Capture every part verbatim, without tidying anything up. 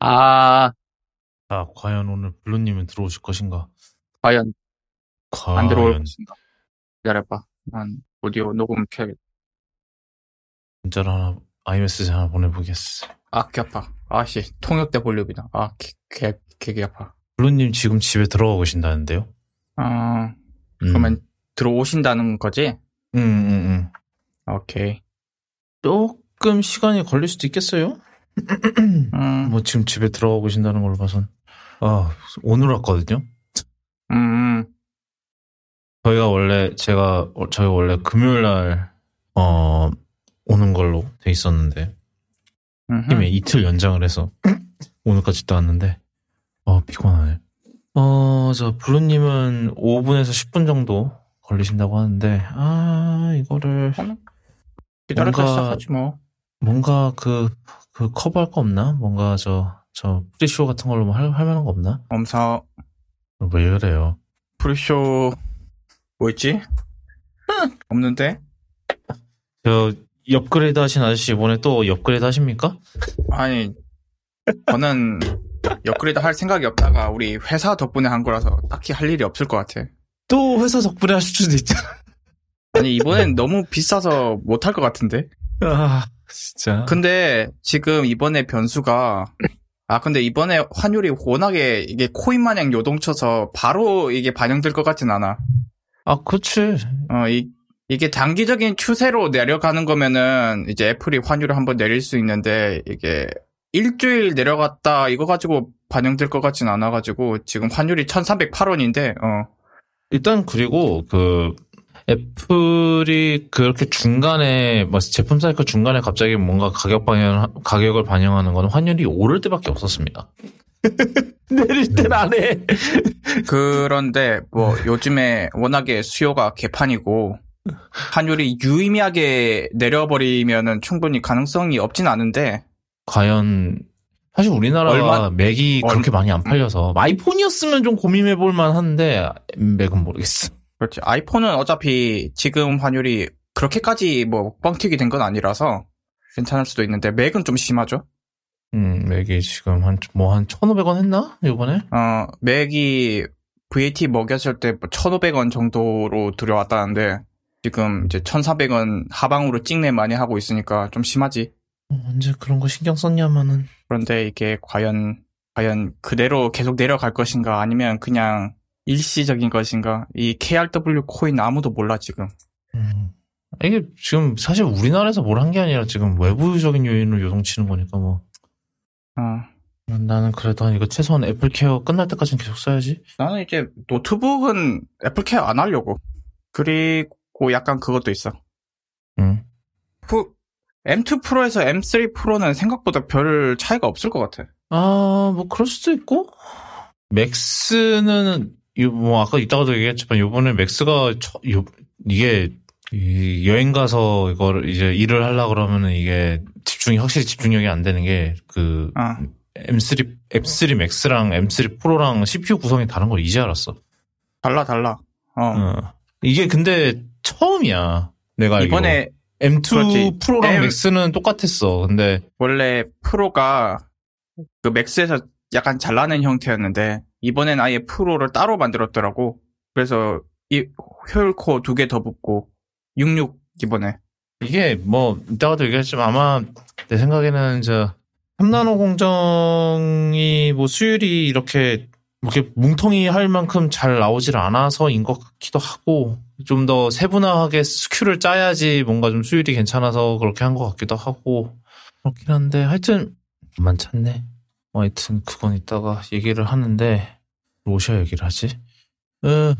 아. 자, 과연 오늘 블루님은 들어오실 것인가? 과연. 과연. 안 들어올 것인가? 기다려봐. 난 오디오 녹음 켜야겠다. 문자로 하나, 아이메시지 하나 보내보겠어. 아, 귀 아파. 아씨, 통역대 볼륨이다. 아, 귀, 귀, 귀, 귀 아파. 블루님 지금 집에 들어가 계신다는데요? 아, 그러면 음. 들어오신다는 거지? 응, 응, 응. 오케이. 조금 시간이 걸릴 수도 있겠어요? 음. 뭐 지금 집에 들어가 계신다는 걸로 봐선. 아, 오늘 왔거든요? 음. 저희가 원래, 제가, 저희 원래 금요일 날, 어, 오는 걸로 돼 있었는데, 음흠. 팀에 이틀 연장을 해서 오늘까지 또 왔는데, 어, 피곤하네. 어, 저, 블루님은 오 분에서 십 분 정도 걸리신다고 하는데, 아, 이거를. 기다릴 거 시작하지 뭐. 뭔가 그, 그 커버할 거 없나? 뭔가 저, 저, 프리쇼 같은 걸로 할, 할 만한 거 없나? 엄사. 왜 그래요? 프리쇼, 뭐 있지? 없는데? 저, 업그레이드 하신 아저씨 이번에 또 업그레이드 하십니까? 아니, 저는 업그레이드 할 생각이 없다가 우리 회사 덕분에 한 거라서 딱히 할 일이 없을 것 같아. 또 회사 덕분에 하실 수도 있잖아. 아니, 이번엔 너무 비싸서 못할 것 같은데? 아, 진짜. 근데 지금 이번에 변수가, 아, 근데 이번에 환율이 워낙에 이게 코인 마냥 요동쳐서 바로 이게 반영될 것 같진 않아. 아, 그치. 어, 이, 이게 장기적인 추세로 내려가는 거면은 이제 애플이 환율을 한번 내릴 수 있는데 이게 일주일 내려갔다 이거 가지고 반영될 것 같진 않아가지고 지금 환율이 천삼백팔 원인데 어. 일단 그리고 그 애플이 그렇게 중간에 뭐 제품 사이클 중간에 갑자기 뭔가 가격 반영 가격을 반영하는 건 환율이 오를 때밖에 없었습니다. 내릴 땐 안 해. 그런데 뭐 요즘에 워낙에 수요가 개판이고 환율이 유의미하게 내려버리면은 충분히 가능성이 없진 않은데 과연 사실 우리나라가 얼마? 맥이 얼... 그렇게 많이 안 팔려서 아이폰이었으면 좀 고민해볼 만한데 맥은 모르겠어. 그렇지. 아이폰은 어차피 지금 환율이 그렇게까지 뭐 뻥튀기 된 건 아니라서 괜찮을 수도 있는데 맥은 좀 심하죠. 음, 맥이 지금 한 뭐 한 천오백 원 했나 이번에? 어, 맥이 브이에이티 먹였을 때 천오백 원 정도로 들여왔다는데. 지금 이제 천사백 원 하방으로 찍내 많이 하고 있으니까 좀 심하지. 언제 그런 거 신경 썼냐면은. 그런데 이게 과연 과연 그대로 계속 내려갈 것인가 아니면 그냥 일시적인 것인가 이 케이알더블유 코인 아무도 몰라 지금. 음. 이게 지금 사실 우리나라에서 뭘 한 게 아니라 지금 외부적인 요인으로 요동치는 거니까 뭐. 어. 나는 그래도 이거 최소한 애플케어 끝날 때까지는 계속 써야지. 나는 이제 노트북은 애플케어 안 하려고. 그리고 고 약간 그것도 있어. 응. 엠투 프로에서 엠쓰리 프로는 생각보다 별 차이가 없을 것 같아. 아, 뭐 그럴 수도 있고. 맥스는 뭐 아까 이따가도 얘기했지만 이번에 맥스가 저, 요, 이게 여행 가서 이걸 이제 일을 하려 그러면은 이게 집중이 확실히 집중력이 안 되는 게 그 아. 엠쓰리 엠쓰리 맥스랑 엠쓰리 프로랑 씨피유 구성이 다른 걸 이제 알았어. 달라 달라. 어. 어. 이게 근데 처음이야. 내가 알기로. 이번에 엠투 그렇지. 프로랑 M... 맥스는 똑같았어. 근데 원래 프로가 그 맥스에서 약간 잘라낸 형태였는데 이번엔 아예 프로를 따로 만들었더라고. 그래서 이 효율 코어 두 개 더 붙고 육십육 이번에. 이게 뭐 이따가도 얘기했지만 아마 내 생각에는 저 삼 나노 공정이 뭐 수율이 이렇게 이렇게 뭉텅이 할 만큼 잘 나오질 않아서인 것 같기도 하고 좀 더 세분화하게 스큐를 짜야지 뭔가 좀 수율이 괜찮아서 그렇게 한 것 같기도 하고 그렇긴 한데 하여튼 많잖네. 하여튼 그건 이따가 얘기를 하는데 로시아 얘기를 하지. 응.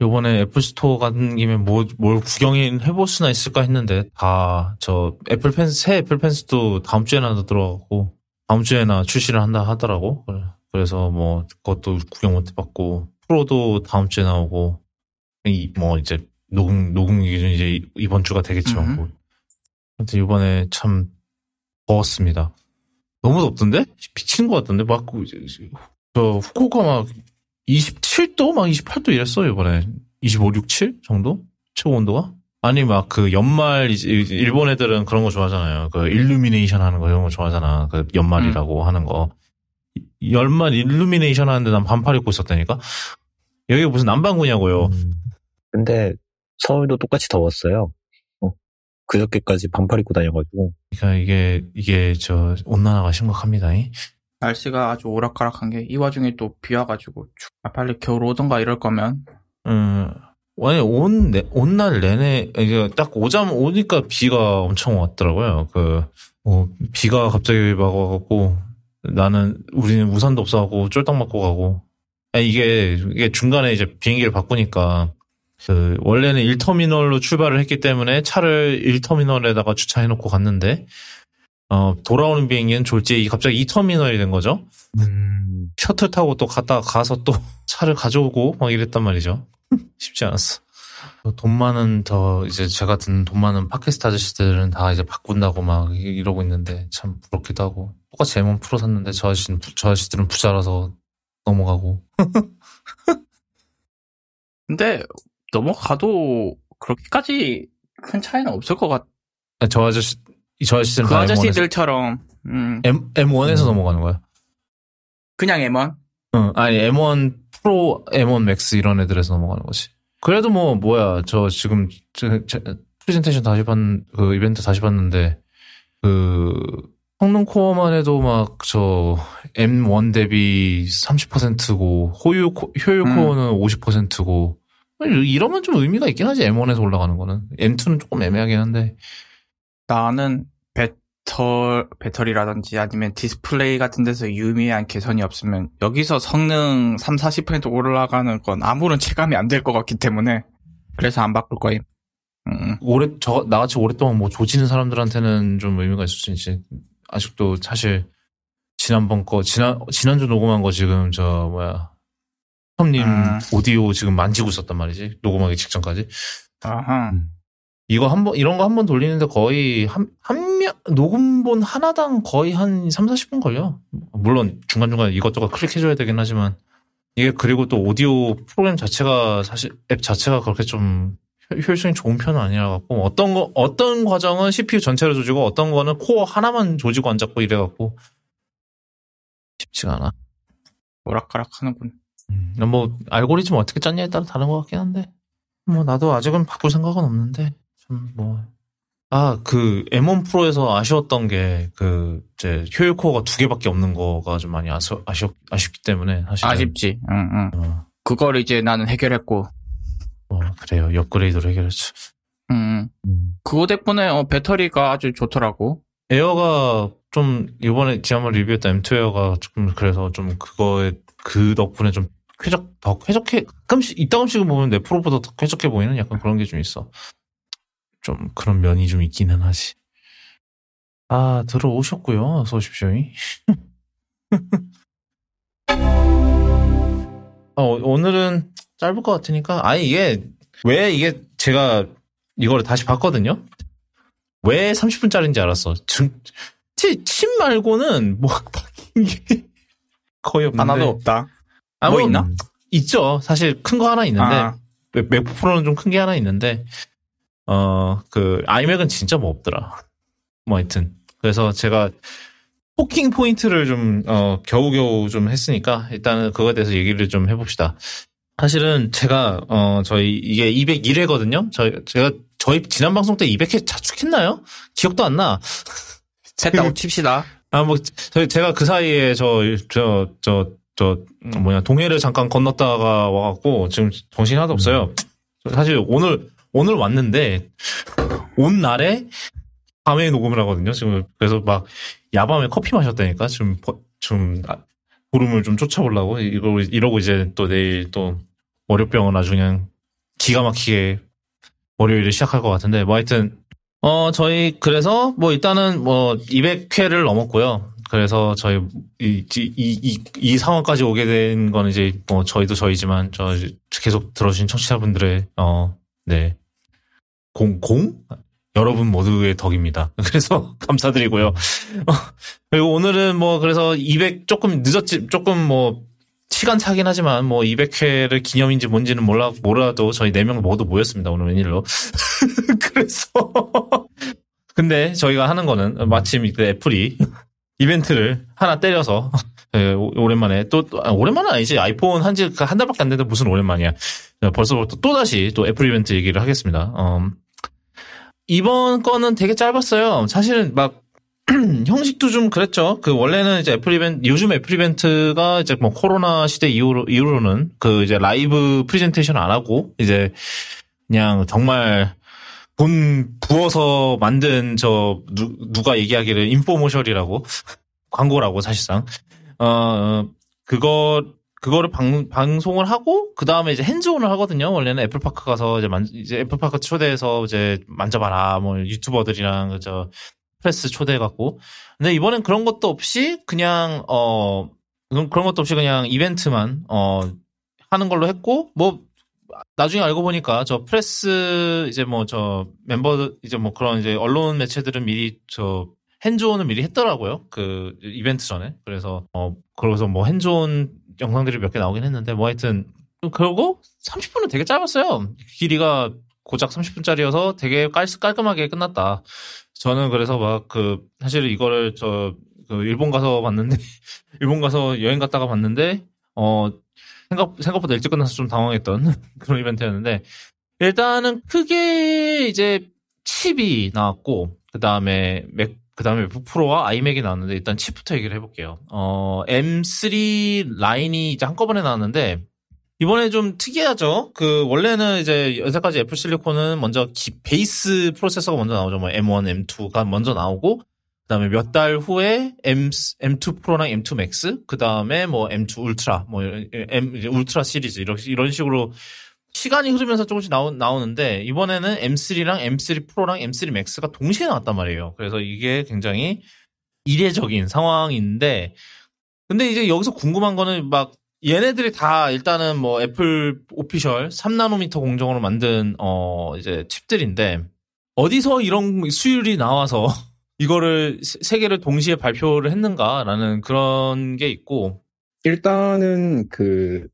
요번에 애플스토어 간 김에 뭐, 뭘 구경해볼 수나 있을까 했는데 다 저 애플 펜스 새 애플 펜스도 다음 주에나 들어가고 다음 주에나 출시를 한다 하더라고. 그래서 뭐 그것도 구경 못 해봤고 프로도 다음 주에 나오고 이 뭐 이제 녹음 녹음 기준 이제 이번 주가 되겠지만 뭐. 근데 이번에 참 더웠습니다. 너무 덥던데? 미친 것 같던데 막 저 후쿠오카 막 이십칠 도 막 이십팔 도 이랬어 이번에 이십오, 이십칠 정도 최고 온도가. 아니 막 그 연말 이제 일본 애들은 그런 거 좋아하잖아요. 그 일루미네이션 하는 거 이런 거 좋아하잖아. 그 연말이라고 음. 하는 거. 열만 일루미네이션 하는데 난 반팔 입고 있었다니까? 여기가 무슨 남반구냐고요. 음. 근데 서울도 똑같이 더웠어요. 어. 그저께까지 반팔 입고 다녀가지고. 그러니까 이게, 이게 저 온난화가 심각합니다. 이. 날씨가 아주 오락가락한 게 이 와중에 또 비 와가지고 아, 빨리 겨울 오던가 이럴 거면. 음. 아니, 온, 온 날 내내, 이게 딱 오자면 오니까 비가 엄청 왔더라고요. 그, 뭐, 비가 갑자기 막 와갖고, 나는, 우리는 우산도 없어갖고, 쫄딱 맞고 가고. 아니, 이게, 이게 중간에 이제 비행기를 바꾸니까, 그, 원래는 일 터미널로 출발을 했기 때문에 차를 일 터미널에다가 주차해놓고 갔는데, 어, 돌아오는 비행기는 졸지 갑자기 이 터미널이 된 거죠. 음. 셔틀 타고 또 갔다가 가서 또 차를 가져오고 막 이랬단 말이죠. 쉽지 않았어. 돈 많은 더 이제 제 같은 돈 많은 팟캐스트 아저씨들은 다 이제 바꾼다고 막 이러고 있는데 참 부럽기도 하고 똑같이 엠원 프로 샀는데 저 아저씨는 저 아저씨들은 부자라서 넘어가고. 근데 넘어가도 그렇게까지 큰 차이는 없을 것 같. 아, 저 아저씨 저 아저씨들은 그 아저씨들처럼 음. M 엠원에서 음. 넘어가는 거야. 그냥 엠원? 응, 아니 엠원 프로, 엠원 맥스 이런 애들에서 넘어가는 거지. 그래도 뭐 뭐야 저 지금 제, 제, 프레젠테이션 다시 봤는 그 이벤트 다시 봤는데 그 성능 코어만 해도 막 저 엠원 대비 삼십 퍼센트고 호유 효율 음. 코어는 오십 퍼센트고 이러면 좀 의미가 있긴 하지. 엠원에서 올라가는 거는 엠투는 조금 애매하긴 한데 나는 배 배터, 배터리라든지 아니면 디스플레이 같은 데서 유의미한 개선이 없으면 여기서 성능 삼, 사십 퍼센트 올라가는 건 아무런 체감이 안 될 것 같기 때문에 그래서 안 바꿀 거임. 음. 오래, 저, 나같이 오랫동안 뭐 조지는 사람들한테는 좀 의미가 있을 수 있지. 아직도 사실 지난번 거, 지난, 지난주 녹음한 거 지금 저, 뭐야. 텀님 음. 오디오 지금 만지고 있었단 말이지. 녹음하기 직전까지. 아하. 음. 이거 한 번, 이런 거 한 번 돌리는데 거의 한, 한 명, 녹음본 하나당 거의 한 삼, 사십 분 걸려. 물론 중간중간 이것저것 클릭해줘야 되긴 하지만. 이게 그리고 또 오디오 프로그램 자체가 사실 앱 자체가 그렇게 좀 효율성이 좋은 편은 아니라갖고. 어떤 거, 어떤 과정은 씨피유 전체를 조지고 어떤 거는 코어 하나만 조지고 안 잡고 이래갖고. 쉽지가 않아. 오락가락 하는군. 음, 뭐, 알고리즘 어떻게 짰냐에 따라 다른 것 같긴 한데. 뭐, 나도 아직은 바꿀 생각은 없는데. 뭐, 아, 그, 엠원 프로에서 아쉬웠던 게, 그, 이제, 효율 코어가 두 개밖에 없는 거가 좀 많이 아쉬, 아쉬웠, 아쉽기 때문에, 사실. 아쉽지, 응, 응. 어. 그걸 이제 나는 해결했고. 어, 그래요. 업그레이드로 해결했죠. 음. 음. 그거 덕분에, 어, 배터리가 아주 좋더라고. 에어가 좀, 이번에 지난번 리뷰했던 엠투 에어가 조금, 그래서 좀 그거에, 그 덕분에 좀 쾌적, 더 쾌적해, 가끔씩, 이따금씩은 보면 내 프로보다 더 쾌적해 보이는 약간 그런 게 좀 있어. 좀 그런 면이 좀 있기는 하지. 아, 들어오셨고요. 어서 오십시오. 어, 오늘은 짧을 것 같으니까. 아니 이게 왜 이게 제가 이거를 다시 봤거든요. 왜 삼십 분짜리인지 알았어. 침 말고는 뭐 거의 없는데. 하나도 없다. 아, 뭐, 뭐 있나? 있죠. 사실 큰 거 하나 있는데 아. 맥북 프로는 좀 큰 게 하나 있는데 어, 그, 아이맥은 진짜 뭐 없더라. 뭐, 하여튼. 그래서 제가 포킹 포인트를 좀, 어, 겨우겨우 좀 했으니까, 일단은 그거에 대해서 얘기를 좀 해봅시다. 사실은 제가, 어, 저희, 이게 이백일 회거든요? 저희, 제가, 저희 지난 방송 때 이백 회 자축했나요? 기억도 안 나. 했다고 칩시다. 아, 뭐, 저희, 제가 그 사이에 저, 저, 저, 저, 저 뭐냐, 동해를 잠깐 건넜다가 와갖고, 지금 정신이 하나도 없어요. 사실 오늘, 오늘 왔는데, 온 날에 밤에 녹음을 하거든요, 지금. 그래서 막, 야밤에 커피 마셨다니까? 지금, 좀, 구름을 좀 쫓아보려고. 이러고, 이러고 이제 또 내일 또, 월요병은 아주 그냥 기가 막히게 월요일을 시작할 것 같은데, 뭐 하여튼, 어, 저희, 그래서, 뭐 일단은 뭐, 이백 회를 넘었고요. 그래서 저희, 이, 이, 이, 이 상황까지 오게 된 건 이제, 뭐, 저희도 저희지만, 저, 계속 들어주신 청취자분들의, 어, 네. 공, 공? 여러분 모두의 덕입니다. 그래서 감사드리고요. 그리고 오늘은 뭐 그래서 이백 조금 늦었지, 조금 뭐 시간 차긴 하지만 뭐 이백 회를 기념인지 뭔지는 몰라, 몰라도 저희 네 명 모두 모였습니다. 오늘 웬일로. 그래서. 근데 저희가 하는 거는 마침 애플이 이벤트를 하나 때려서 예, 오랜만에 또, 또 아, 오랜만은 아니지. 아이폰 한지 한 달밖에 안 됐는데 무슨 오랜만이야. 벌써부터 또 다시 또 애플 이벤트 얘기를 하겠습니다. 음, 이번 거는 되게 짧았어요. 사실은 막 형식도 좀 그랬죠. 그 원래는 이제 애플 이벤트, 요즘 애플 이벤트가 이제 뭐 코로나 시대 이후로, 이후로는 그 이제 라이브 프레젠테이션 안 하고 이제 그냥 정말 돈 부어서 만든 저 누, 누가 얘기하기를 인포머셜이라고 광고라고 사실상 어 그거 그거를 방, 방송을 하고 그 다음에 이제 핸즈온을 하거든요. 원래는 애플파크 가서 이제, 만, 이제 애플파크 초대해서 이제 만져봐라 뭐 유튜버들이랑 저 프레스 초대해갖고. 근데 이번엔 그런 것도 없이 그냥 어 그런 것도 없이 그냥 이벤트만 어 하는 걸로 했고 뭐. 나중에 알고 보니까 저 프레스 이제 뭐 저 멤버 이제 뭐 그런 이제 언론 매체들은 미리 저 핸즈온을 미리 했더라고요. 그 이벤트 전에. 그래서 어 그러고서 뭐 핸즈온 영상들이 몇 개 나오긴 했는데 뭐 하여튼 그러고 삼십 분은 되게 짧았어요. 길이가 고작 삼십 분짜리여서 되게 깔끔하게 끝났다. 저는 그래서 막 그 사실 이거를 저 그 일본 가서 봤는데 일본 가서 여행 갔다가 봤는데 어 생각, 생각보다 일찍 끝나서 좀 당황했던 그런 이벤트였는데, 일단은 크게 이제 칩이 나왔고, 그 다음에 맥, 그 다음에 맥북 프로와 아이맥이 나왔는데, 일단 칩부터 얘기를 해볼게요. 어, 엠쓰리 라인이 이제 한꺼번에 나왔는데, 이번에 좀 특이하죠? 그, 원래는 이제 여태까지 애플 실리콘은 먼저 기, 베이스 프로세서가 먼저 나오죠. 뭐 엠원, 엠투가 먼저 나오고, 그 다음에 몇 달 후에 M, 엠투 프로랑 엠투 맥스, 그 다음에 뭐 엠투 울트라, 뭐, M, 울트라 시리즈, 이런, 이런 식으로 시간이 흐르면서 조금씩 나오, 나오는데, 이번에는 엠쓰리랑 엠쓰리 프로랑 엠쓰리 맥스가 동시에 나왔단 말이에요. 그래서 이게 굉장히 이례적인 상황인데, 근데 이제 여기서 궁금한 거는 막, 얘네들이 다 일단은 뭐 애플 오피셜 삼 나노미터 공정으로 만든, 어, 이제 칩들인데, 어디서 이런 수율이 나와서, 이거를 세 개를 동시에 발표를 했는가라는 그런 게 있고 일단은 그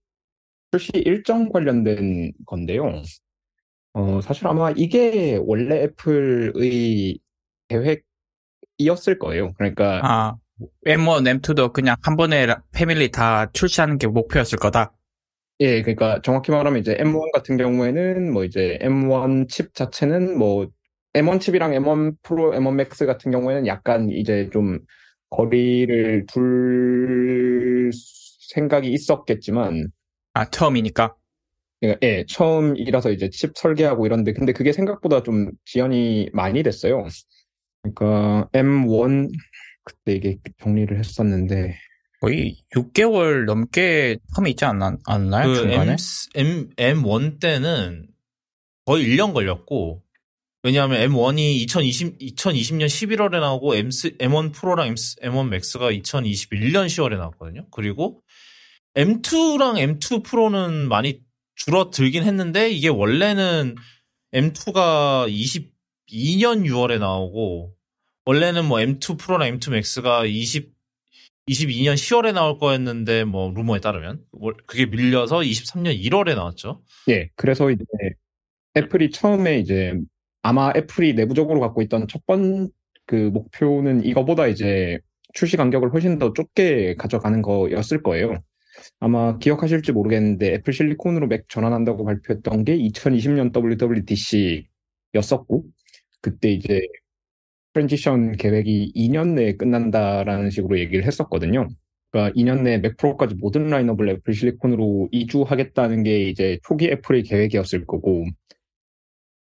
출시 일정 관련된 건데요. 어 사실 아마 이게 원래 애플의 계획이었을 거예요. 그러니까 아, 엠원, 엠투도 그냥 한 번에 패밀리 다 출시하는 게 목표였을 거다. 예, 그러니까 정확히 말하면 이제 엠원 같은 경우에는 뭐 이제 엠원 칩 자체는 뭐 엠원 칩이랑 엠원 프로, 엠원 맥스 같은 경우에는 약간 이제 좀 거리를 둘 생각이 있었겠지만. 아, 처음이니까? 그러니까 예, 처음이라서 이제 칩 설계하고 이런데, 근데 그게 생각보다 좀 지연이 많이 됐어요. 그러니까 엠원, 그때 이게 정리를 했었는데. 거의 육 개월 넘게 텀이 있지 않나, 않나요? 그 중간에? M, M, 엠원 때는 거의 일 년 걸렸고, 왜냐하면 엠원이 이천이십, 이천이십 년 십일월에 나오고 엠원 프로랑 엠원 맥스가 이천이십일 년 시월에 나왔거든요. 그리고 엠투랑 엠투 프로는 많이 줄어들긴 했는데 이게 원래는 엠투가 이십이 년 유월에 나오고 원래는 뭐 엠투 프로랑 엠투 맥스가 이십, 이십이 년 시월에 나올 거였는데 뭐 루머에 따르면 그게 밀려서 이십삼 년 일월에 나왔죠. 예, 그래서 이제 애플이 처음에 이제 아마 애플이 내부적으로 갖고 있던 첫 번 그 목표는 이거보다 이제 출시 간격을 훨씬 더 좁게 가져가는 거였을 거예요. 아마 기억하실지 모르겠는데 애플 실리콘으로 맥 전환한다고 발표했던 게 이천이십 년 더블유더블유디씨였었고 그때 이제 트랜지션 계획이 이 년 내에 끝난다라는 식으로 얘기를 했었거든요. 그러니까 이 년 내에 맥 프로까지 모든 라인업을 애플 실리콘으로 이주하겠다는 게 이제 초기 애플의 계획이었을 거고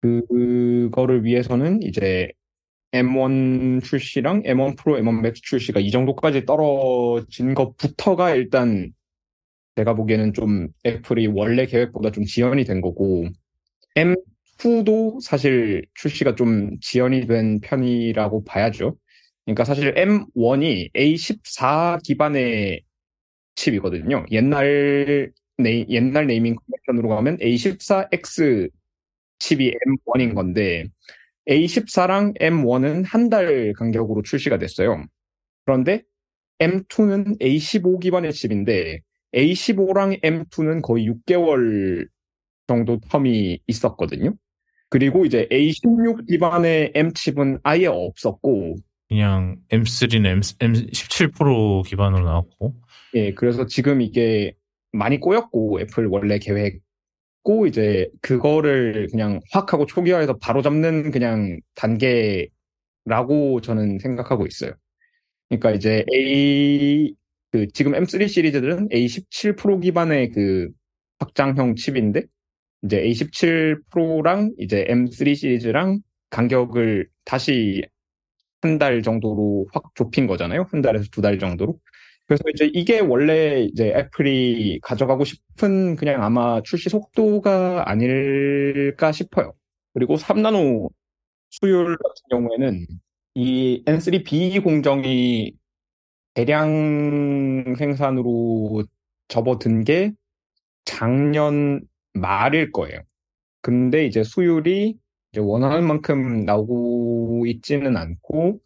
그거를 위해서는 이제 엠원 출시랑 엠원 프로, 엠원 맥스 출시가 이 정도까지 떨어진 것부터가 일단 제가 보기에는 좀 애플이 원래 계획보다 좀 지연이 된 거고 엠투도 사실 출시가 좀 지연이 된 편이라고 봐야죠. 그러니까 사실 엠원이 에이십사 기반의 칩이거든요. 옛날, 네이, 옛날 네이밍 컨벤션으로 가면 에이십사 엑스 칩이 엠원인 건데 에이십사랑 엠원은 한 달 간격으로 출시가 됐어요. 그런데 엠투는 에이십오 기반의 칩인데 에이십오랑 엠투는 거의 육 개월 정도 텀이 있었거든요. 그리고 이제 에이십육 기반의 M칩은 아예 없었고 그냥 엠쓰리는 엠 십칠 프로 기반으로 나왔고. 예, 그래서 지금 이게 많이 꼬였고, 애플 원래 계획고, 이제 그거를 그냥 확 하고 초기화해서 바로 잡는 그냥 단계라고 저는 생각하고 있어요. 그러니까 이제 A, 그 지금 엠쓰리 시리즈들은 에이 십칠 프로 기반의 그 확장형 칩인데, 이제 에이 십칠 프로랑 이제 엠쓰리 시리즈랑 간격을 다시 한 달 정도로 확 좁힌 거잖아요. 한 달에서 두 달 정도로. 그래서 이제 이게 원래 이제 애플이 가져가고 싶은 그냥 아마 출시 속도가 아닐까 싶어요. 그리고 삼 나노 수율 같은 경우에는 이 엔 쓰리 비 공정이 대량 생산으로 접어든 게 작년 말일 거예요. 근데 이제 수율이 이제 원하는 만큼 나오고 있지는 않고,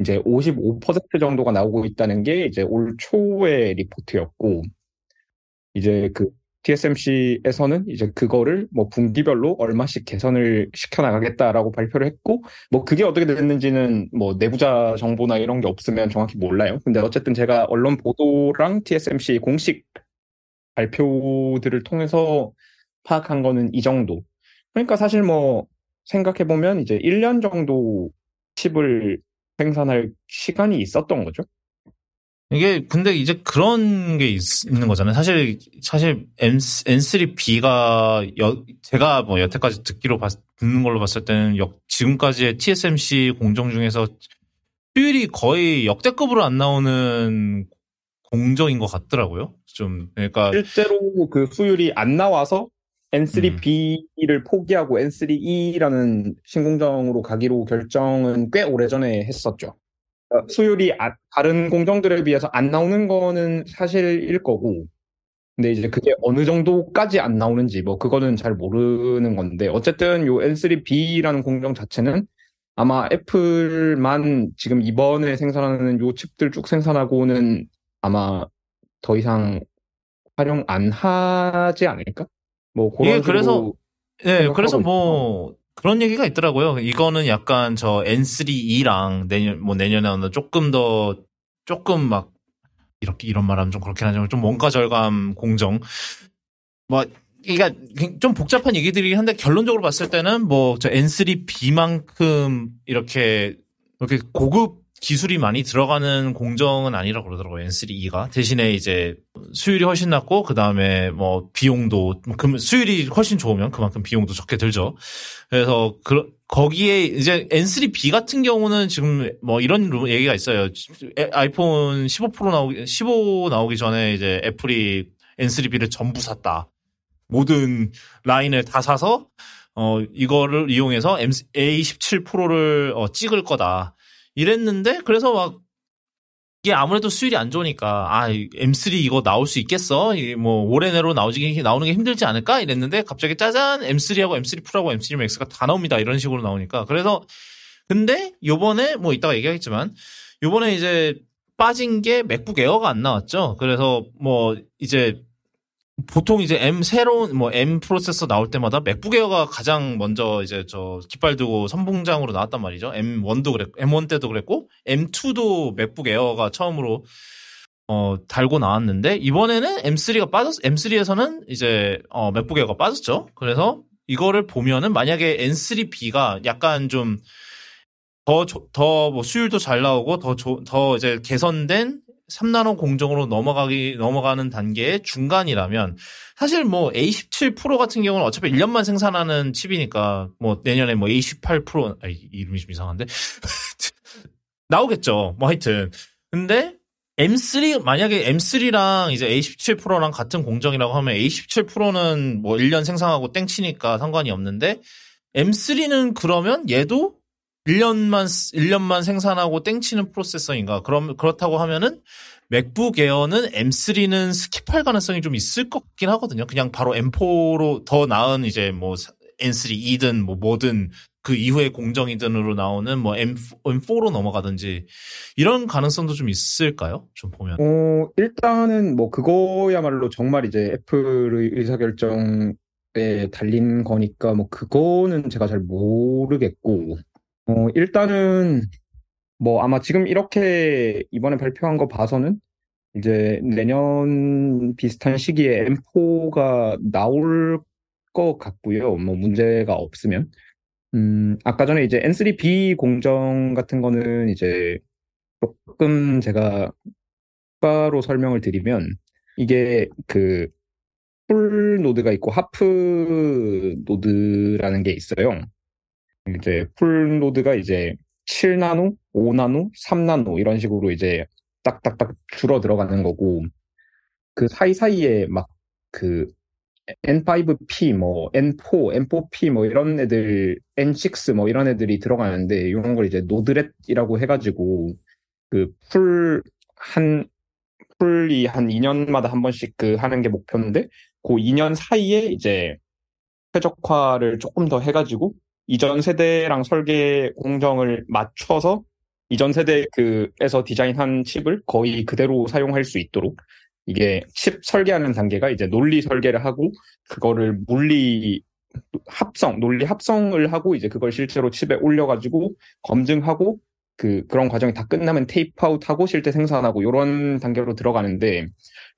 이제 오십오 퍼센트 정도가 나오고 있다는 게 이제 올 초의 리포트였고, 이제 그 티에스엠씨에서는 이제 그거를 뭐 분기별로 얼마씩 개선을 시켜나가겠다라고 발표를 했고, 뭐 그게 어떻게 됐는지는 뭐 내부자 정보나 이런 게 없으면 정확히 몰라요. 근데 어쨌든 제가 언론 보도랑 티에스엠씨 공식 발표들을 통해서 파악한 거는 이 정도. 그러니까 사실 뭐 생각해보면 이제 일 년 정도 칩을 생산할 시간이 있었던 거죠. 이게 근데 이제 그런 게 있, 있는 거잖아요. 사실 사실 엔 쓰리 비가 여, 제가 뭐 여태까지 듣기로 봤, 듣는 걸로 봤을 때는 역, 지금까지의 티에스엠씨 공정 중에서 수율이 거의 역대급으로 안 나오는 공정인 것 같더라고요. 좀 그러니까 실제로 그 수율이 안 나와서 엔 쓰리 비를 음. 포기하고 엔 쓰리 이라는 신공정으로 가기로 결정은 꽤 오래전에 했었죠. 수율이 아, 다른 공정들에 비해서 안 나오는 거는 사실일 거고, 근데 이제 그게 어느 정도까지 안 나오는지 뭐 그거는 잘 모르는 건데, 어쨌든 요 엔 쓰리 비라는 공정 자체는 아마 애플만 지금 이번에 생산하는 요 칩들 쭉 생산하고는 아마 더 이상 활용 안 하지 않을까? 뭐 예, 그래서 예, 그래서 뭐 있구나. 그런 얘기가 있더라고요. 이거는 약간 저 엔 쓰리 이랑 내년 뭐 내년에 오는 조금 더 조금 막 이렇게 이런 말하면 좀 그렇긴 하지만 좀 원가 절감 공정 뭐 이게 좀 복잡한 얘기들이긴 한데, 결론적으로 봤을 때는 뭐 저 엔 쓰리 비만큼 이렇게 이렇게 고급 기술이 많이 들어가는 공정은 아니라고 그러더라고요. 엔 쓰리 이가. 대신에 이제 수율이 훨씬 낮고, 그 다음에 뭐 비용도, 수율이 훨씬 좋으면 그만큼 비용도 적게 들죠. 그래서 그, 거기에 이제 엔 쓰리 비 같은 경우는 지금 뭐 이런 얘기가 있어요. 아이폰 십오 프로 나오기, 십오 나오기 전에 이제 애플이 엔 쓰리 비를 전부 샀다. 모든 라인을 다 사서, 어, 이거를 이용해서 에이 십칠 프로를 어, 찍을 거다. 이랬는데, 그래서 막 이게 아무래도 수율이 안 좋으니까 아 엠쓰리 이거 나올 수 있겠어? 뭐 올해 내로 나오지 나오는 게 힘들지 않을까? 이랬는데 갑자기 짜잔 엠쓰리하고 엠쓰리 프로하고 엠쓰리 맥스가 다 나옵니다. 이런 식으로 나오니까. 그래서 근데 요번에 뭐 이따가 얘기하겠지만 요번에 이제 빠진 게 맥북 에어가 안 나왔죠. 그래서 뭐 이제 보통 이제 M 새로운 뭐 M 프로세서 나올 때마다 맥북 에어가 가장 먼저 이제 저 깃발 들고 선봉장으로 나왔단 말이죠. 엠 원도 그랬고 엠 원 때도 그랬고 엠 투도 맥북 에어가 처음으로 어 달고 나왔는데, 이번에는 엠 쓰리가 빠졌 엠 쓰리에서는 이제 어 맥북 에어가 빠졌죠. 그래서 이거를 보면은 만약에 엔 쓰리 비가 약간 좀 더 더 뭐 수율도 잘 나오고 더 조, 더 이제 개선된 삼 나노 공정으로 넘어가기, 넘어가는 단계의 중간이라면, 사실 뭐 에이 십칠 프로 같은 경우는 어차피 일 년만 생산하는 칩이니까, 뭐 내년에 뭐 에이 십팔 프로, 아, 이름이 좀 이상한데? 나오겠죠. 뭐 하여튼. 근데 엠쓰리, 만약에 엠쓰리랑 이제 에이 십칠 프로랑 같은 공정이라고 하면 에이 십칠 프로는 뭐 일 년 생산하고 땡치니까 상관이 없는데, 엠쓰리는 그러면 얘도 일 년만, 일 년만 생산하고 땡치는 프로세서인가? 그럼, 그렇다고 하면은, 맥북 에어는 엠쓰리는 스킵할 가능성이 좀 있을 것 같긴 하거든요. 그냥 바로 엠 포로 더 나은 이제 뭐, 엔 쓰리 이든 뭐, 뭐든, 그 이후에 공정이든으로 나오는 뭐, 엠 포로 넘어가든지, 이런 가능성도 좀 있을까요? 좀 보면. 어, 일단은 뭐, 그거야말로 정말 이제 애플의 의사결정에 달린 거니까, 뭐, 그거는 제가 잘 모르겠고, 어, 일단은 뭐 아마 지금 이렇게 이번에 발표한 거 봐서는 이제 내년 비슷한 시기에 엠포가 나올 것 같고요. 뭐 문제가 없으면. 음, 아까 전에 이제 엔 쓰리 비 공정 같은 거는 이제 조금 제가 추가로 설명을 드리면 이게 그 풀 노드가 있고 하프 노드라는 게 있어요. 이제 풀 노드가 이제 칠 나노, 오 나노, 삼 나노 이런 식으로 이제 딱딱딱 줄어 들어가는 거고, 그 사이사이에 막 그 엔 파이브 피 뭐 엔 포, 엠 포 피 뭐 이런 애들, 엔 식스 뭐 이런 애들이 들어가는데, 이런 걸 이제 노드렛이라고 해가지고 그 풀 한 풀이 한 이 년마다 한 번씩 그 하는 게 목표인데, 그 이 년 사이에 이제 최적화를 조금 더 해가지고 이전 세대랑 설계 공정을 맞춰서 이전 세대 그에서 디자인한 칩을 거의 그대로 사용할 수 있도록, 이게 칩 설계하는 단계가 이제 논리 설계를 하고 그거를 물리 합성, 논리 합성을 하고 이제 그걸 실제로 칩에 올려가지고 검증하고 그 그런 과정이 다 끝나면 테이프아웃하고 실제 생산하고 이런 단계로 들어가는데,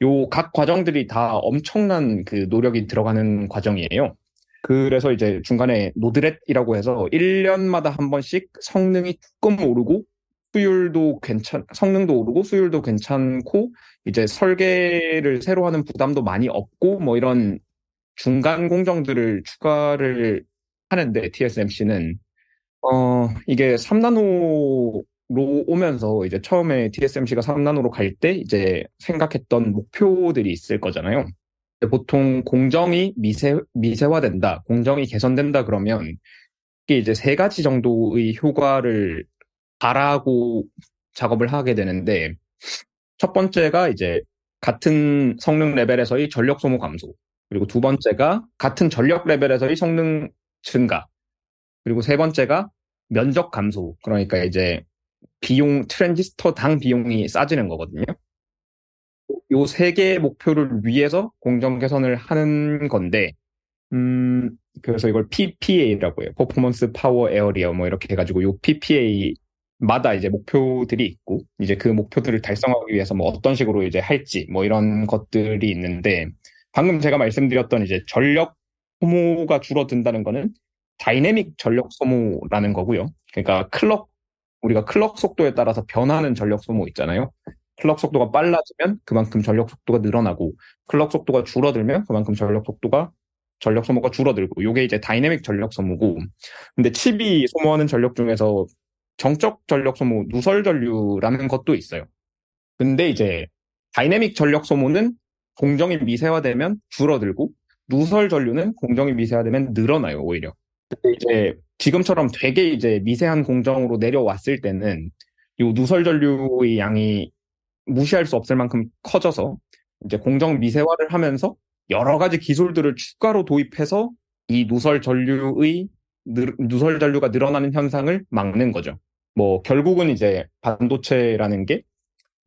요 각 과정들이 다 엄청난 그 노력이 들어가는 과정이에요. 그래서 이제 중간에 노드렛이라고 해서 일 년마다 한 번씩 성능이 조금 오르고 수율도 괜찮, 성능도 오르고 수율도 괜찮고 이제 설계를 새로 하는 부담도 많이 없고 뭐 이런 중간 공정들을 추가를 하는데, 티에스엠씨는 어 이게 삼 나노로 오면서 이제 처음에 티에스엠씨가 삼 나노로 갈 때 이제 생각했던 목표들이 있을 거잖아요. 보통 공정이 미세, 미세화된다, 공정이 개선된다 그러면 이게 이제 세 가지 정도의 효과를 바라고 작업을 하게 되는데, 첫 번째가 이제 같은 성능 레벨에서의 전력 소모 감소, 그리고 두 번째가 같은 전력 레벨에서의 성능 증가, 그리고 세 번째가 면적 감소, 그러니까 이제 비용, 트랜지스터 당 비용이 싸지는 거거든요. 요 세 개의 목표를 위해서 공정 개선을 하는 건데, 음, 그래서 이걸 피피에이라고 해요. 퍼포먼스 파워 에어리어 뭐 이렇게 해가지고 요 피피에이마다 이제 목표들이 있고, 이제 그 목표들을 달성하기 위해서 뭐 어떤 식으로 이제 할지 뭐 이런 것들이 있는데, 방금 제가 말씀드렸던 이제 전력 소모가 줄어든다는 거는 다이내믹 전력 소모라는 거고요. 그러니까 클럭, 우리가 클럭 속도에 따라서 변하는 전력 소모 있잖아요. 클럭 속도가 빨라지면 그만큼 전력 속도가 늘어나고, 클럭 속도가 줄어들면 그만큼 전력 속도가, 전력 소모가 줄어들고, 요게 이제 다이내믹 전력 소모고, 근데 칩이 소모하는 전력 중에서 정적 전력 소모, 누설 전류라는 것도 있어요. 근데 이제 다이내믹 전력 소모는 공정이 미세화되면 줄어들고, 누설 전류는 공정이 미세화되면 늘어나요, 오히려. 근데 이제 지금처럼 되게 이제 미세한 공정으로 내려왔을 때는 요 누설 전류의 양이 무시할 수 없을 만큼 커져서 이제 공정 미세화를 하면서 여러 가지 기술들을 추가로 도입해서 이 누설 전류의 누설 전류가 늘어나는 현상을 막는 거죠. 뭐 결국은 이제 반도체라는 게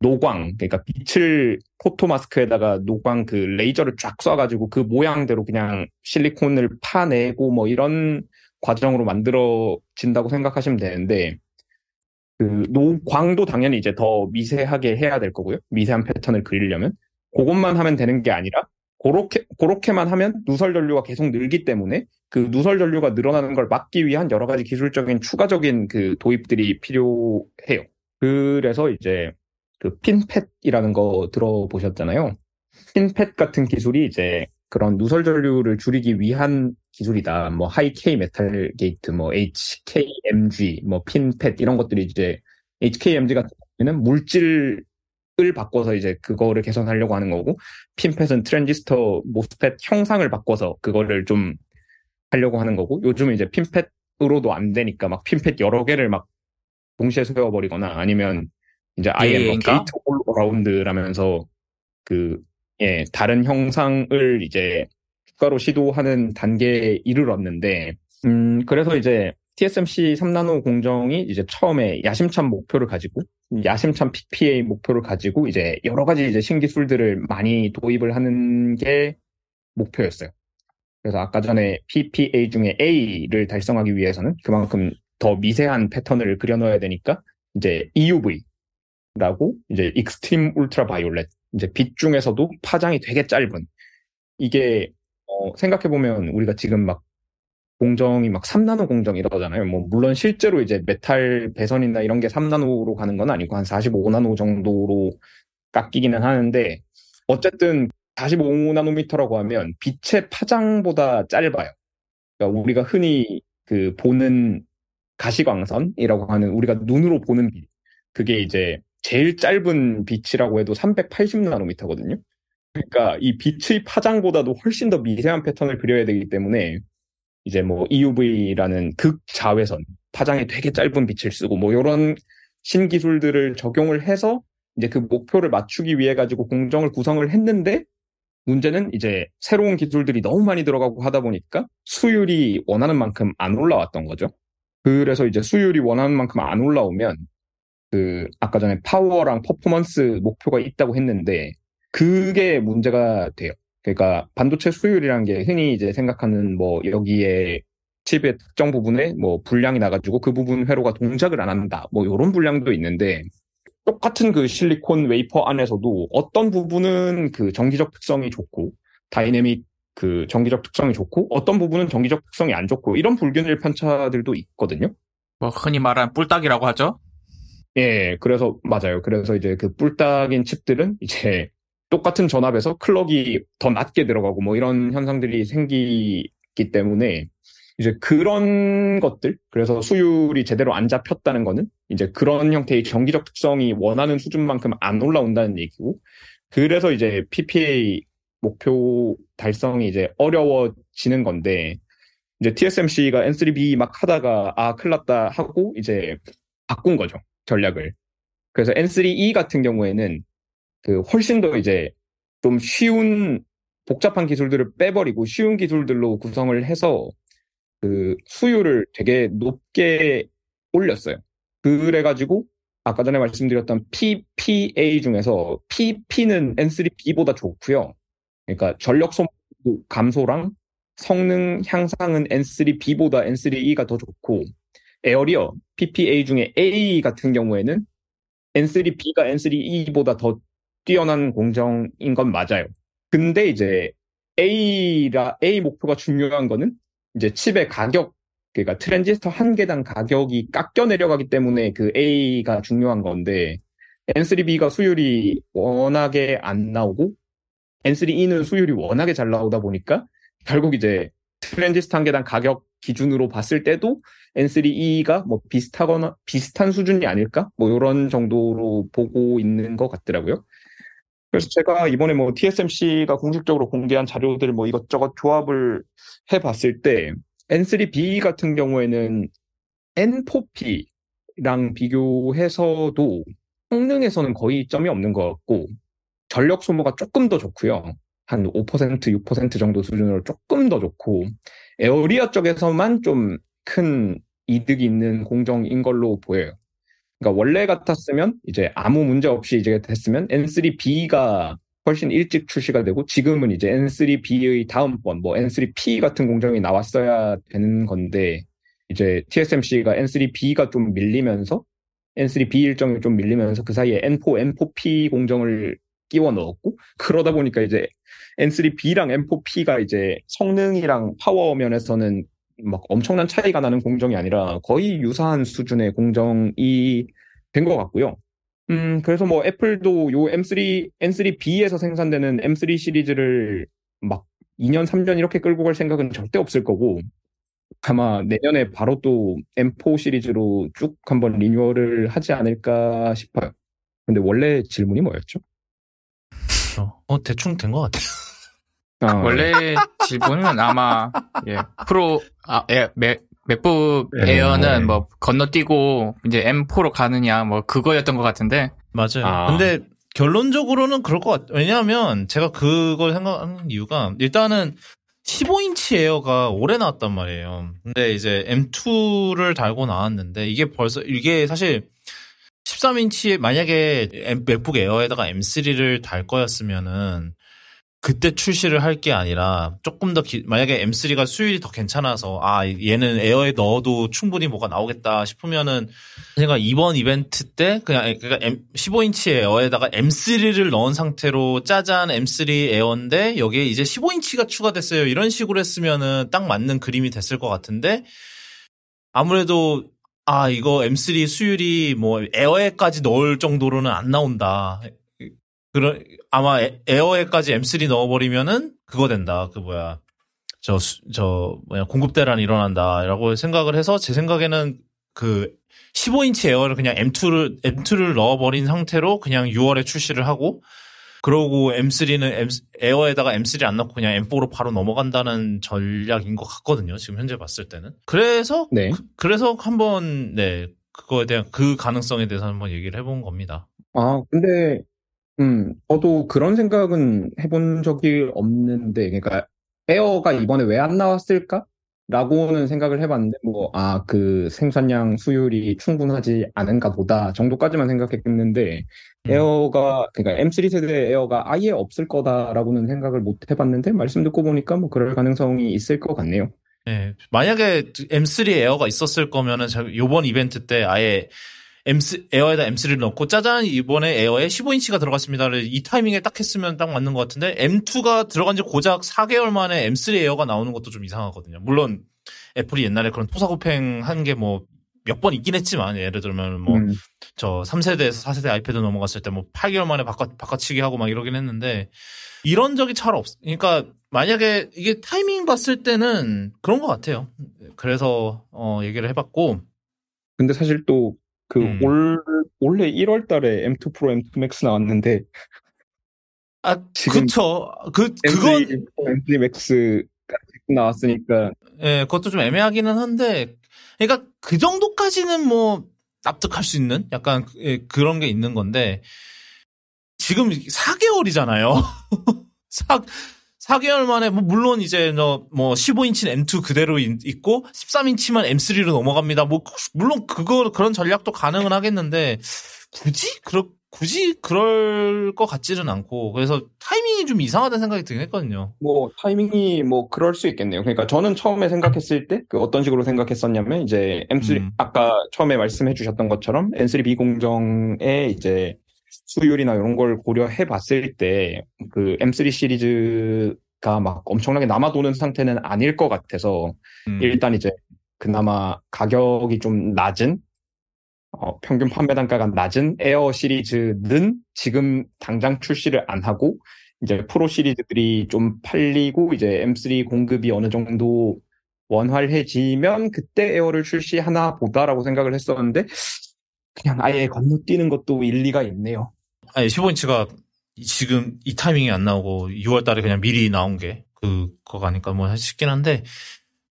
노광, 그러니까 빛을 포토 마스크에다가 노광 그 레이저를 쫙 쏴가지고 그 모양대로 그냥 실리콘을 파내고 뭐 이런 과정으로 만들어진다고 생각하시면 되는데, 그 노광도 당연히 이제 더 미세하게 해야 될 거고요. 미세한 패턴을 그리려면 그것만 하면 되는 게 아니라 그렇게 그렇게만 하면 누설 전류가 계속 늘기 때문에 그 누설 전류가 늘어나는 걸 막기 위한 여러 가지 기술적인 추가적인 그 도입들이 필요해요. 그래서 이제 그 핀펫이라는 거 들어보셨잖아요. 핀펫 같은 기술이 이제 그런 누설 전류를 줄이기 위한 기술이다. 뭐 하이K 메탈 게이트, 뭐 에이치케이엠지, 뭐 핀펫 이런 것들이 이제 에이치케이엠지 같은 경우에는 물질을 바꿔서 이제 그거를 개선하려고 하는 거고, 핀펫은 트랜지스터 모스펫 형상을 바꿔서 그거를 좀 하려고 하는 거고, 요즘 이제 핀펫으로도 안 되니까 막 핀펫 여러 개를 막 동시에 세워버리거나 아니면 이제 아예 뭐 게이트 올 어라운드라면서 그 예 다른 형상을 이제 추가로 시도하는 단계에 이르렀는데, 음, 그래서 이제 티에스엠씨 삼 나노 공정이 이제 처음에 야심찬 목표를 가지고, 야심찬 피피에이 목표를 가지고 이제 여러 가지 이제 신기술들을 많이 도입을 하는 게 목표였어요. 그래서 아까 전에 피피에이 중에 A를 달성하기 위해서는 그만큼 더 미세한 패턴을 그려넣어야 되니까 이제 이유브이라고 이제 익스트림 울트라 바이올렛, 이제 빛 중에서도 파장이 되게 짧은, 이게 어, 생각해보면 우리가 지금 막 공정이 막 삼 나노 공정 이러잖아요. 뭐 물론 실제로 이제 메탈 배선이나 이런 게 삼 나노로 가는 건 아니고 한 사십오 나노 정도로 깎이기는 하는데, 어쨌든 사십오 나노미터라고 하면 빛의 파장보다 짧아요. 그러니까 우리가 흔히 그 보는 가시광선이라고 하는, 우리가 눈으로 보는 빛, 그게 이제 제일 짧은 빛이라고 해도 삼백팔십 나노미터거든요. 그러니까 이 빛의 파장보다도 훨씬 더 미세한 패턴을 그려야 되기 때문에 이제 뭐 이유브이라는 극자외선, 파장이 되게 짧은 빛을 쓰고 뭐 이런 신기술들을 적용을 해서 이제 그 목표를 맞추기 위해 가지고 공정을 구성을 했는데, 문제는 이제 새로운 기술들이 너무 많이 들어가고 하다 보니까 수율이 원하는 만큼 안 올라왔던 거죠. 그래서 이제 수율이 원하는 만큼 안 올라오면 그 아까 전에 파워랑 퍼포먼스 목표가 있다고 했는데 그게 문제가 돼요. 그러니까 반도체 수율이란 게 흔히 이제 생각하는 뭐 여기에 칩의 특정 부분에 뭐 불량이 나가지고 그 부분 회로가 동작을 안 한다, 뭐 이런 불량도 있는데, 똑같은 그 실리콘 웨이퍼 안에서도 어떤 부분은 그 전기적 특성이 좋고 다이내믹 그 전기적 특성이 좋고 어떤 부분은 전기적 특성이 안 좋고 이런 불균일 편차들도 있거든요. 뭐 흔히 말하는 뿔딱이라고 하죠. 예, 그래서 맞아요. 그래서 이제 그 뿔딱인 칩들은 이제 똑같은 전압에서 클럭이 더 낮게 들어가고 뭐 이런 현상들이 생기기 때문에 이제 그런 것들, 그래서 수율이 제대로 안 잡혔다는 거는 이제 그런 형태의 전기적 특성이 원하는 수준만큼 안 올라온다는 얘기고, 그래서 이제 피피에이 목표 달성이 이제 어려워지는 건데, 이제 티에스엠씨가 엔 쓰리 비 막 하다가 아 큰일 났다 하고 이제 바꾼 거죠, 전략을. 그래서 엔 쓰리 이 같은 경우에는 그 훨씬 더 이제 좀 쉬운 복잡한 기술들을 빼버리고 쉬운 기술들로 구성을 해서 그 수율을 되게 높게 올렸어요. 그래가지고 아까 전에 말씀드렸던 피피에이 중에서 피피는 엔 쓰리 비보다 좋고요. 그러니까 전력 소모 감소랑 성능 향상은 엔 쓰리 비보다 엔 쓰리 이가 더 좋고, 에어리어 피피에이 중에 A 같은 경우에는 엔 쓰리 비가 엔 쓰리 이보다 더 뛰어난 공정인 건 맞아요. 근데 이제 A라 A 목표가 중요한 거는 이제 칩의 가격, 그러니까 트랜지스터 한 개당 가격이 깎여 내려가기 때문에 그 A가 중요한 건데, 엔 쓰리 비가 수율이 워낙에 안 나오고 엔 쓰리 이는 수율이 워낙에 잘 나오다 보니까 결국 이제 트랜지스터 한 개당 가격 기준으로 봤을 때도 엔 쓰리 이가 뭐 비슷하거나 비슷한 수준이 아닐까? 뭐 이런 정도로 보고 있는 것 같더라고요. 그래서 제가 이번에 뭐 티에스엠씨가 공식적으로 공개한 자료들 뭐 이것저것 조합을 해봤을 때 엔 쓰리 비 같은 경우에는 엔 포 피랑 비교해서도 성능에서는 거의 점이 없는 것 같고, 전력 소모가 조금 더 좋고요. 한 오 퍼센트, 육 퍼센트 정도 수준으로 조금 더 좋고, 에어리어 쪽에서만 좀 큰 이득이 있는 공정인 걸로 보여요. 그러니까 원래 같았으면 이제 아무 문제 없이 이제 됐으면 엔 쓰리 비가 훨씬 일찍 출시가 되고, 지금은 이제 엔 쓰리 비의 다음번 뭐 엔 쓰리 피 같은 공정이 나왔어야 되는 건데, 이제 티에스엠씨가 엔 쓰리 비가 좀 밀리면서 엔 쓰리 비 일정이 좀 밀리면서 그 사이에 엔 포, 엔 포 피 공정을 끼워 넣었고, 그러다 보니까 이제 엔 쓰리 비랑 엔 포 피가 이제 성능이랑 파워 면에서는 막 엄청난 차이가 나는 공정이 아니라 거의 유사한 수준의 공정이 된 것 같고요. 음, 그래서 뭐 애플도 요 엠 쓰리, 엔 쓰리 비에서 생산되는 엠 쓰리 시리즈를 막 이 년, 삼 년 이렇게 끌고 갈 생각은 절대 없을 거고, 아마 내년에 바로 또 엠 포 시리즈로 쭉 한번 리뉴얼을 하지 않을까 싶어요. 근데 원래 질문이 뭐였죠? 어, 대충 된 것 같아요. 어. 원래 질문은 아마, 예, 프로, 아, 예, 맥, 맥북 에어는 뭐, 건너뛰고, 이제 엠포로 가느냐, 뭐, 그거였던 것 같은데. 맞아요. 아. 근데, 결론적으로는 그럴 것 같아요. 왜냐면, 제가 그걸 생각하는 이유가, 일단은, 십오 인치 에어가 올해 나왔단 말이에요. 근데 이제, 엠투를 달고 나왔는데, 이게 벌써, 이게 사실, 십삼 인치에, 만약에, 맥북 에어에다가 엠 쓰리를 달 거였으면은, 그때 출시를 할 게 아니라 조금 더 기, 만약에 엠쓰리가 수율이 더 괜찮아서 아 얘는 에어에 넣어도 충분히 뭐가 나오겠다 싶으면은 제가 이번 이벤트 때 그냥 그러니까 십오 인치 에어에다가 엠쓰리를 넣은 상태로 짜잔 엠쓰리 에어인데 여기에 이제 십오 인치가 추가됐어요 이런 식으로 했으면은 딱 맞는 그림이 됐을 것 같은데 아무래도 아 이거 엠쓰리 수율이 뭐 에어에까지 넣을 정도로는 안 나온다. 그러, 아마 에어에까지 엠쓰리 넣어버리면은 그거 된다. 그 뭐야. 저, 저, 뭐야. 공급대란 일어난다. 라고 생각을 해서 제 생각에는 그 십오 인치 에어를 그냥 엠투를, 엠투를 넣어버린 상태로 그냥 유월에 출시를 하고 그러고 엠쓰리는 엠, 에어에다가 엠쓰리 안 넣고 그냥 엠포로 바로 넘어간다는 전략인 것 같거든요. 지금 현재 봤을 때는. 그래서, 네. 그, 그래서 한번, 네. 그거에 대한 그 가능성에 대해서 한번 얘기를 해본 겁니다. 아, 근데, 음, 저도 그런 생각은 해본 적이 없는데, 그러니까 에어가 이번에 왜 안 나왔을까? 라고는 생각을 해봤는데, 뭐, 아, 그 생산량 수율이 충분하지 않은가 보다 정도까지만 생각했는데, 음. 에어가, 그러니까 엠쓰리 세대 에어가 아예 없을 거다라고는 생각을 못 해봤는데, 말씀 듣고 보니까 뭐 그럴 가능성이 있을 것 같네요. 네. 만약에 엠쓰리 에어가 있었을 거면은, 요번 이벤트 때 아예 엠쓰리, 에어에다 엠쓰리를 넣고 짜잔 이번에 에어에 십오 인치가 들어갔습니다를 이 타이밍에 딱 했으면 딱 맞는 것 같은데 엠투가 들어간 지 고작 사 개월 만에 엠쓰리 에어가 나오는 것도 좀 이상하거든요. 물론 애플이 옛날에 그런 토사구팽한 게 뭐 몇 번 있긴 했지만 예를 들면 뭐 저 음. 삼 세대에서 사 세대 아이패드 넘어갔을 때 뭐 팔 개월 만에 바꿔 바꿔치기 하고 막 이러긴 했는데 이런 적이 잘 없. 그러니까 만약에 이게 타이밍 봤을 때는 그런 것 같아요. 그래서 어 얘기를 해봤고 근데 사실 또 그, 음. 올, 올해 일월 달에 엠투 프로, 엠투 맥스 나왔는데. 아, 그쵸. 그, 그건. 엠쓰리 맥스까지 나왔으니까. 예, 그것도 좀 애매하기는 한데. 그러니까 그 정도까지는 뭐, 납득할 수 있는? 약간, 예, 그런 게 있는 건데. 지금 사 개월이잖아요. 사 개월 만에, 뭐, 물론 이제, 뭐, 십오 인치는 엠투 그대로 있고, 십삼 인치만 엠쓰리로 넘어갑니다. 뭐, 물론 그거, 그런 전략도 가능은 하겠는데, 굳이? 그러, 굳이 그럴 것 같지는 않고, 그래서 타이밍이 좀 이상하다는 생각이 들긴 했거든요. 뭐, 타이밍이 뭐, 그럴 수 있겠네요. 그러니까 저는 처음에 생각했을 때, 그 어떤 식으로 생각했었냐면, 이제, 엠쓰리, 음. 아까 처음에 말씀해 주셨던 것처럼, 엠쓰리 비 공정에 이제, 수율이나 이런 걸 고려해 봤을 때, 그 엠쓰리 시리즈가 막 엄청나게 남아도는 상태는 아닐 것 같아서, 음. 일단 이제 그나마 가격이 좀 낮은, 어, 평균 판매 단가가 낮은 에어 시리즈는 지금 당장 출시를 안 하고, 이제 프로 시리즈들이 좀 팔리고, 이제 엠쓰리 공급이 어느 정도 원활해지면 그때 에어를 출시하나 보다라고 생각을 했었는데, 그냥 아예 건너뛰는 것도 일리가 있네요. 아니, 십오 인치가 지금 이 타이밍이 안 나오고 유월 달에 그냥 미리 나온 게 그거가 아닐까 뭐 싶긴 한데,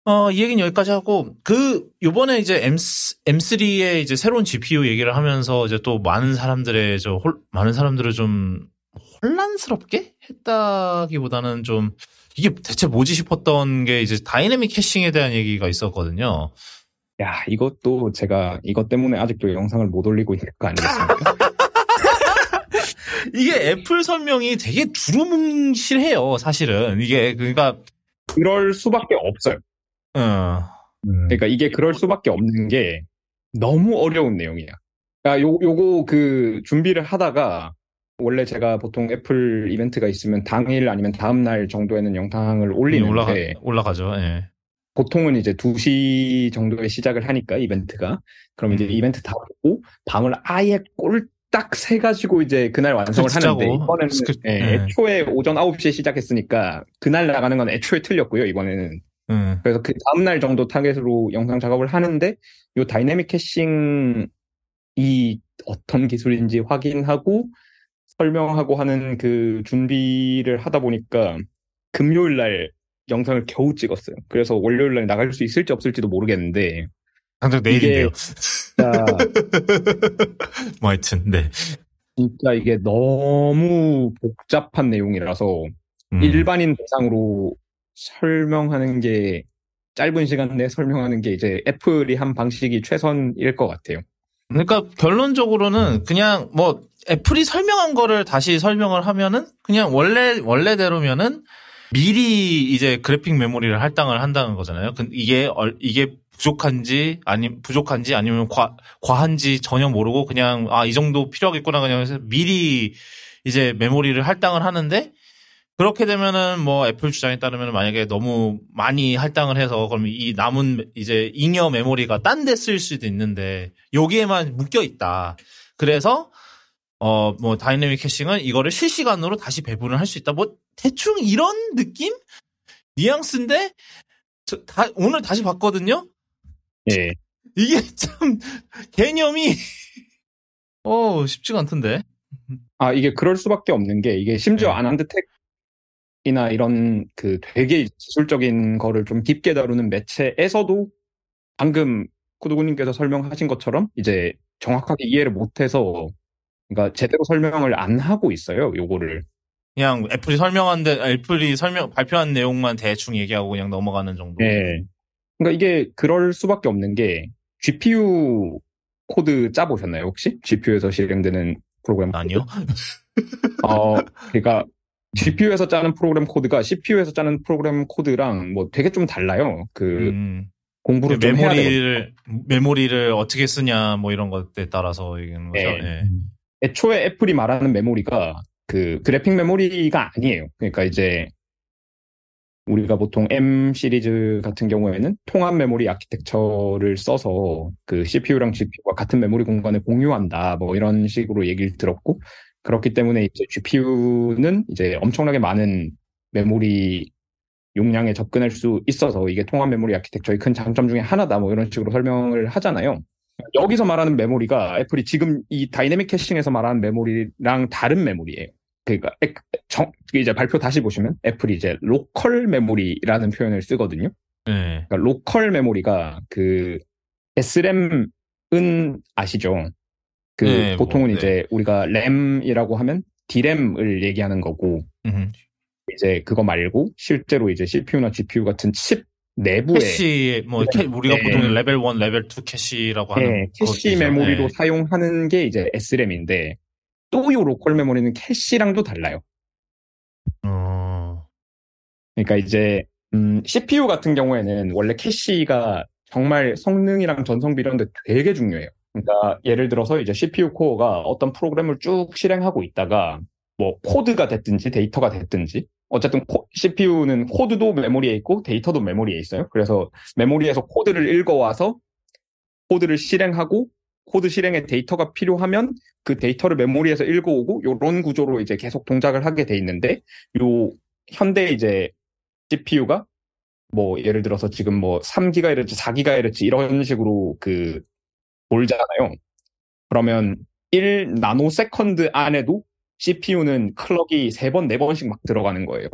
어, 이 얘기는 여기까지 하고, 그, 요번에 이제 엠쓰리의 이제 새로운 지피유 얘기를 하면서 이제 또 많은 사람들의 저 홀, 많은 사람들을 좀 혼란스럽게 했다기보다는 좀 이게 대체 뭐지 싶었던 게 이제 다이내믹 캐싱에 대한 얘기가 있었거든요. 야, 이것도 제가 이것 때문에 아직도 영상을 못 올리고 있는 거 아니겠습니까? 이게 애플 설명이 되게 두루뭉실해요, 사실은. 이게, 그러니까. 그럴 수밖에 없어요. 어. 음. 그러니까 이게 그럴 수밖에 없는 게 너무 어려운 내용이야. 그러니까 요, 요거 그 준비를 하다가 원래 제가 보통 애플 이벤트가 있으면 당일 아니면 다음날 정도에는 영상을 올리는데. 올라가, 올라가죠, 예. 보통은 이제 두 시 정도에 시작을 하니까, 이벤트가. 그럼 이제 음. 이벤트 다 보고, 밤을 아예 꼴딱 새가지고 이제 그날 완성을 하는데, 이번에는 네. 애초에 오전 아홉 시에 시작했으니까, 그날 나가는 건 애초에 틀렸고요, 이번에는. 음. 그래서 그 다음날 정도 타겟으로 영상 작업을 하는데, 요 다이내믹 캐싱이 어떤 기술인지 확인하고, 설명하고 하는 그 준비를 하다 보니까, 금요일 날, 영상을 겨우 찍었어요. 그래서 월요일 날 나갈 수 있을지 없을지도 모르겠는데. 당장 내일인데요. 진짜. 뭐 하여튼, 네. 진짜 이게 너무 복잡한 내용이라서 음. 일반인 대상으로 설명하는 게 짧은 시간 내에 설명하는 게 이제 애플이 한 방식이 최선일 것 같아요. 그러니까 결론적으로는 그냥 뭐 애플이 설명한 거를 다시 설명을 하면은 그냥 원래 원래대로면은 미리 이제 그래픽 메모리를 할당을 한다는 거잖아요. 근데 이게 이게 부족한지 아니 부족한지 아니면 과 과한지 전혀 모르고 그냥 아, 이 정도 필요하겠구나 그냥 해서 미리 이제 메모리를 할당을 하는데, 그렇게 되면은 뭐 애플 주장에 따르면 만약에 너무 많이 할당을 해서 그럼 이 남은 이제 잉여 메모리가 딴 데 쓸 수도 있는데 여기에만 묶여 있다. 그래서 어 뭐 다이내믹 캐싱은 이거를 실시간으로 다시 배분을 할 수 있다. 뭐 대충 이런 느낌? 뉘앙스인데 저 다, 오늘 다시 봤거든요. 예. 이게 참 개념이 어 쉽지가 않던데. 아, 이게 그럴 수밖에 없는 게, 이게 심지어 네. 아난드텍이나 이런 그 되게 기술적인 거를 좀 깊게 다루는 매체에서도 방금 쿠두구님께서 설명하신 것처럼 이제 정확하게 이해를 못해서, 그러니까 제대로 설명을 안 하고 있어요, 요거를. 그냥 애플이 설명한데, 애플이 설명, 발표한 내용만 대충 얘기하고 그냥 넘어가는 정도. 네. 그러니까 이게 그럴 수밖에 없는 게, 지피유 코드 짜보셨나요, 혹시? 지피유에서 실행되는 프로그램 아니요. 어, 그러니까 지피유에서 짜는 프로그램 코드가 씨피유에서 짜는 프로그램 코드랑 뭐 되게 좀 달라요. 그 음, 공부를 좀 메모리를 해야 되거든요. 메모리를 어떻게 쓰냐 뭐 이런 것에 따라서 얘기하는 거죠. 네. 네. 애초에 애플이 말하는 메모리가 그 그래픽 메모리가 아니에요. 그러니까 이제 우리가 보통 M 시리즈 같은 경우에는 통합 메모리 아키텍처를 써서 그 씨피유랑 지피유가 같은 메모리 공간을 공유한다, 뭐 이런 식으로 얘기를 들었고, 그렇기 때문에 이제 지피유는 이제 엄청나게 많은 메모리 용량에 접근할 수 있어서 이게 통합 메모리 아키텍처의 큰 장점 중에 하나다, 뭐 이런 식으로 설명을 하잖아요. 여기서 말하는 메모리가 애플이 지금 이 다이내믹 캐싱에서 말하는 메모리랑 다른 메모리예요. 그러니까 정, 이제 발표 다시 보시면 애플이 이제 로컬 메모리라는 표현을 쓰거든요. 네. 그러니까 로컬 메모리가 그 에스램은 아시죠? 그 네, 보통은 뭐, 네. 이제 우리가 램이라고 하면 디램을 얘기하는 거고, 음. 이제 그거 말고 실제로 이제 씨피유나 지피유 같은 칩 내부에 캐시 뭐 캐, 우리가 네. 보통 레벨 일, 레벨 이 캐시라고 하는 네, 캐시 메모리로 네. 사용하는 게 이제 에스램인데. 또 이 로컬 메모리는 캐시랑도 달라요. 어... 그러니까 이제 음, 씨피유 같은 경우에는 원래 캐시가 정말 성능이랑 전성비 이런 데 되게 중요해요. 그러니까 예를 들어서 이제 씨피유 코어가 어떤 프로그램을 쭉 실행하고 있다가 뭐 코드가 됐든지 데이터가 됐든지 어쨌든 코, 씨피유는 코드도 메모리에 있고 데이터도 메모리에 있어요. 그래서 메모리에서 코드를 읽어와서 코드를 실행하고 코드 실행에 데이터가 필요하면 그 데이터를 메모리에서 읽어오고 이런 구조로 이제 계속 동작을 하게 돼 있는데, 요 현대 이제 씨피유가 뭐 예를 들어서 지금 뭐 삼 기가헤르츠, 사 기가헤르츠 이런 식으로 그 돌잖아요. 그러면 일 나노세컨드 안에도 씨피유는 클럭이 세 번, 네 번씩 막 들어가는 거예요.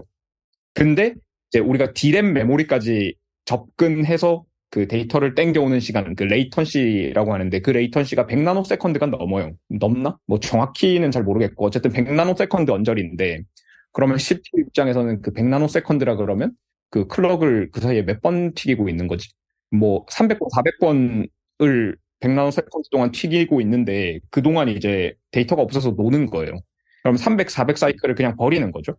근데 이제 우리가 디램 메모리까지 접근해서 그 데이터를 땡겨오는 시간, 그 레이턴시라고 하는데, 그 레이턴시가 백 나노세컨드가 넘어요. 넘나? 뭐 정확히는 잘 모르겠고, 어쨌든 백 나노세컨드 언저리인데, 그러면 씨피유 입장에서는 그 백 나노세컨드라 그러면 그 클럭을 그 사이에 몇 번 튀기고 있는 거지. 뭐 삼백 번, 사백 번을 백 나노세컨드 동안 튀기고 있는데, 그동안 이제 데이터가 없어서 노는 거예요. 그럼 삼백, 사백 사이클을 그냥 버리는 거죠.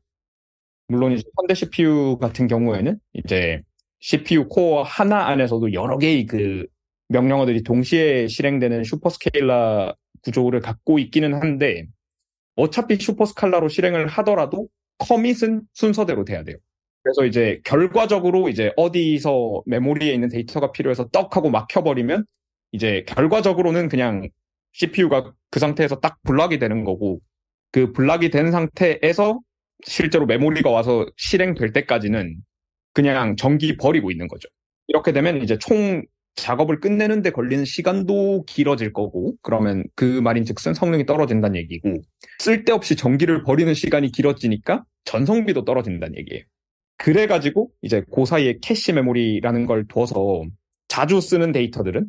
물론 이제 현대 씨피유 같은 경우에는 이제 씨피유 코어 하나 안에서도 여러 개의 그 명령어들이 동시에 실행되는 슈퍼스케일러 구조를 갖고 있기는 한데, 어차피 슈퍼스칼라로 실행을 하더라도 커밋은 순서대로 돼야 돼요. 그래서 이제 결과적으로 이제 어디서 메모리에 있는 데이터가 필요해서 떡 하고 막혀버리면 이제 결과적으로는 그냥 씨피유가 그 상태에서 딱 블락이 되는 거고, 그 블락이 된 상태에서 실제로 메모리가 와서 실행될 때까지는 그냥 전기 버리고 있는 거죠. 이렇게 되면 이제 총 작업을 끝내는데 걸리는 시간도 길어질 거고, 그러면 그 말인즉슨 성능이 떨어진다는 얘기고, 쓸데없이 전기를 버리는 시간이 길어지니까 전성비도 떨어진다는 얘기예요. 그래가지고 이제 그 사이에 캐시 메모리라는 걸 둬서 자주 쓰는 데이터들은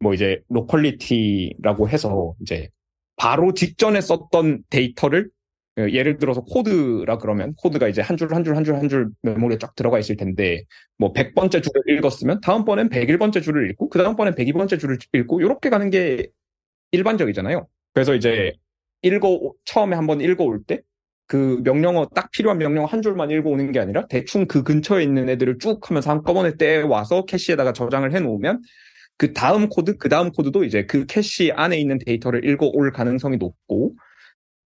뭐 이제 로컬리티라고 해서 이제 바로 직전에 썼던 데이터를, 예를 들어서 코드라 그러면 코드가 이제 한 줄 한 줄 한 줄 한 줄 메모리에 쫙 들어가 있을 텐데, 뭐 백 번째 줄을 읽었으면 다음번엔 백일 번째 줄을 읽고 그 다음번엔 백이 번째 줄을 읽고 이렇게 가는 게 일반적이잖아요. 그래서 이제 읽어 처음에 한번 읽어올 때 그 명령어 딱 필요한 명령어 한 줄만 읽어오는 게 아니라 대충 그 근처에 있는 애들을 쭉 하면서 한꺼번에 떼와서 캐시에다가 저장을 해놓으면 그 다음 코드, 그 다음 코드도 이제 그 캐시 안에 있는 데이터를 읽어올 가능성이 높고,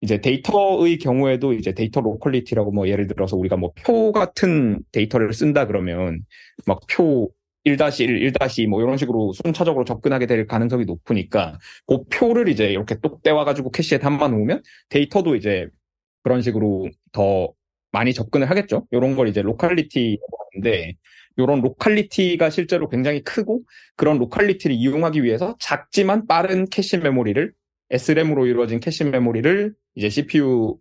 이제 데이터의 경우에도 이제 데이터 로컬리티라고 뭐 예를 들어서 우리가 뭐 표 같은 데이터를 쓴다 그러면 막 표 일 일, 일 이 뭐 이런 식으로 순차적으로 접근하게 될 가능성이 높으니까 그 표를 이제 이렇게 똑 떼와가지고 캐시에 담아 놓으면 데이터도 이제 그런 식으로 더 많이 접근을 하겠죠. 이런 걸 이제 로컬리티라고 하는데, 이런 로컬리티가 실제로 굉장히 크고 그런 로컬리티를 이용하기 위해서 작지만 빠른 캐시 메모리를, 에스램으로 이루어진 캐시 메모리를 이제 씨피유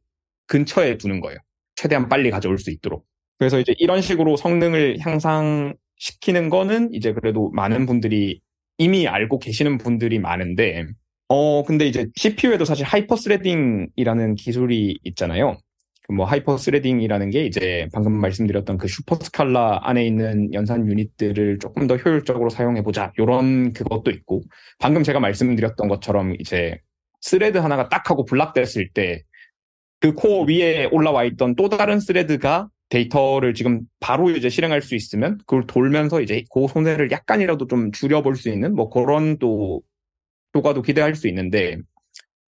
근처에 두는 거예요. 최대한 빨리 가져올 수 있도록. 그래서 이제 이런 식으로 성능을 향상시키는 거는 이제 그래도 많은 분들이 이미 알고 계시는 분들이 많은데, 어, 근데 이제 씨피유에도 사실 하이퍼 스레딩이라는 기술이 있잖아요. 뭐 하이퍼 스레딩이라는 게 이제 방금 말씀드렸던 그 슈퍼스칼라 안에 있는 연산 유닛들을 조금 더 효율적으로 사용해보자, 이런 그것도 있고, 방금 제가 말씀드렸던 것처럼 이제 스레드 하나가 딱 하고 블락됐을 때 그 코어 위에 올라와 있던 또 다른 스레드가 데이터를 지금 바로 이제 실행할 수 있으면 그걸 돌면서 이제 그 손해를 약간이라도 좀 줄여볼 수 있는 뭐 그런 또 효과도 기대할 수 있는데,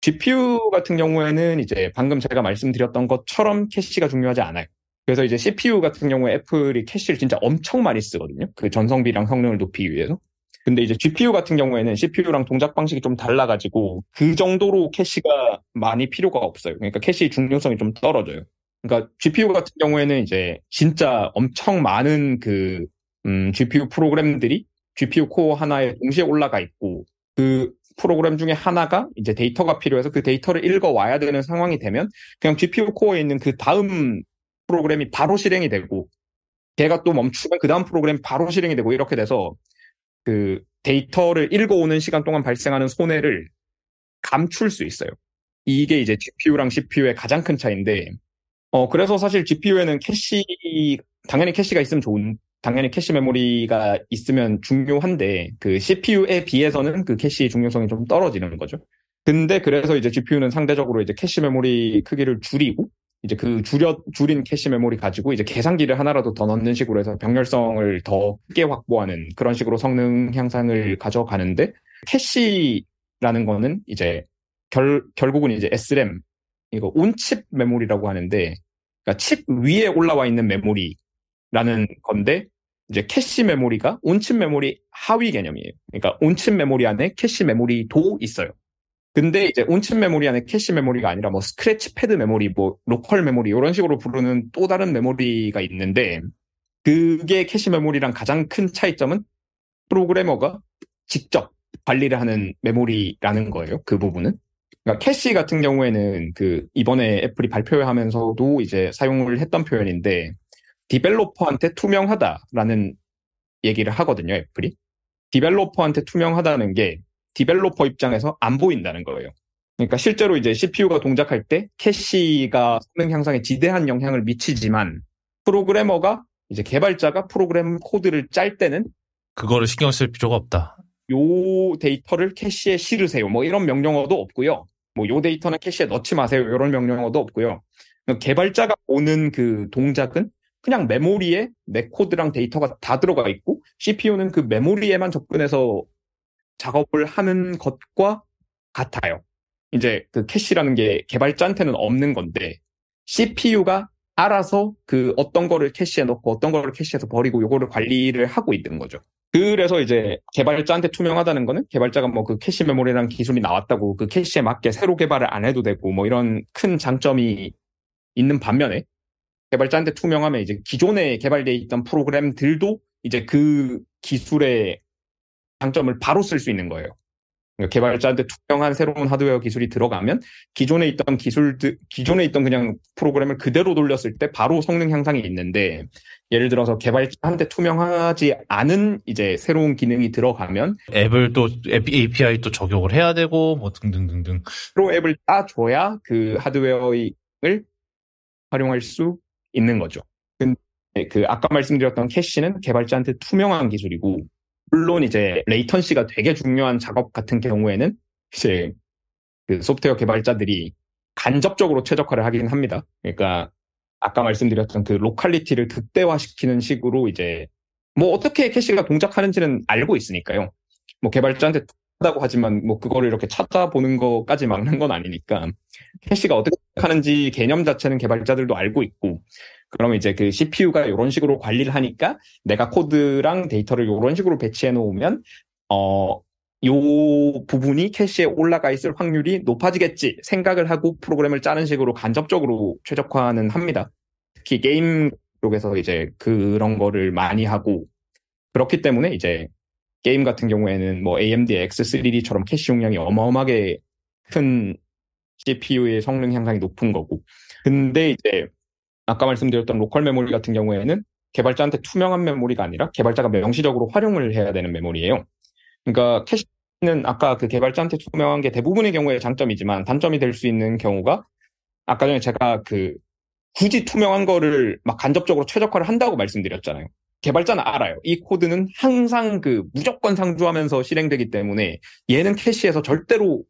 지피유 같은 경우에는 이제 방금 제가 말씀드렸던 것처럼 캐시가 중요하지 않아요. 그래서 이제 씨피유 같은 경우에 애플이 캐시를 진짜 엄청 많이 쓰거든요. 그 전성비랑 성능을 높이기 위해서. 근데 이제 지피유 같은 경우에는 씨피유랑 동작 방식이 좀 달라가지고 그 정도로 캐시가 많이 필요가 없어요. 그러니까 캐시 중요성이 좀 떨어져요. 그러니까 지피유 같은 경우에는 이제 진짜 엄청 많은 그, 음, 지피유 프로그램들이 지피유 코어 하나에 동시에 올라가 있고, 그 프로그램 중에 하나가 이제 데이터가 필요해서 그 데이터를 읽어와야 되는 상황이 되면 그냥 지피유 코어에 있는 그 다음 프로그램이 바로 실행이 되고, 걔가 또 멈추면 그 다음 프로그램 바로 실행이 되고, 이렇게 돼서 그 데이터를 읽어오는 시간 동안 발생하는 손해를 감출 수 있어요. 이게 이제 지피유랑 씨피유의 가장 큰 차이인데, 어, 그래서 사실 지피유에는 캐시, 당연히 캐시가 있으면 좋은, 당연히 캐시 메모리가 있으면 중요한데, 그 씨피유에 비해서는 그 캐시 중요성이 좀 떨어지는 거죠. 근데 그래서 이제 지피유는 상대적으로 이제 캐시 메모리 크기를 줄이고, 이제 그 줄여, 줄인 캐시 메모리 가지고 이제 계산기를 하나라도 더 넣는 식으로 해서 병렬성을 더 크게 확보하는 그런 식으로 성능 향상을 가져가는데, 캐시라는 거는 이제 결, 결국은 이제 에스램, 이거 온칩 메모리라고 하는데, 그러니까 칩 위에 올라와 있는 메모리, 라는 건데, 이제 캐시 메모리가 온칩 메모리 하위 개념이에요. 그러니까 온칩 메모리 안에 캐시 메모리도 있어요. 근데 이제 온칩 메모리 안에 캐시 메모리가 아니라 뭐 스크래치 패드 메모리, 뭐 로컬 메모리 이런 식으로 부르는 또 다른 메모리가 있는데, 그게 캐시 메모리랑 가장 큰 차이점은 프로그래머가 직접 관리를 하는 메모리라는 거예요. 그 부분은. 그러니까 캐시 같은 경우에는 그 이번에 애플이 발표하면서도 이제 사용을 했던 표현인데, 디벨로퍼한테 투명하다라는 얘기를 하거든요, 애플이. 디벨로퍼한테 투명하다는 게 디벨로퍼 입장에서 안 보인다는 거예요. 그러니까 실제로 이제 씨피유가 동작할 때 캐시가 성능 향상에 지대한 영향을 미치지만, 프로그래머가 이제 개발자가 프로그램 코드를 짤 때는 그거를 신경 쓸 필요가 없다. 요 데이터를 캐시에 실으세요, 뭐 이런 명령어도 없고요. 뭐 요 데이터는 캐시에 넣지 마세요, 이런 명령어도 없고요. 개발자가 보는 그 동작은 그냥 메모리에 내 코드랑 데이터가 다 들어가 있고, 씨피유는 그 메모리에만 접근해서 작업을 하는 것과 같아요. 이제 그 캐시라는 게 개발자한테는 없는 건데, 씨피유가 알아서 그 어떤 거를 캐시에 넣고 어떤 거를 캐시에서 버리고 요거를 관리를 하고 있는 거죠. 그래서 이제 개발자한테 투명하다는 거는 개발자가 뭐 그 캐시 메모리라는 기술이 나왔다고 그 캐시에 맞게 새로 개발을 안 해도 되고 뭐 이런 큰 장점이 있는 반면에, 개발자한테 투명하면 이제 기존에 개발되어 있던 프로그램들도 이제 그 기술의 장점을 바로 쓸 수 있는 거예요. 그러니까 개발자한테 투명한 새로운 하드웨어 기술이 들어가면 기존에 있던 기술들, 기존에 있던 그냥 프로그램을 그대로 돌렸을 때 바로 성능 향상이 있는데, 예를 들어서 개발자한테 투명하지 않은 이제 새로운 기능이 들어가면 앱을 또 에이피아이 또 적용을 해야 되고 뭐 등등등등. 프로 앱을 따줘야 그 하드웨어를 활용할 수 있는 거죠. 근데 그 아까 말씀드렸던 캐시는 개발자한테 투명한 기술이고, 물론 이제 레이턴시가 되게 중요한 작업 같은 경우에는 이제 그 소프트웨어 개발자들이 간접적으로 최적화를 하긴 합니다. 그러니까 아까 말씀드렸던 그 로컬리티를 극대화시키는 식으로 이제 뭐 어떻게 캐시가 동작하는지는 알고 있으니까요. 뭐 개발자한테 하다고 하지만 뭐 그거를 이렇게 찾아보는 것까지 막는 건 아니니까 캐시가 어떻게 하는지 개념 자체는 개발자들도 알고 있고, 그러면 이제 그 씨피유가 이런 식으로 관리를 하니까 내가 코드랑 데이터를 이런 식으로 배치해 놓으면 어, 요 부분이 캐시에 올라가 있을 확률이 높아지겠지 생각을 하고 프로그램을 짜는 식으로 간접적으로 최적화는 합니다. 특히 게임 쪽에서 이제 그런 거를 많이 하고, 그렇기 때문에 이제 게임 같은 경우에는 뭐 에이엠디의 엑스 쓰리디처럼 캐시 용량이 어마어마하게 큰 씨피유의 성능 향상이 높은 거고, 근데 이제 아까 말씀드렸던 로컬 메모리 같은 경우에는 개발자한테 투명한 메모리가 아니라 개발자가 명시적으로 활용을 해야 되는 메모리예요. 그러니까 캐시는 아까 그 개발자한테 투명한 게 대부분의 경우에 장점이지만 단점이 될 수 있는 경우가, 아까 전에 제가 그 굳이 투명한 거를 막 간접적으로 최적화를 한다고 말씀드렸잖아요. 개발자는 알아요. 이 코드는 항상 그 무조건 상주하면서 실행되기 때문에 얘는 캐시에서 절대로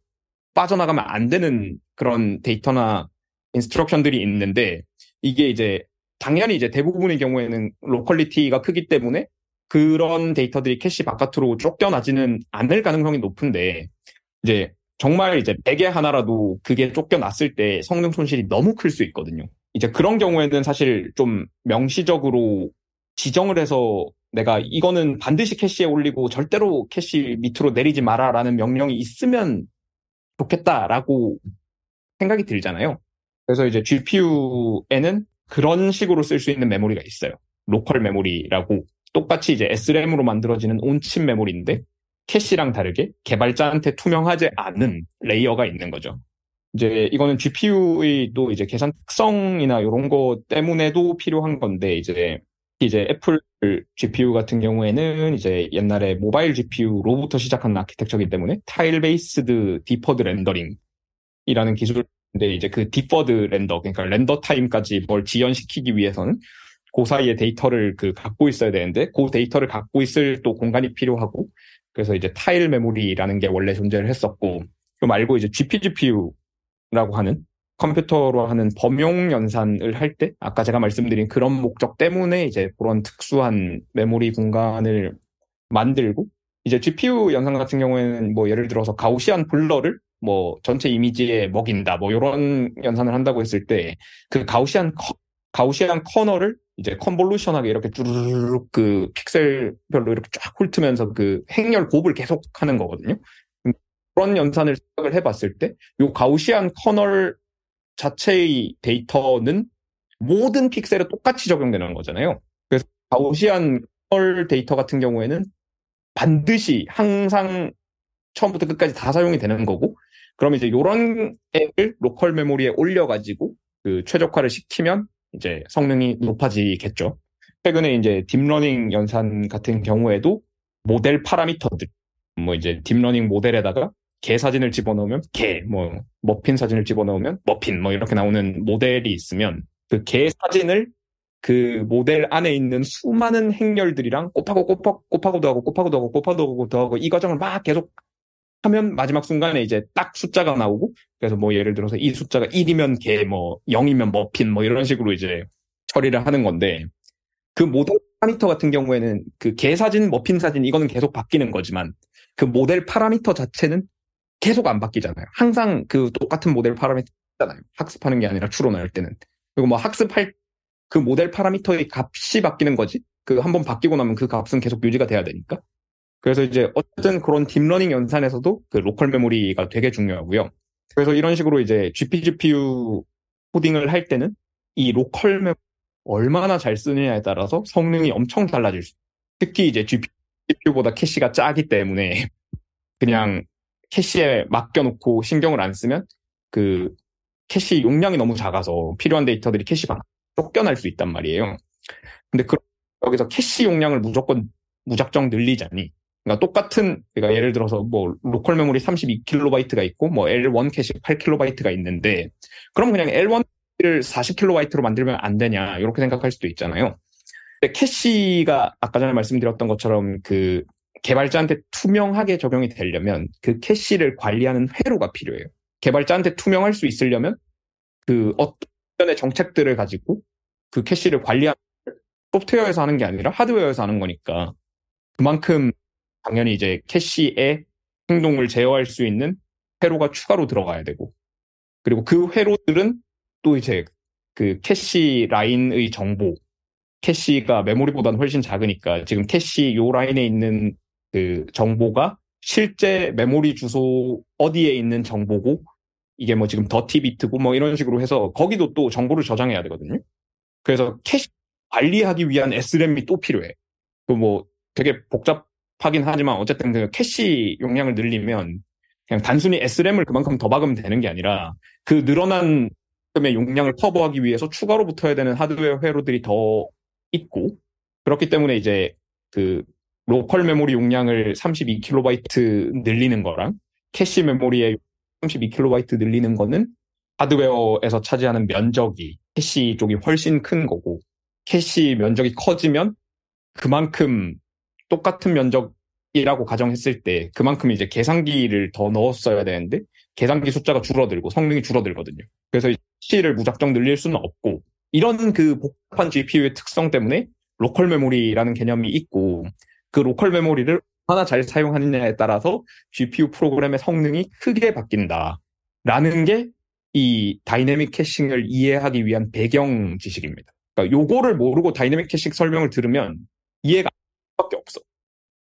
빠져나가면 안 되는 그런 데이터나 인스트럭션들이 있는데, 이게 이제 당연히 이제 대부분의 경우에는 로컬리티가 크기 때문에 그런 데이터들이 캐시 바깥으로 쫓겨나지는 않을 가능성이 높은데, 이제 정말 이제 백에 하나라도 그게 쫓겨났을 때 성능 손실이 너무 클 수 있거든요. 이제 그런 경우에는 사실 좀 명시적으로 지정을 해서 내가 이거는 반드시 캐시에 올리고 절대로 캐시 밑으로 내리지 마라라는 명령이 있으면 좋겠다라고 생각이 들잖아요. 그래서 이제 지피유에는 그런 식으로 쓸 수 있는 메모리가 있어요. 로컬 메모리라고. 똑같이 이제 에스램으로 만들어지는 온칩 메모리인데 캐시랑 다르게 개발자한테 투명하지 않은 레이어가 있는 거죠. 이제 이거는 지피유의 또 이제 계산 특성이나 이런 거 때문에도 필요한 건데, 이제 이제 애플 지피유 같은 경우에는 이제 옛날에 모바일 지피유로부터 시작한 아키텍처이기 때문에 타일 베이스드 디퍼드 렌더링이라는 기술인데, 이제 그 디퍼드 렌더, 그러니까 렌더 타임까지 뭘 지연시키기 위해서는 그 사이에 데이터를 그 갖고 있어야 되는데, 그 데이터를 갖고 있을 또 공간이 필요하고, 그래서 이제 타일 메모리라는 게 원래 존재를 했었고, 그 말고 이제 지피지피유라고 하는 컴퓨터로 하는 범용 연산을 할 때 아까 제가 말씀드린 그런 목적 때문에 이제 그런 특수한 메모리 공간을 만들고, 이제 지피유 연산 같은 경우에는 뭐 예를 들어서 가우시안 블러를 뭐 전체 이미지에 먹인다 뭐 이런 연산을 한다고 했을 때 그 가우시안 커 가우시안 커널을 이제 컨볼루션하게 이렇게 쭈르륵 그 픽셀별로 이렇게 쫙 훑으면서 그 행렬 곱을 계속 하는 거거든요. 그런 연산을 생각을 해봤을 때 요 가우시안 커널 자체의 데이터는 모든 픽셀에 똑같이 적용되는 거잖아요. 그래서 가우시안 커널 데이터 같은 경우에는 반드시 항상 처음부터 끝까지 다 사용이 되는 거고, 그럼 이제 요런 앱을 로컬 메모리에 올려가지고 그 최적화를 시키면 이제 성능이 높아지겠죠. 최근에 이제 딥러닝 연산 같은 경우에도 모델 파라미터들, 뭐 이제 딥러닝 모델에다가 개 사진을 집어넣으면 개, 뭐 머핀 사진을 집어넣으면 머핀, 뭐 이렇게 나오는 모델이 있으면 그 개 사진을 그 모델 안에 있는 수많은 행렬들이랑 곱하고 곱하고 곱하고도 하고 곱하고도 하고 곱하고도 하고 이 과정을 막 계속 하면 마지막 순간에 이제 딱 숫자가 나오고, 그래서 뭐 예를 들어서 이 숫자가 일이면 개, 뭐 영이면 머핀, 뭐 이런 식으로 이제 처리를 하는 건데, 그 모델 파라미터 같은 경우에는 그 개 사진, 머핀 사진 이거는 계속 바뀌는 거지만 그 모델 파라미터 자체는 계속 안 바뀌잖아요. 항상 그 똑같은 모델 파라미터잖아요. 학습하는 게 아니라 추론할 때는. 그리고 뭐 학습할 그 모델 파라미터의 값이 바뀌는 거지. 그 한번 바뀌고 나면 그 값은 계속 유지가 돼야 되니까. 그래서 이제 어쨌든 그런 딥러닝 연산에서도 그 로컬 메모리가 되게 중요하고요. 그래서 이런 식으로 이제 지피지피유 코딩을 할 때는 이 로컬 메모리 얼마나 잘 쓰느냐에 따라서 성능이 엄청 달라질 수 있어요. 특히 이제 지피유보다 캐시가 짜기 때문에 그냥 캐시에 맡겨놓고 신경을 안 쓰면 그 캐시 용량이 너무 작아서 필요한 데이터들이 캐시 밖으로 쫓겨날 수 있단 말이에요. 근데 그 여기서 캐시 용량을 무조건 무작정 늘리자니, 그러니까 똑같은, 그러니까 예를 들어서 뭐 로컬 메모리 삼십이 킬로바이트가 있고 뭐 엘원 캐시 팔 킬로바이트가 있는데, 그럼 그냥 엘원을 사십 킬로바이트로 만들면 안 되냐 이렇게 생각할 수도 있잖아요. 근데 캐시가 아까 전에 말씀드렸던 것처럼 그 개발자한테 투명하게 적용이 되려면 그 캐시를 관리하는 회로가 필요해요. 개발자한테 투명할 수 있으려면 그 어떤 정책들을 가지고 그 캐시를 관리하는 소프트웨어에서 하는 게 아니라 하드웨어에서 하는 거니까 그만큼 당연히 이제 캐시에 행동을 제어할 수 있는 회로가 추가로 들어가야 되고, 그리고 그 회로들은 또 이제 그 캐시 라인의 정보, 캐시가 메모리보다는 훨씬 작으니까 지금 캐시 요 라인에 있는 그 정보가 실제 메모리 주소 어디에 있는 정보고, 이게 뭐 지금 더티 비트고 뭐 이런 식으로 해서 거기도 또 정보를 저장해야 되거든요. 그래서 캐시 관리하기 위한 에스램이 또 필요해. 그 뭐 되게 복잡하긴 하지만 어쨌든 그 캐시 용량을 늘리면 그냥 단순히 에스램을 그만큼 더 박으면 되는 게 아니라 그 늘어난 그만큼의 용량을 커버하기 위해서 추가로 붙어야 되는 하드웨어 회로들이 더 있고, 그렇기 때문에 이제 그 로컬 메모리 용량을 삼십이 킬로바이트 늘리는 거랑 캐시 메모리의 삼십이 킬로바이트 늘리는 거는 하드웨어에서 차지하는 면적이 캐시 쪽이 훨씬 큰 거고, 캐시 면적이 커지면 그만큼 똑같은 면적이라고 가정했을 때 그만큼 이제 계산기를 더 넣었어야 되는데 계산기 숫자가 줄어들고 성능이 줄어들거든요. 그래서 캐시를 무작정 늘릴 수는 없고, 이런 그 복잡한 지피유의 특성 때문에 로컬 메모리라는 개념이 있고, 그 로컬 메모리를 얼마나 잘 사용하느냐에 따라서 지피유 프로그램의 성능이 크게 바뀐다라는 게 이 다이내믹 캐싱을 이해하기 위한 배경 지식입니다. 그러니까 요거를 모르고 다이내믹 캐싱 설명을 들으면 이해가 밖에 없어.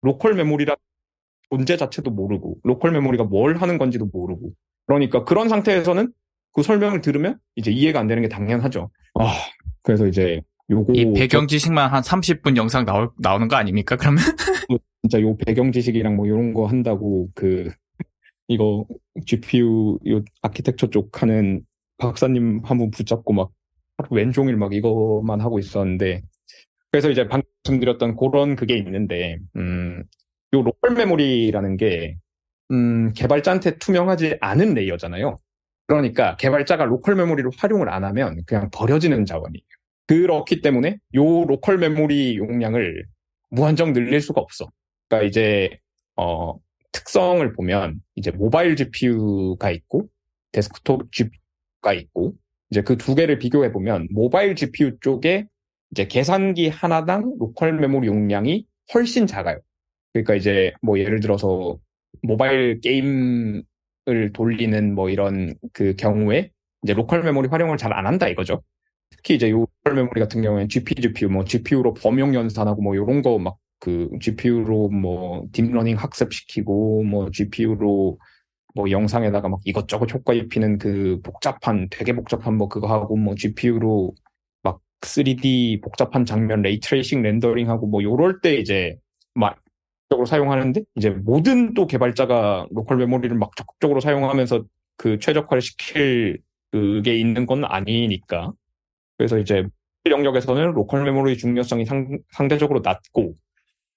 로컬 메모리라 존재 자체도 모르고 로컬 메모리가 뭘 하는 건지도 모르고, 그러니까 그런 상태에서는 그 설명을 들으면 이제 이해가 안 되는 게 당연하죠. 아, 그래서 이제 요거 이 배경 지식만 한 삼십 분 영상 나올 나오는 거 아닙니까? 그러면 진짜 요 배경 지식이랑 뭐 이런 거 한다고 그 이거 지피유 요 아키텍처 쪽 하는 박사님 한 분 붙잡고 막 하루 왼종일 막 이거만 하고 있었는데, 그래서 이제 방금 말씀드렸던 그런 그게 있는데, 음, 요 로컬 메모리라는 게 음, 개발자한테 투명하지 않은 레이어잖아요. 그러니까 개발자가 로컬 메모리를 활용을 안 하면 그냥 버려지는 자원이에요. 그렇기 때문에 요 로컬 메모리 용량을 무한정 늘릴 수가 없어. 그러니까 이제 어, 특성을 보면 이제 모바일 지피유가 있고 데스크톱 지피유가 있고, 이제 그 두 개를 비교해 보면 모바일 지피유 쪽에 이제 계산기 하나당 로컬 메모리 용량이 훨씬 작아요. 그러니까 이제 뭐 예를 들어서 모바일 게임을 돌리는 뭐 이런 그 경우에 이제 로컬 메모리 활용을 잘 안 한다 이거죠. 특히 이제 로컬 메모리 같은 경우에는 지피지피유, 뭐 지피유로 범용 연산하고 뭐 이런 거 막 그 지피유로 뭐 딥러닝 학습시키고 뭐 지피유로 뭐 영상에다가 막 이것저것 효과 입히는 그 복잡한 되게 복잡한 뭐 그거 하고 뭐 지피유로 막 쓰리디 복잡한 장면 레이트레이싱 렌더링하고 뭐 요럴 때 이제 막 적극적으로 사용하는데, 이제 모든 또 개발자가 로컬 메모리를 막 적극적으로 사용하면서 그 최적화를 시킬 그게 있는 건 아니니까, 그래서 이제 영역에서는 로컬 메모리의 중요성이 상, 상대적으로 낮고,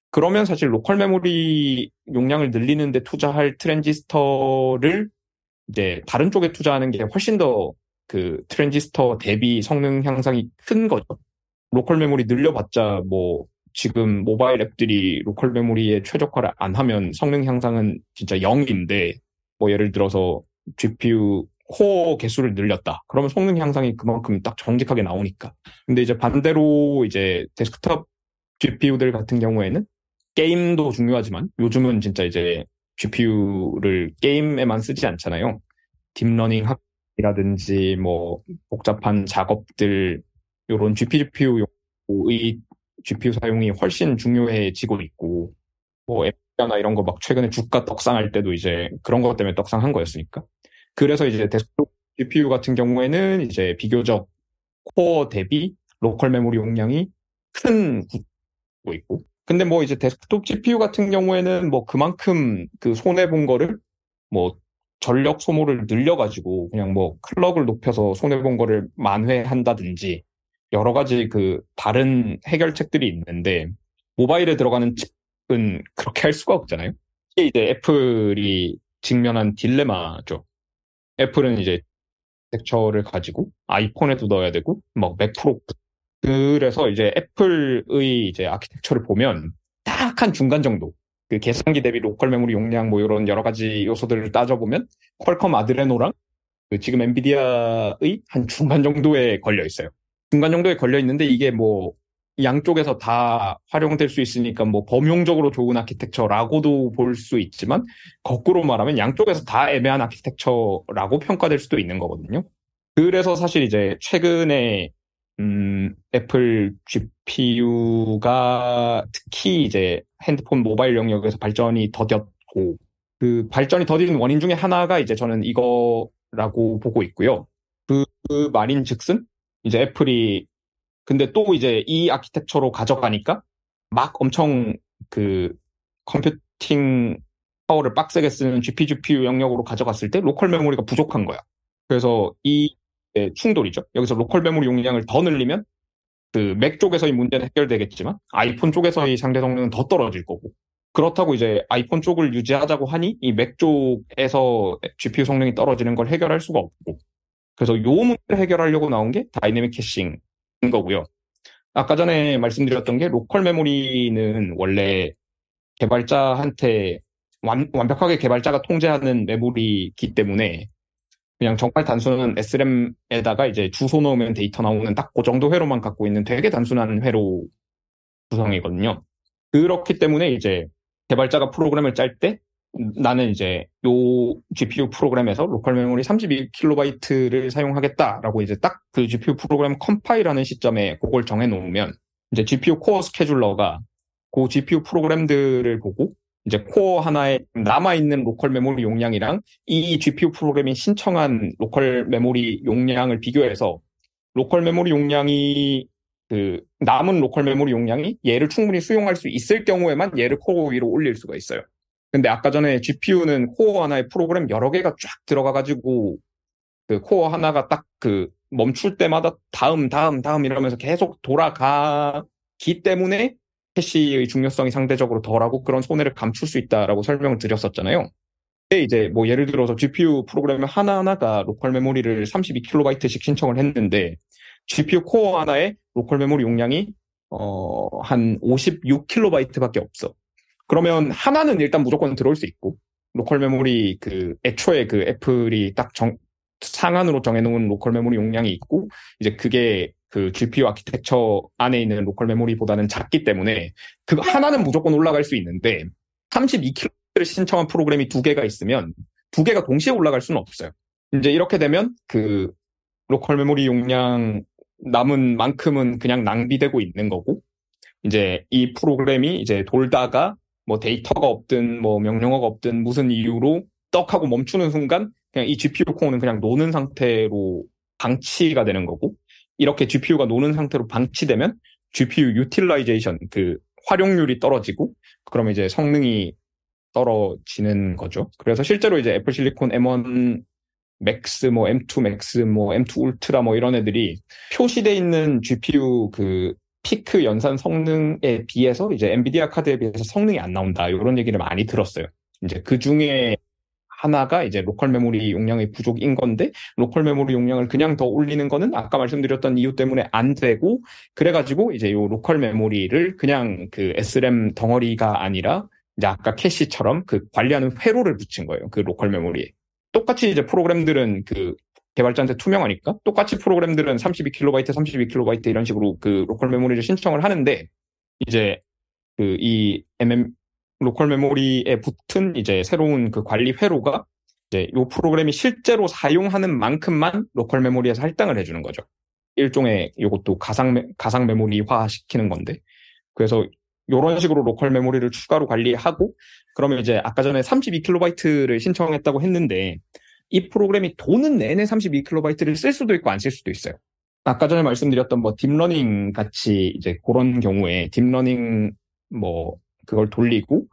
그러면 사실 로컬 메모리 용량을 늘리는 데 투자할 트랜지스터를 이제 다른 쪽에 투자하는 게 훨씬 더 그 트랜지스터 대비 성능 향상이 큰 거죠. 로컬 메모리 늘려봤자 뭐 지금 모바일 앱들이 로컬 메모리에 최적화를 안 하면 성능 향상은 진짜 영인데, 뭐 예를 들어서 지피유 코어 개수를 늘렸다. 그러면 성능 향상이 그만큼 딱 정직하게 나오니까. 근데 이제 반대로 이제 데스크탑 지피유들 같은 경우에는 게임도 중요하지만 요즘은 진짜 이제 지피유를 게임에만 쓰지 않잖아요. 딥러닝 학습이라든지 뭐 복잡한 작업들, 요런 지피지피유의 지피유 사용이 훨씬 중요해지고 있고, 뭐 앱이나 이런 거 막 최근에 주가 떡상할 때도 이제 그런 것 때문에 떡상한 거였으니까. 그래서 이제 데스크톱 지피유 같은 경우에는 이제 비교적 코어 대비 로컬 메모리 용량이 큰 구조고 있고, 근데 뭐 이제 데스크톱 지피유 같은 경우에는 뭐 그만큼 그 손해 본 거를 뭐 전력 소모를 늘려가지고 그냥 뭐 클럭을 높여서 손해 본 거를 만회한다든지 여러 가지 그 다른 해결책들이 있는데, 모바일에 들어가는 칩은 그렇게 할 수가 없잖아요. 이게 이제 애플이 직면한 딜레마죠. 애플은 이제 텍처를 가지고 아이폰에도 넣어야 되고 막 맥프로, 그래서 이제 애플의 이제 아키텍처를 보면 딱 한 중간 정도. 그 계산기 대비 로컬 메모리 용량 뭐 이런 여러 가지 요소들을 따져보면 퀄컴 아드레노랑 그 지금 엔비디아의 한 중간 정도에 걸려 있어요. 중간 정도에 걸려 있는데 이게 뭐 양쪽에서 다 활용될 수 있으니까 뭐 범용적으로 좋은 아키텍처라고도 볼 수 있지만 거꾸로 말하면 양쪽에서 다 애매한 아키텍처라고 평가될 수도 있는 거거든요. 그래서 사실 이제 최근에 음, 애플 지피유가 특히 이제 핸드폰 모바일 영역에서 발전이 더뎠고 그 발전이 더딘 원인 중에 하나가 이제 저는 이거라고 보고 있고요. 그, 그 말인 즉슨 이제 애플이 근데 또 이제 이 아키텍처로 가져가니까 막 엄청 그 컴퓨팅 파워를 빡세게 쓰는 지피지피유 영역으로 가져갔을 때 로컬 메모리가 부족한 거야. 그래서 이 충돌이죠. 여기서 로컬 메모리 용량을 더 늘리면 그 맥 쪽에서의 문제는 해결되겠지만 아이폰 쪽에서의 상대 성능은 더 떨어질 거고 그렇다고 이제 아이폰 쪽을 유지하자고 하니 이 맥 쪽에서 지피유 성능이 떨어지는 걸 해결할 수가 없고 그래서 요 문제를 해결하려고 나온 게 다이내믹 캐싱인 거고요. 아까 전에 말씀드렸던 게 로컬 메모리는 원래 개발자한테 완, 완벽하게 개발자가 통제하는 메모리이기 때문에 그냥 정말 단순한 에스램에다가 이제 주소 넣으면 데이터 나오는 딱 그 정도 회로만 갖고 있는 되게 단순한 회로 구성이거든요. 그렇기 때문에 이제 개발자가 프로그램을 짤 때 나는 이제 요 지피유 프로그램에서 로컬 메모리 삼십이 킬로바이트를 사용하겠다라고 이제 딱 그 지피유 프로그램 컴파일하는 시점에 그걸 정해놓으면 이제 지피유 코어 스케줄러가 그 지피유 프로그램들을 보고 이제 코어 하나에 남아있는 로컬 메모리 용량이랑 이 지피유 프로그램이 신청한 로컬 메모리 용량을 비교해서 로컬 메모리 용량이 그 남은 로컬 메모리 용량이 얘를 충분히 수용할 수 있을 경우에만 얘를 코어 위로 올릴 수가 있어요. 근데 아까 전에 지피유는 코어 하나에 프로그램 여러 개가 쫙 들어가가지고 그 코어 하나가 딱 그 멈출 때마다 다음 다음 다음 이러면서 계속 돌아가기 때문에 캐시의 중요성이 상대적으로 덜하고 그런 손해를 감출 수 있다라고 설명을 드렸었잖아요. 근데 이제 뭐 예를 들어서 지피유 프로그램 하나하나가 로컬 메모리를 삼십이 킬로바이트씩 신청을 했는데 지피유 코어 하나에 로컬 메모리 용량이 어, 한 오십육 킬로바이트밖에 없어. 그러면 하나는 일단 무조건 들어올 수 있고 로컬 메모리 그 애초에 그 애플이 딱 정, 상한으로 정해놓은 로컬 메모리 용량이 있고 이제 그게 그 지피유 아키텍처 안에 있는 로컬 메모리보다는 작기 때문에 그거 하나는 무조건 올라갈 수 있는데 삼십이 킬로바이트를 신청한 프로그램이 두 개가 있으면 두 개가 동시에 올라갈 수는 없어요. 이제 이렇게 되면 그 로컬 메모리 용량 남은 만큼은 그냥 낭비되고 있는 거고 이제 이 프로그램이 이제 돌다가 뭐 데이터가 없든 뭐 명령어가 없든 무슨 이유로 떡 하고 멈추는 순간 그냥 이 지피유 코어는 그냥 노는 상태로 방치가 되는 거고 이렇게 지피유가 노는 상태로 방치되면 지피유 유틸라이제이션, 그 활용률이 떨어지고 그러면 이제 성능이 떨어지는 거죠. 그래서 실제로 이제 애플 실리콘 엠원 맥스, 뭐 엠투 맥스, 뭐 엠투 울트라 뭐 이런 애들이 표시돼 있는 지피유 그 피크 연산 성능에 비해서 이제 엔비디아 카드에 비해서 성능이 안 나온다 이런 얘기를 많이 들었어요. 이제 그 중에 하나가 이제 로컬 메모리 용량의 부족인 건데 로컬 메모리 용량을 그냥 더 올리는 거는 아까 말씀드렸던 이유 때문에 안 되고 그래가지고 이제 요 로컬 메모리를 그냥 그 에스램 덩어리가 아니라 이제 아까 캐시처럼 그 관리하는 회로를 붙인 거예요. 그 로컬 메모리에. 똑같이 이제 프로그램들은 그 개발자한테 투명하니까 똑같이 프로그램들은 삼십이 킬로바이트, 삼십이 킬로바이트 이런 식으로 그 로컬 메모리를 신청을 하는데 이제 그 이 엠엠 로컬 메모리에 붙은 이제 새로운 그 관리 회로가 이제 요 프로그램이 실제로 사용하는 만큼만 로컬 메모리에서 할당을 해주는 거죠. 일종의 요것도 가상, 가상 메모리화 시키는 건데. 그래서 요런 식으로 로컬 메모리를 추가로 관리하고 그러면 이제 아까 전에 삼십이 킬로바이트를 신청했다고 했는데 이 프로그램이 도는 내내 삼십이 킬로바이트를 쓸 수도 있고 안 쓸 수도 있어요. 아까 전에 말씀드렸던 뭐 딥러닝 같이 이제 그런 경우에 딥러닝 뭐 그걸 돌리고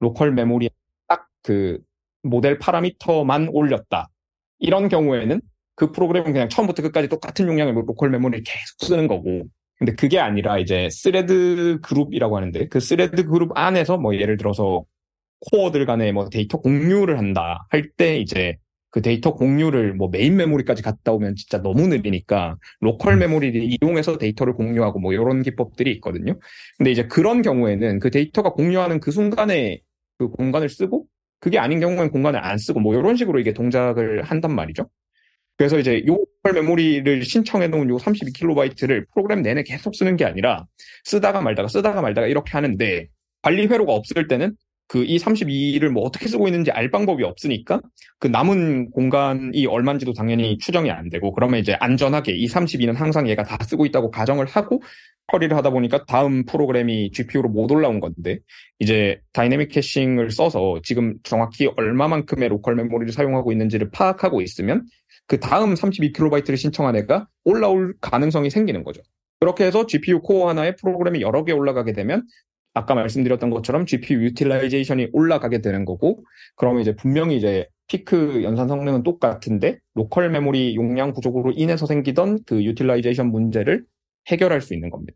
로컬 메모리에 딱 그 모델 파라미터만 올렸다. 이런 경우에는 그 프로그램은 그냥 처음부터 끝까지 똑같은 용량의 로컬 메모리를 계속 쓰는 거고 근데 그게 아니라 이제 스레드 그룹이라고 하는데 그 스레드 그룹 안에서 뭐 예를 들어서 코어들 간에 뭐 데이터 공유를 한다 할 때 이제 그 데이터 공유를 뭐 메인 메모리까지 갔다 오면 진짜 너무 느리니까 로컬 메모리를 이용해서 데이터를 공유하고 뭐 이런 기법들이 있거든요. 근데 이제 그런 경우에는 그 데이터가 공유하는 그 순간에 그 공간을 쓰고 그게 아닌 경우에는 공간을 안 쓰고 뭐 이런 식으로 이게 동작을 한단 말이죠. 그래서 이제 요 메모리를 신청해 놓은 요 삼십이 킬로바이트를 프로그램 내내 계속 쓰는 게 아니라 쓰다가 말다가 쓰다가 말다가 이렇게 하는데, 관리 회로가 없을 때는 그 이 삼십이를 뭐 어떻게 쓰고 있는지 알 방법이 없으니까 그 남은 공간이 얼마인지도 당연히 추정이 안 되고, 그러면 이제 안전하게 이 삼십이는 항상 얘가 다 쓰고 있다고 가정을 하고 처리를 하다 보니까 다음 프로그램이 지피유로 못 올라온 건데, 이제 다이내믹 캐싱을 써서 지금 정확히 얼마만큼의 로컬 메모리를 사용하고 있는지를 파악하고 있으면 그 다음 삼십이 킬로바이트를 신청한 애가 올라올 가능성이 생기는 거죠. 그렇게 해서 지피유 코어 하나에 프로그램이 여러 개 올라가게 되면 아까 말씀드렸던 것처럼 지피유 유틸라이제이션이 올라가게 되는 거고, 그러면 이제 분명히 이제 피크 연산 성능은 똑같은데 로컬 메모리 용량 부족으로 인해서 생기던 그 유틸라이제이션 문제를 해결할 수 있는 겁니다.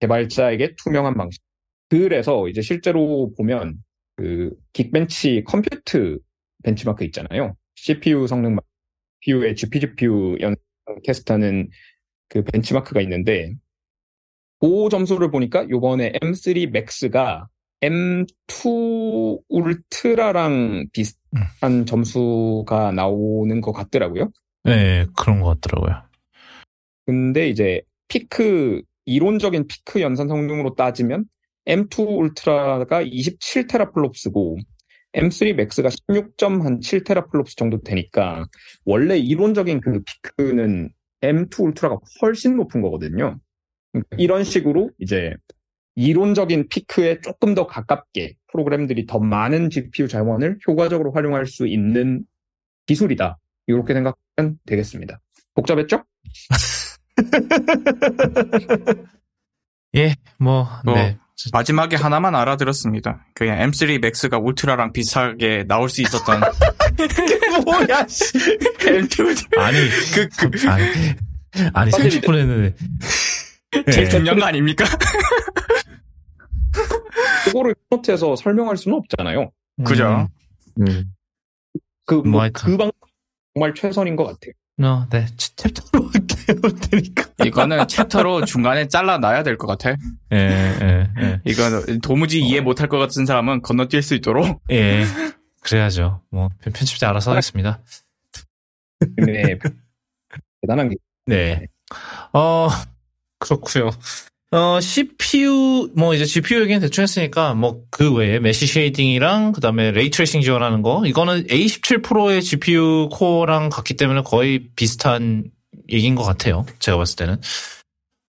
개발자에게 투명한 방식. 그래서 이제 실제로 보면 그 긱벤치 컴퓨트 벤치마크 있잖아요. 씨피유 성능, 씨피유의 지피지피유 연산 테스트하는 그 벤치마크가 있는데, 그 점수를 보니까 이번에 엠쓰리 맥스가 엠투 울트라랑 비슷한 점수가 나오는 것 같더라고요. 네, 그런 것 같더라고요. 근데 이제 피크, 이론적인 피크 연산 성능으로 따지면 엠투 울트라가 이십칠 테라플롭스고 엠쓰리 맥스가 십육 점 칠 테라플롭스 정도 되니까, 원래 이론적인 그 피크는 엠투 울트라가 훨씬 높은 거거든요. 이런 식으로 이제 이론적인 피크에 조금 더 가깝게 프로그램들이 더 많은 지피유 자원을 효과적으로 활용할 수 있는 기술이다, 이렇게 생각하면 되겠습니다. 복잡했죠? 예, 뭐, 뭐 네. 마지막에 하나만 알아들었습니다. 그냥 엠쓰리 맥스가 울트라랑 비슷하게 나올 수 있었던. 뭐야, 씨. 아니, 그, 그. 아니, 아니 삼십 분 했는데. 제일 중요한 거 아닙니까? 그거를 포트에서 설명할 수는 없잖아요. 그죠? 음. 그, 뭐, 그 방, 정말 최선인 것 같아요. 어, 네. 챕터로 할게요. 되니까. 이거는 챕터로 중간에 잘라놔야 될 것 같아. 예, 예, 예. 이건 도무지 이해 못할 것 같은 사람은 건너뛸 수 있도록. 예. 그래야죠. 뭐, 편집자 알아서 하겠습니다. 네. 대단한 게. 네. 어, 그렇구요. 어, 씨피유, 뭐, 이제 지피유 얘기는 대충 했으니까, 뭐, 그 외에 메쉬 쉐이딩이랑, 그 다음에 레이트레이싱 지원하는 거, 이거는 에이십칠 프로의 지피유 코어랑 같기 때문에 거의 비슷한 얘기인 것 같아요. 제가 봤을 때는.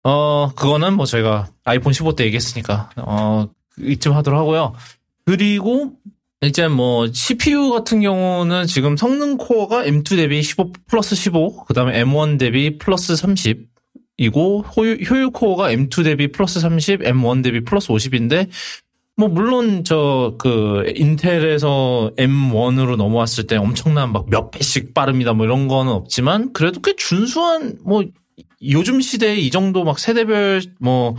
어, 그거는 뭐, 저희가 아이폰 십오 때 얘기했으니까, 어, 이쯤 하도록 하고요. 그리고, 이제 뭐, 씨피유 같은 경우는 지금 성능 코어가 엠투 대비 십오 플러스 십오, 그 다음에 엠원 대비 플러스 삼십, 이고 효율, 효율 코어가 엠투 대비 플러스 삼십, 엠원 대비 플러스 오십인데, 뭐 물론 저 그 인텔에서 엠원으로 넘어왔을 때 엄청난 막 몇 배씩 빠릅니다 뭐 이런 거는 없지만, 그래도 꽤 준수한, 뭐 요즘 시대에 이 정도 막 세대별 뭐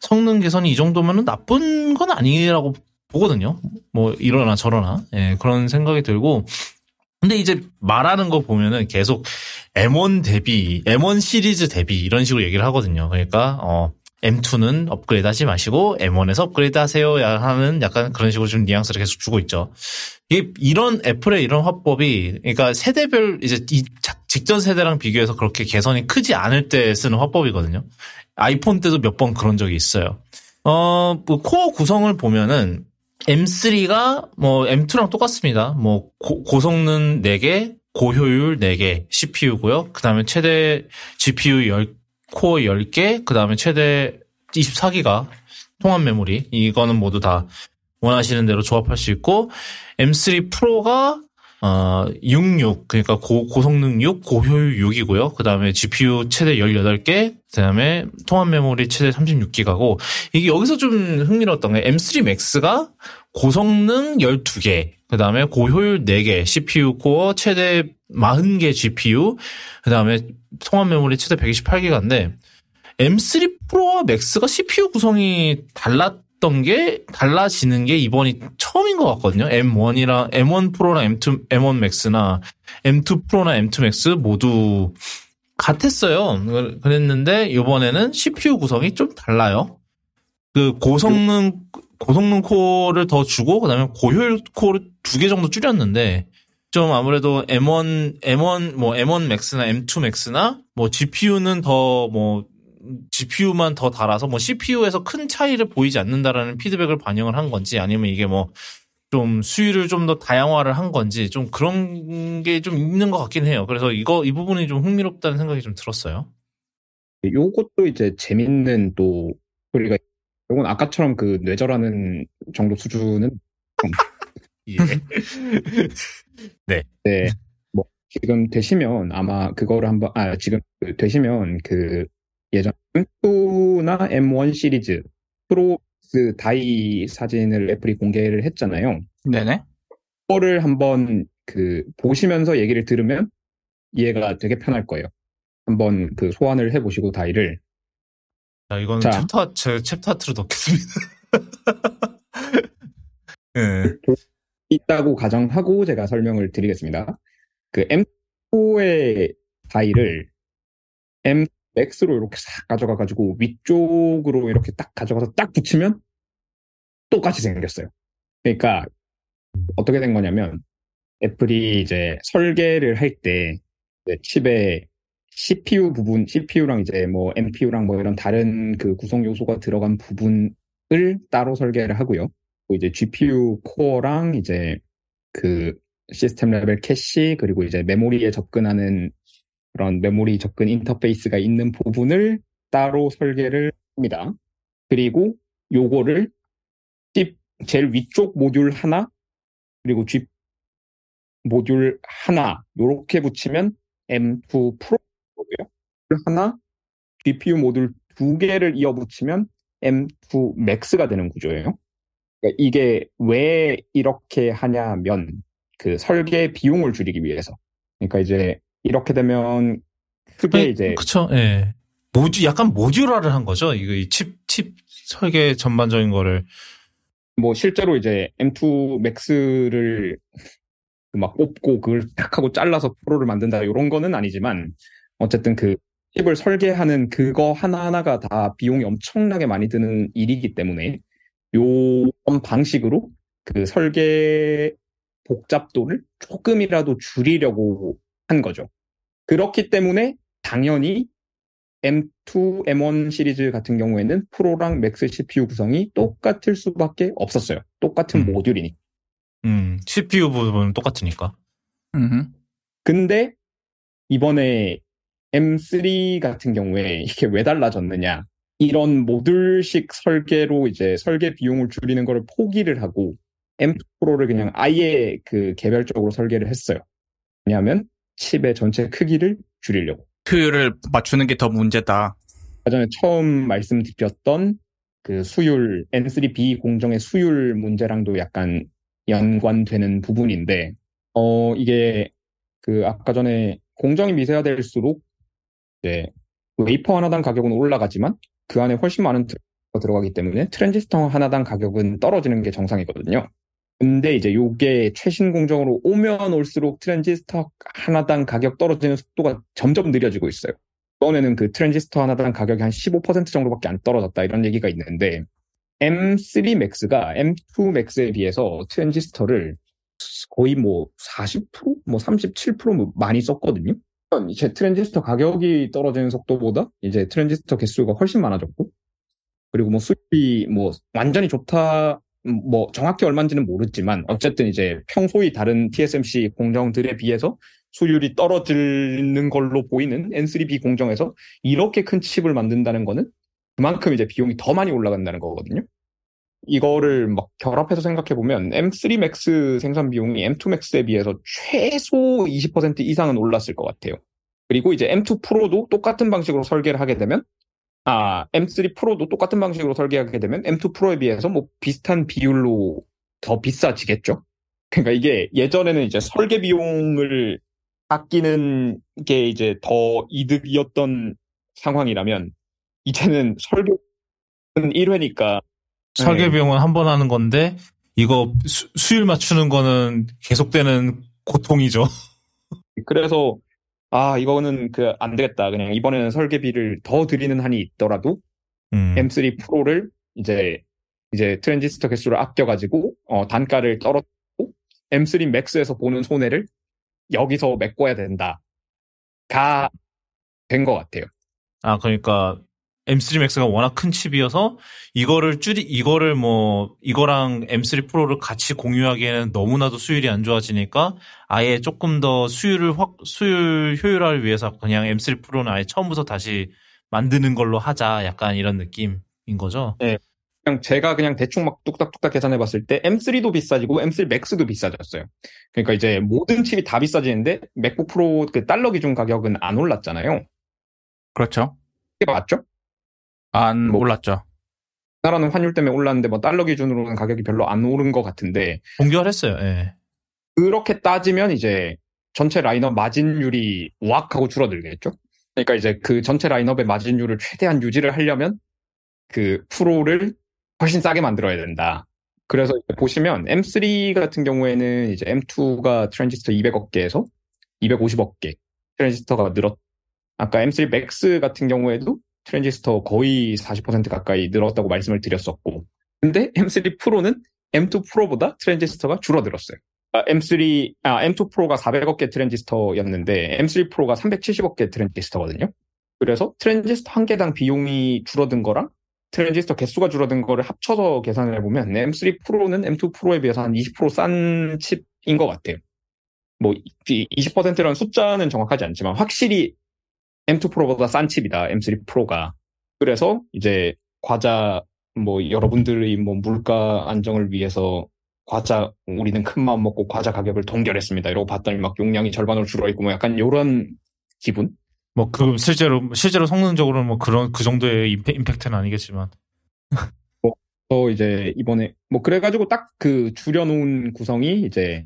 성능 개선이 이 정도면은 나쁜 건 아니라고 보거든요. 뭐 이러나 저러나, 예, 그런 생각이 들고. 근데 이제 말하는 거 보면은 계속 엠원 대비, 엠원 시리즈 대비 이런 식으로 얘기를 하거든요. 그러니까 어, 엠투는 업그레이드 하지 마시고 엠원에서 업그레이드 하세요 하는 약간 그런 식으로 좀 뉘앙스를 계속 주고 있죠. 이게 이런 애플의 이런 화법이, 그러니까 세대별 이제 이 직전 세대랑 비교해서 그렇게 개선이 크지 않을 때 쓰는 화법이거든요. 아이폰 때도 몇 번 그런 적이 있어요. 어, 뭐 코어 구성을 보면은 엠쓰리가 뭐 엠투랑 똑같습니다. 뭐 고, 고성능 네 개, 고효율 네 개 씨피유고요. 그 다음에 최대 지피유 십, 코어 열 개, 그 다음에 최대 이십사 기가 통합 메모리. 이거는 모두 다 원하시는 대로 조합할 수 있고, 엠쓰리 프로가 어, 육십육, 그러니까 고, 고성능 육, 고효율 육이고요. 그 다음에 지피유 최대 열여덟 개, 그 다음에 통합 메모리 최대 삼십육 기가고, 이게 여기서 좀 흥미로웠던 게 엠쓰리 맥스가 고성능 열두 개, 그 다음에 고효율 네 개, 씨피유 코어 최대 사십 개 지피유, 그 다음에 통합 메모리 최대 백이십팔 기가인데, 엠쓰리 프로와 맥스가 씨피유 구성이 달랐 게 달라지는 게 이번이 처음인 것 같거든요. 엠원이랑 엠원 프로랑 엠투, 엠원 맥스나 엠투 프로나 엠투 맥스 모두 같았어요. 그랬는데 이번에는 씨피유 구성이 좀 달라요. 그 고성능 고성능 코어를 더 주고 그다음에 고효율 코어를 두 개 정도 줄였는데 좀 아무래도 엠원 엠원 뭐 엠원 맥스나 엠투 맥스나 뭐 지피유는 더 뭐 지피유만 더 달아서 뭐 씨피유에서 큰 차이를 보이지 않는다라는 피드백을 반영을 한 건지 아니면 이게 뭐 좀 수위를 좀 더 다양화를 한 건지 좀 그런 게 좀 있는 것 같긴 해요. 그래서 이거 이 부분이 좀 흥미롭다는 생각이 좀 들었어요. 요것도 이제 재밌는 또 소리가 요건 아까처럼 그 뇌절하는 정도 수준은 예. 네. 네. 뭐 지금 되시면 아마 그거를 한번 아 지금 되시면 그 예전 엠투나 엠원 시리즈 프로 그 다이 사진을 애플이 공개를 했잖아요. 네네. 그거를 한번 그 보시면서 얘기를 들으면 이해가 되게 편할 거예요. 한번 그 소환을 해보시고 다이를. 자, 이건 챕터 제 챕터 하트로 넣겠습니다. 네. 있다고 가정하고 제가 설명을 드리겠습니다. 그 엠포의 다이를 M 맥스로 이렇게 싹 가져가가지고 위쪽으로 이렇게 딱 가져가서 딱 붙이면 똑같이 생겼어요. 그러니까 어떻게 된 거냐면 애플이 이제 설계를 할 때 칩에 씨피유 부분, 씨피유랑 이제 뭐 엠피유랑 뭐 이런 다른 그 구성 요소가 들어간 부분을 따로 설계를 하고요. 또 이제 지피유 코어랑 이제 그 시스템 레벨 캐시 그리고 이제 메모리에 접근하는 그런 메모리 접근 인터페이스가 있는 부분을 따로 설계를 합니다. 그리고 요거를 제일 위쪽 모듈 하나 그리고 G 모듈 하나 요렇게 붙이면 엠투 프로고요. 하나 지피유 모듈 두 개를 이어 붙이면 엠투 맥스가 되는 구조예요. 그러니까 이게 왜 이렇게 하냐면 그 설계 비용을 줄이기 위해서. 그러니까 이제 이렇게 되면 크게 아니, 이제 그쵸, 예. 모듈 약간 모듈화를 한 거죠. 이거 이 칩 칩 설계 전반적인 거를 뭐 실제로 이제 엠투 맥스를 막 뽑고 그걸 딱 하고 잘라서 프로를 만든다 이런 거는 아니지만 어쨌든 그 칩을 설계하는 그거 하나 하나가 다 비용이 엄청나게 많이 드는 일이기 때문에 요런 방식으로 그 설계 복잡도를 조금이라도 줄이려고 한 거죠. 그렇기 때문에 당연히 엠투, 엠원 시리즈 같은 경우에는 프로랑 맥스 씨피유 구성이 똑같을 수밖에 없었어요. 똑같은 음. 모듈이니까. 음, 씨피유 부분은 똑같으니까. 음. 근데 이번에 엠쓰리 같은 경우에 이게 왜 달라졌느냐. 이런 모듈식 설계로 이제 설계 비용을 줄이는 걸 포기를 하고 엠투 프로를 그냥 아예 그 개별적으로 설계를 했어요. 왜냐하면 칩의 전체 크기를 줄이려고. 효율을 맞추는 게 더 문제다. 예전에 처음 말씀드렸던 그 수율, 엔 쓰리 비 공정의 수율 문제랑도 약간 연관되는 부분인데, 어, 이게 그 아까 전에 공정이 미세화될수록 이제 웨이퍼 하나당 가격은 올라가지만 그 안에 훨씬 많은 트랜지스터가 들어가기 때문에 트랜지스터 하나당 가격은 떨어지는 게 정상이거든요. 근데 이제 요게 최신 공정으로 오면 올수록 트랜지스터 하나당 가격 떨어지는 속도가 점점 느려지고 있어요. 이번에는 그 트랜지스터 하나당 가격이 한 십오 퍼센트 정도밖에 안 떨어졌다 이런 얘기가 있는데 엠쓰리 맥스가 엠투 맥스에 비해서 트랜지스터를 거의 뭐 사십 퍼센트? 뭐 삼십칠 퍼센트 많이 썼거든요. 이제 트랜지스터 가격이 떨어지는 속도보다 이제 트랜지스터 개수가 훨씬 많아졌고 그리고 뭐 수입이 뭐 완전히 좋다 뭐 정확히 얼마인지는 모르지만 어쨌든 이제 평소에 다른 티에스엠씨 공정들에 비해서 수율이 떨어지는 걸로 보이는 엔 쓰리 비 공정에서 이렇게 큰 칩을 만든다는 거는 그만큼 이제 비용이 더 많이 올라간다는 거거든요. 이거를 막 결합해서 생각해보면 엠쓰리 맥스 생산 비용이 엠투 맥스에 비해서 최소 이십 퍼센트 이상은 올랐을 것 같아요. 그리고 이제 엠투 프로도 똑같은 방식으로 설계를 하게 되면 아, 엠쓰리 프로도 똑같은 방식으로 설계하게 되면 엠투 프로에 비해서 뭐 비슷한 비율로 더 비싸지겠죠? 그러니까 이게 예전에는 이제 설계 비용을 아끼는 게 이제 더 이득이었던 상황이라면 이제는 설계는 일 회니까. 설계 비용은 한 번 하는 건데 이거 수, 수율 맞추는 거는 계속되는 고통이죠. 그래서 아, 이거는 그 안 되겠다. 그냥 이번에는 설계비를 더 드리는 한이 있더라도 음. 엠쓰리 프로를 이제 이제 트랜지스터 개수를 아껴가지고 어, 단가를 떨어뜨리고 엠쓰리 맥스에서 보는 손해를 여기서 메꿔야 된다가 된 것 같아요. 아, 그러니까 엠쓰리 Max가 워낙 큰 칩이어서 이거를 줄이 이거를 뭐 이거랑 엠쓰리 프로를 같이 공유하기에는 너무나도 수율이 안 좋아지니까 아예 조금 더 수율을 확 수율 효율화를 위해서 그냥 엠쓰리 프로는 아예 처음부터 다시 만드는 걸로 하자, 약간 이런 느낌인 거죠. 네. 그냥 제가 그냥 대충 막 뚝딱뚝딱 계산해봤을 때 엠쓰리도 비싸지고 엠쓰리 Max도 비싸졌어요. 그러니까 이제 모든 칩이 다 비싸지는데 맥북 프로 그 달러 기준 가격은 안 올랐잖아요. 그렇죠. 이게 맞죠? 안 뭐, 올랐죠. 나라는 환율 때문에 올랐는데 뭐 달러 기준으로는 가격이 별로 안 오른 것 같은데. 동결했어요. 예. 그렇게 따지면 이제 전체 라인업 마진율이 우악 하고 줄어들겠죠. 그러니까 이제 그 전체 라인업의 마진율을 최대한 유지를 하려면 그 프로를 훨씬 싸게 만들어야 된다. 그래서 보시면 엠쓰리 같은 경우에는 이제 엠투가 트랜지스터 이백억 개에서 이백오십억 개 트랜지스터가 늘었. 아까 엠쓰리 Max 같은 경우에도 트랜지스터 거의 사십 퍼센트 가까이 늘었다고 말씀을 드렸었고, 근데 엠쓰리 프로는 엠투 프로보다 트랜지스터가 줄어들었어요. 아, 엠쓰리 아 엠투 프로가 사백억 개 트랜지스터였는데 엠쓰리 프로가 삼백칠십억 개 트랜지스터거든요. 그래서 트랜지스터 한 개당 비용이 줄어든 거랑 트랜지스터 개수가 줄어든 거를 합쳐서 계산을 해보면 엠쓰리 프로는 엠투 프로에 비해서 한 이십 퍼센트 싼 칩인 것 같아요. 뭐 이십 퍼센트라는 숫자는 정확하지 않지만 확실히 엠투 프로보다 싼 칩이다, 엠쓰리 프로가. 그래서 이제 과자, 뭐 여러분들의 뭐 물가 안정을 위해서 과자, 우리는 큰 마음 먹고 과자 가격을 동결했습니다. 이러고 봤더니 막 용량이 절반으로 줄어있고 뭐 약간 이런 기분? 뭐, 그, 실제로, 실제로 성능적으로는 뭐 그런, 그 정도의 임팩, 임팩트는 아니겠지만. 뭐, 또 이제 이번에, 뭐, 그래가지고 딱 그 줄여놓은 구성이 이제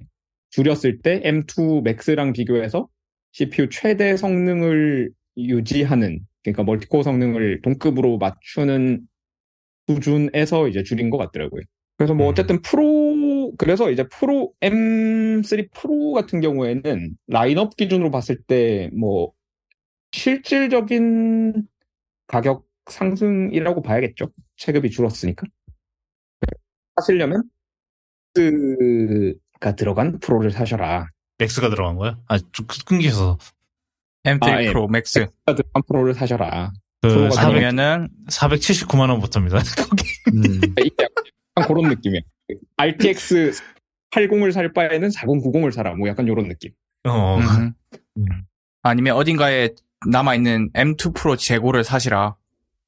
줄였을 때 엠투 맥스랑 비교해서 씨피유 최대 성능을 유지하는, 그러니까 멀티코어 성능을 동급으로 맞추는 수준에서 이제 줄인 것 같더라고요. 그래서 뭐, 어쨌든 프로, 그래서 이제 프로, 엠쓰리 프로 같은 경우에는 라인업 기준으로 봤을 때 뭐, 실질적인 가격 상승이라고 봐야겠죠. 체급이 줄었으니까. 사시려면 맥스가 들어간 프로를 사셔라. 맥스가 들어간 거야? 아, 좀 끊기셔서. 엠쓰리 아, 프로 예. 맥스. 맥스가 들어간 프로를 사셔라. 그 아니면은 사백칠십구만 원부터입니다. 음. 약간 그런 느낌이야. 알티엑스 팔십을 살 바에는 사공구공을 사라. 뭐 약간 이런 느낌. 어. 음. 음. 아니면 어딘가에 남아있는 엠투 프로 재고를 사시라.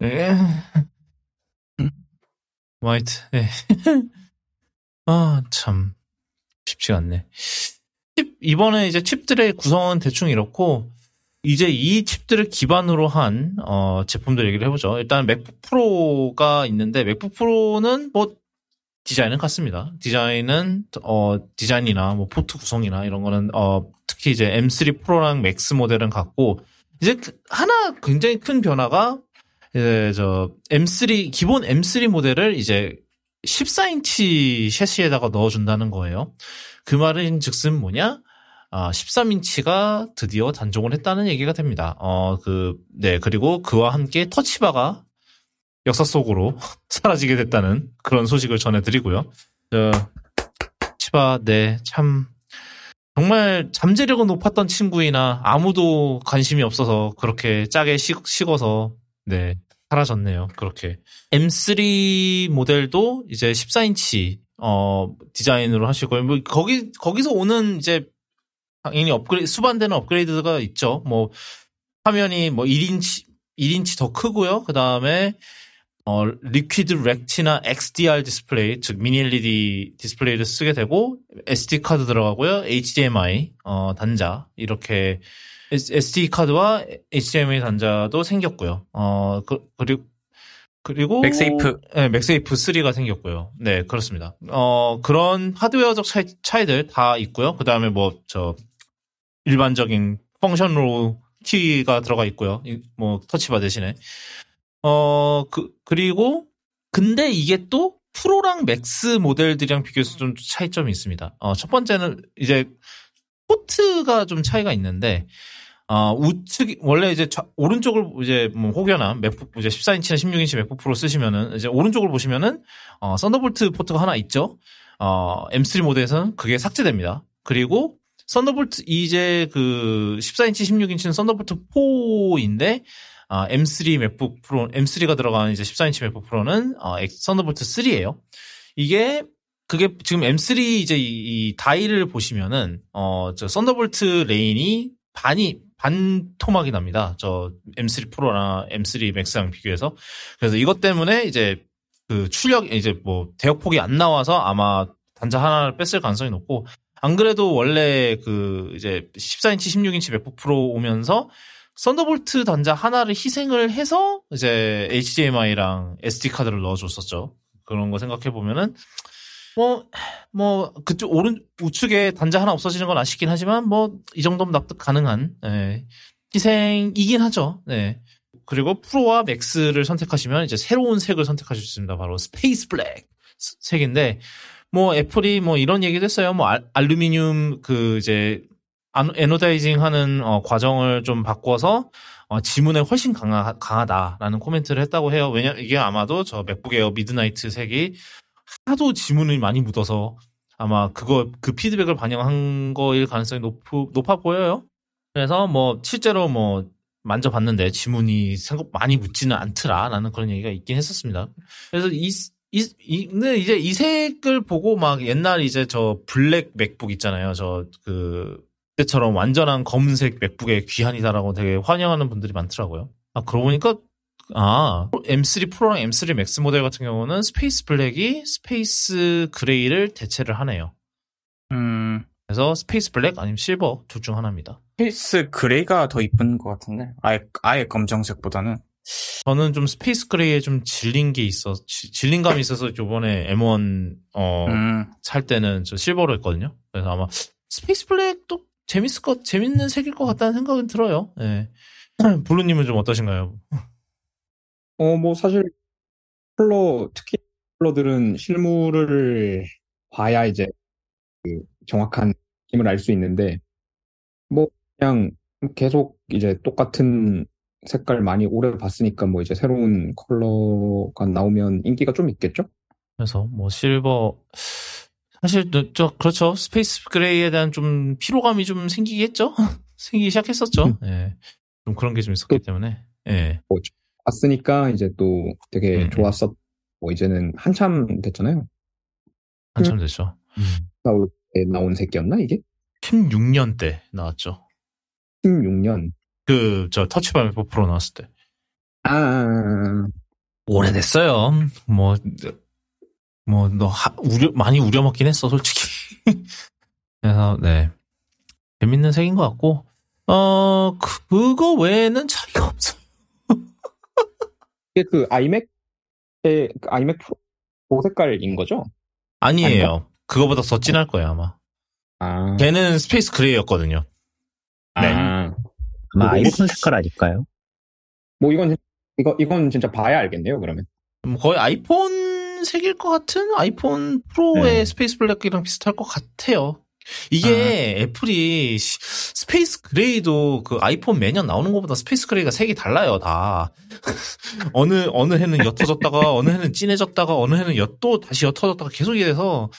네. 화이트. 네. 아, 참. 쉽지가 않네. 칩, 이번에 이제 칩들의 구성은 대충 이렇고, 이제 이 칩들을 기반으로 한, 어, 제품들 얘기를 해보죠. 일단 맥북 프로가 있는데, 맥북 프로는 뭐, 디자인은 같습니다. 디자인은, 어, 디자인이나 뭐, 포트 구성이나 이런 거는, 어, 특히 이제 엠쓰리 프로랑 맥스 모델은 같고, 이제 하나 굉장히 큰 변화가 이제 저 엠쓰리 기본 엠쓰리 모델을 이제 십사 인치 셰시에다가 넣어준다는 거예요. 그 말은 즉슨 뭐냐? 아, 십삼 인치가 드디어 단종을 했다는 얘기가 됩니다. 어, 그, 네, 그리고 그와 함께 터치바가 역사 속으로 사라지게 됐다는 그런 소식을 전해드리고요. 저, 터치바, 네, 참. 정말 잠재력은 높았던 친구이나 아무도 관심이 없어서 그렇게 짜게 식, 식어서 네 사라졌네요. 그렇게 엠쓰리 모델도 이제 십사 인치 어 디자인으로 하시고요. 뭐 거기 거기서 오는 이제 당연히 업그레이드 수반되는 업그레이드가 있죠. 뭐 화면이 뭐 일 인치 일 인치 더 크고요. 그 다음에 어 리퀴드 렉티나 엑스디알 디스플레이, 즉 미니 엘이디 디스플레이를 쓰게 되고 에스디 카드 들어가고요, 에이치디엠아이 어, 단자 이렇게 에스디 카드와 에이치디엠아이 단자도 생겼고요. 어 그, 그리고 그리고 맥세이프, 네 맥세이프 삼가 생겼고요. 네 그렇습니다. 어 그런 하드웨어적 차이, 차이들 다 있고요. 그 다음에 뭐 저 일반적인 펑션로 키가 들어가 있고요. 뭐 터치바 대신에. 어, 그, 그리고, 근데 이게 또 프로랑 맥스 모델들이랑 비교해서 좀 차이점이 있습니다. 어, 첫 번째는 이제 포트가 좀 차이가 있는데, 어, 우측 원래 이제 좌, 오른쪽을 이제 뭐 혹여나 맥북 이제 십사 인치나 십육 인치 맥북 프로 쓰시면은 이제 오른쪽을 보시면은 어, 썬더볼트 포트가 하나 있죠. 어, 엠쓰리 모드에서는 그게 삭제됩니다. 그리고 썬더볼트 이제 그 십사 인치 십육 인치는 썬더볼트 사인데 어, 엠쓰리 맥북 프로 엠쓰리가 들어간 이제 십사 인치 맥북 프로는 어, 썬더볼트 삼이에요. 이게 그게 지금 엠쓰리 이제 이, 이 다이를 보시면은 어, 저 썬더볼트 레인이 반이 반 토막이 납니다. 저 엠쓰리 프로나 엠쓰리 맥스랑 비교해서. 그래서 이것 때문에 이제 그 출력 이제 뭐 대역폭이 안 나와서 아마 단자 하나를 뺐을 가능성이 높고, 안 그래도 원래 그 이제 십사 인치, 십육 인치 맥북 프로 오면서 썬더볼트 단자 하나를 희생을 해서 이제 에이치디엠아이랑 에스디 카드를 넣어줬었죠. 그런 거 생각해 보면은 뭐, 뭐, 그쪽, 오른, 우측에 단자 하나 없어지는 건 아쉽긴 하지만, 뭐, 이 정도면 납득 가능한, 예, 희생이긴 하죠. 네. 그리고 프로와 맥스를 선택하시면, 이제 새로운 색을 선택하실 수 있습니다. 바로 스페이스 블랙 색인데, 뭐, 애플이 뭐, 이런 얘기도 했어요. 뭐, 알, 알루미늄, 그, 이제, 에노다이징 하는, 어, 과정을 좀 바꿔서, 어, 지문에 훨씬 강하, 강하다라는 코멘트를 했다고 해요. 왜냐, 이게 아마도 저 맥북 에어 미드나이트 색이, 하도 지문을 많이 묻어서 아마 그거 그 피드백을 반영한 거일 가능성이 높 높아 보여요. 그래서 뭐 실제로 뭐 만져봤는데 지문이 생각 많이 묻지는 않더라라는 그런 얘기가 있긴 했었습니다. 그래서 이 이 이 근데 이제 이 색을 보고 막 옛날 이제 저 블랙 맥북 있잖아요. 저 그 그때처럼 완전한 검은색 맥북의 귀환이다라고 되게 환영하는 분들이 많더라고요. 아 그러고 보니까. 아, 엠쓰리 프로랑 엠쓰리 맥스 모델 같은 경우는 스페이스 블랙이 스페이스 그레이를 대체를 하네요. 음. 그래서 스페이스 블랙 아니면 실버 둘 중 하나입니다. 스페이스 그레이가 더 이쁜 것 같은데. 아예, 아예 검정색보다는. 저는 좀 스페이스 그레이에 좀 질린 게 있어, 지, 질린 감이 있어서 요번에 엠원, 어, 음. 살 때는 저 실버로 했거든요. 그래서 아마 스페이스 블랙도 재밌을 것, 재밌는 색일 것 같다는 생각은 들어요. 예. 네. 블루님은 좀 어떠신가요? 어, 뭐, 사실, 컬러, 특히 컬러들은 실물을 봐야 이제 그 정확한 느낌을 알 수 있는데, 뭐, 그냥 계속 이제 똑같은 색깔 많이 오래 봤으니까 뭐 이제 새로운 컬러가 나오면 인기가 좀 있겠죠? 그래서 뭐, 실버, 사실, 저, 그렇죠. 스페이스 그레이에 대한 좀 피로감이 좀 생기겠죠? 생기기 시작했었죠. 예. 네. 좀 그런 게 좀 있었기 그, 때문에, 예. 네. 뭐죠? 봤으니까 이제 또 되게 음. 좋았었고 이제는 한참 됐잖아요. 한참 됐죠. 음. 나올 때 나온 새끼였나 이게? 십육 년 때 나왔죠. 십육 년? 그 저 터치바 엠 포 프로 나왔을 때. 아 오래됐어요. 뭐 뭐 너 우려 많이 우려 먹긴 했어 솔직히. 그래서 네 재밌는 색인 것 같고 어 그거 외에는 차이가 없어. 그 아이맥의 그 아이맥 프로 색깔인 거죠? 아니에요. 아닌가? 그거보다 더 진할 거예요 아마. 아. 걔는 스페이스 그레이였거든요. 아. 네. 아마 아이폰 색깔 아닐까요? 뭐 이건 이거 이건 진짜 봐야 알겠네요. 그러면 거의 아이폰 색일 것 같은 아이폰 프로의 네. 스페이스 블랙이랑 비슷할 것 같아요. 이게 아. 애플이 스페이스 그레이도 그 아이폰 매년 나오는 것보다 스페이스 그레이가 색이 달라요 다. 어느 어느 해는 옅어졌다가 어느 해는 진해졌다가 어느 해는 옅, 또 다시 옅어졌다가 계속 이래서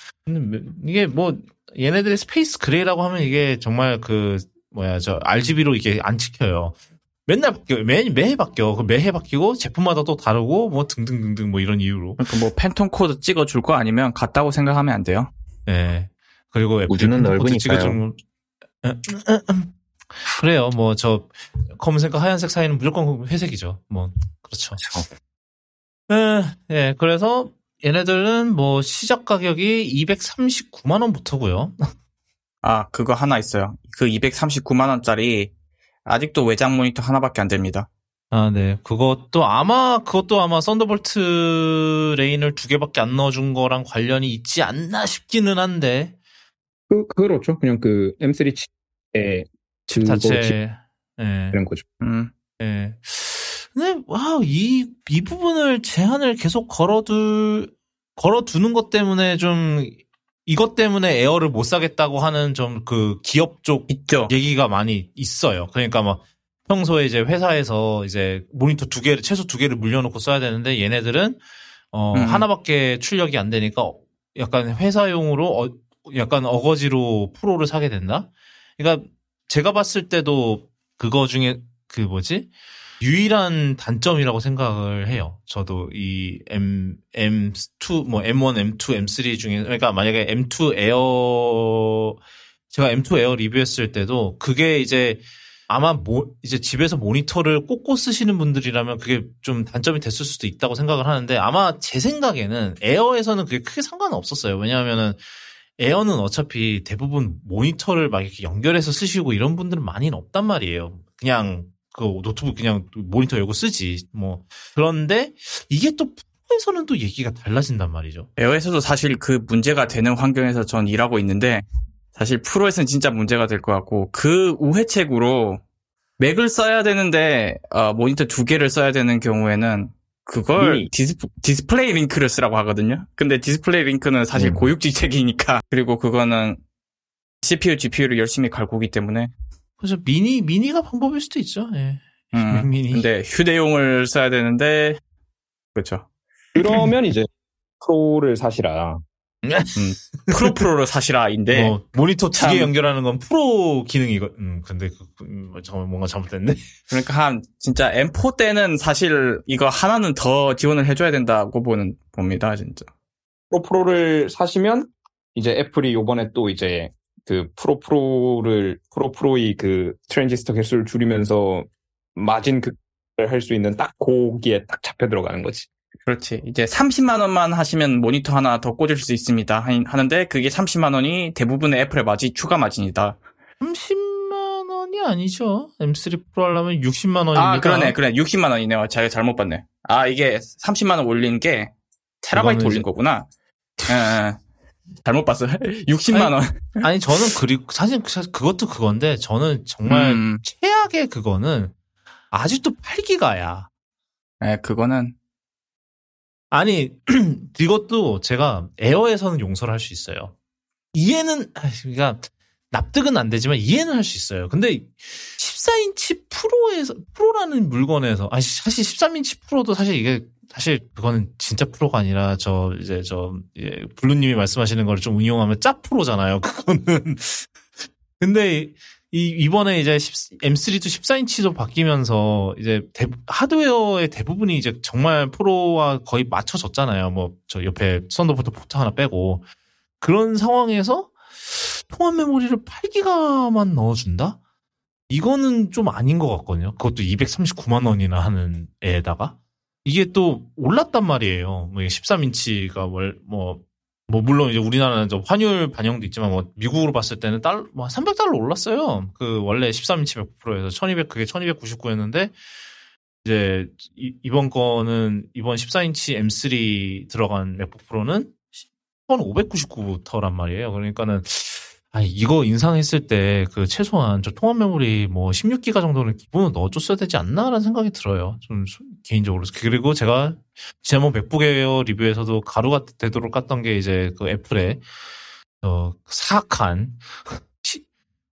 이게 뭐 얘네들이 스페이스 그레이라고 하면 이게 정말 그 뭐야 저 알지비로 이게 안 찍혀요. 맨날 바뀌어요. 매, 매해 바뀌어. 그 매해 바뀌고 제품마다 또 다르고 뭐 등등등등 뭐 이런 이유로. 그러니까 뭐 팬톤 코드 찍어줄 거 아니면 같다고 생각하면 안 돼요. 네. 그리고 우주는 넓으니까요. 좀... 그래요. 뭐 저 검은색과 하얀색 사이는 무조건 회색이죠. 뭐 그렇죠. 예, 네, 그래서 얘네들은 뭐 시작 가격이 이백삼십구만 원부터고요. 아, 그거 하나 있어요. 그 이백삼십구만 원짜리 아직도 외장 모니터 하나밖에 안 됩니다. 아, 네. 그것도 아마 그것도 아마 썬더볼트 레인을 두 개밖에 안 넣어준 거랑 관련이 있지 않나 싶기는 한데. 그, 그렇죠. 그냥 그 엠쓰리 칩의 칩 자체 칩, 예. 이런 거죠. 음. 예. 근데 와우 이, 이 부분을 제한을 계속 걸어둘 걸어두는 것 때문에 좀 이것 때문에 에어를 못 사겠다고 하는 좀 그 기업 쪽 있죠. 얘기가 많이 있어요. 그러니까 막 평소에 이제 회사에서 이제 모니터 두 개를, 최소 두 개를 물려놓고 써야 되는데 얘네들은 어, 음. 하나밖에 출력이 안 되니까 약간 회사용으로 어, 약간 어거지로 프로를 사게 된다? 그러니까 제가 봤을 때도 그거 중에 그 뭐지? 유일한 단점이라고 생각을 해요. 저도 이 M, M2, 뭐 M 원, M 투, M 쓰리 중에, 그러니까 만약에 M2 에어, 제가 M2 에어 리뷰했을 때도 그게 이제 아마 뭐, 이제 집에서 모니터를 꽂고 쓰시는 분들이라면 그게 좀 단점이 됐을 수도 있다고 생각을 하는데 아마 제 생각에는 에어에서는 그게 크게 상관은 없었어요. 왜냐하면은 에어는 어차피 대부분 모니터를 막 이렇게 연결해서 쓰시고 이런 분들은 많이는 없단 말이에요. 그냥 그 노트북 그냥 모니터 열고 쓰지 뭐. 그런데 이게 또 프로에서는 또 얘기가 달라진단 말이죠. 에어에서도 사실 그 문제가 되는 환경에서 전 일하고 있는데 사실 프로에서는 진짜 문제가 될 것 같고, 그 우회책으로 맥을 써야 되는데 어, 모니터 두 개를 써야 되는 경우에는 그걸 디스플, 디스플레이 링크를 쓰라고 하거든요. 근데 디스플레이 링크는 사실 음. 고육지책이니까. 그리고 그거는 씨피유, 지피유를 열심히 갈구기 때문에. 그래서 미니, 미니가 방법일 수도 있죠. 예. 음, 미니. 근데 휴대용을 써야 되는데, 그렇죠. 그러면 이제 프로를 사시라. 음, 프로 프로를 사시라인데 뭐, 모니터 두 개 연결하는 건 프로 기능이거. 음, 근데 그, 음, 뭔가 잘못됐네. 그러니까 한 진짜 엠 포 때는 사실 이거 하나는 더 지원을 해줘야 된다고 보는 봅니다, 진짜. 프로 프로를 사시면 이제 애플이 요번에 또 이제 그 프로 프로를 프로 프로의 그 트랜지스터 개수를 줄이면서 마진 극을 할 수 있는 딱 거기에 딱 잡혀 들어가는 거지. 그렇지. 이제 삼십만 원만 하시면 모니터 하나 더 꽂을 수 있습니다 하는데 그게 삼십만 원이 대부분의 애플의 마진, 추가 마진이다. 삼십만 원이 아니죠. 엠 쓰리 프로 하려면 육십만 원이니까. 아, 그러네. 그래. 육십만 원이네요. 제가 잘못 봤네. 아, 이게 삼십만 원 올린 게 테라바이트 올린 이제... 거구나. 아, 잘못 봤어요. 육십만 원. 아니, 아니 저는 그리고 사실 그것도 그건데 저는 정말 음... 최악의 그거는 아직도 팔 기가야. 네, 그거는 아니 이것도 제가 에어에서는 용서를 할 수 있어요. 이해는 그러니까 납득은 안 되지만 이해는 할 수 있어요. 근데 십사 인치 프로에서 프로라는 물건에서 아니 사실 십삼 인치 프로도 사실 이게 사실 그거는 진짜 프로가 아니라 저 이제 저 예, 블루님이 말씀하시는 거를 좀 응용하면 짭 프로잖아요. 그거는 근데 이 이번에 이제 엠 쓰리도 십사 인치도 바뀌면서 이제 대, 하드웨어의 대부분이 이제 정말 프로와 거의 맞춰졌잖아요. 뭐 저 옆에 썬더볼트 포트 하나 빼고 그런 상황에서 통합 메모리를 팔 기가만 넣어준다? 이거는 좀 아닌 것 같거든요. 그것도 이백삼십구만 원이나 하는 애에다가 이게 또 올랐단 말이에요. 뭐 십삼 인치가 월 뭐 뭐, 물론, 이제 우리나라는 좀 환율 반영도 있지만, 뭐, 미국으로 봤을 때는 달러, 뭐, 삼백 달러 올랐어요. 그, 원래 십삼 인치 백 퍼센트에서 천이백, 그게 천이백구십구였는데, 이제, 이, 이번 거는, 이번 십사 인치 엠 쓰리 들어간 맥북 프로는 천오백구십구부터란 말이에요. 그러니까는, 아니, 이거 인상했을 때, 그, 최소한, 저 통합 메모리, 뭐, 십육 기가 정도는 기본으로 넣어줬어야 되지 않나라는 생각이 들어요. 좀, 개인적으로. 그리고 제가, 지난번 맥북 에어 리뷰에서도 가루가 되도록 깠던 게, 이제, 그 애플의, 어, 사악한,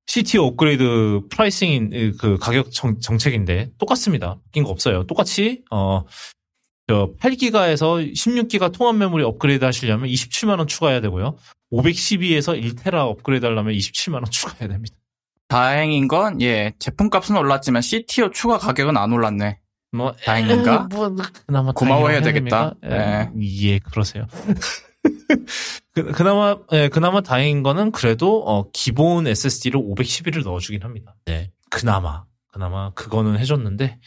씨티오 업그레이드 프라이싱인, 그, 가격 정, 정책인데, 똑같습니다. 바뀐 거 없어요. 똑같이, 어, 저, 팔 기가에서 십육 기가 통합 메모리 업그레이드 하시려면 이십칠만 원 추가해야 되고요. 오백십이에서 일 테라 업그레이드 하려면 이십칠만 원 추가해야 됩니다. 다행인 건, 예, 제품값은 올랐지만 씨티오 추가 가격은 안 올랐네. 뭐, 다행인가? 뭐, 그나마 고마워해야 되겠다. 예. 예, 그러세요. 그, 그나마, 예, 그나마 다행인 거는 그래도, 어, 기본 에스에스디로 오백십일을 넣어주긴 합니다. 네. 그나마, 그나마 그거는 해줬는데,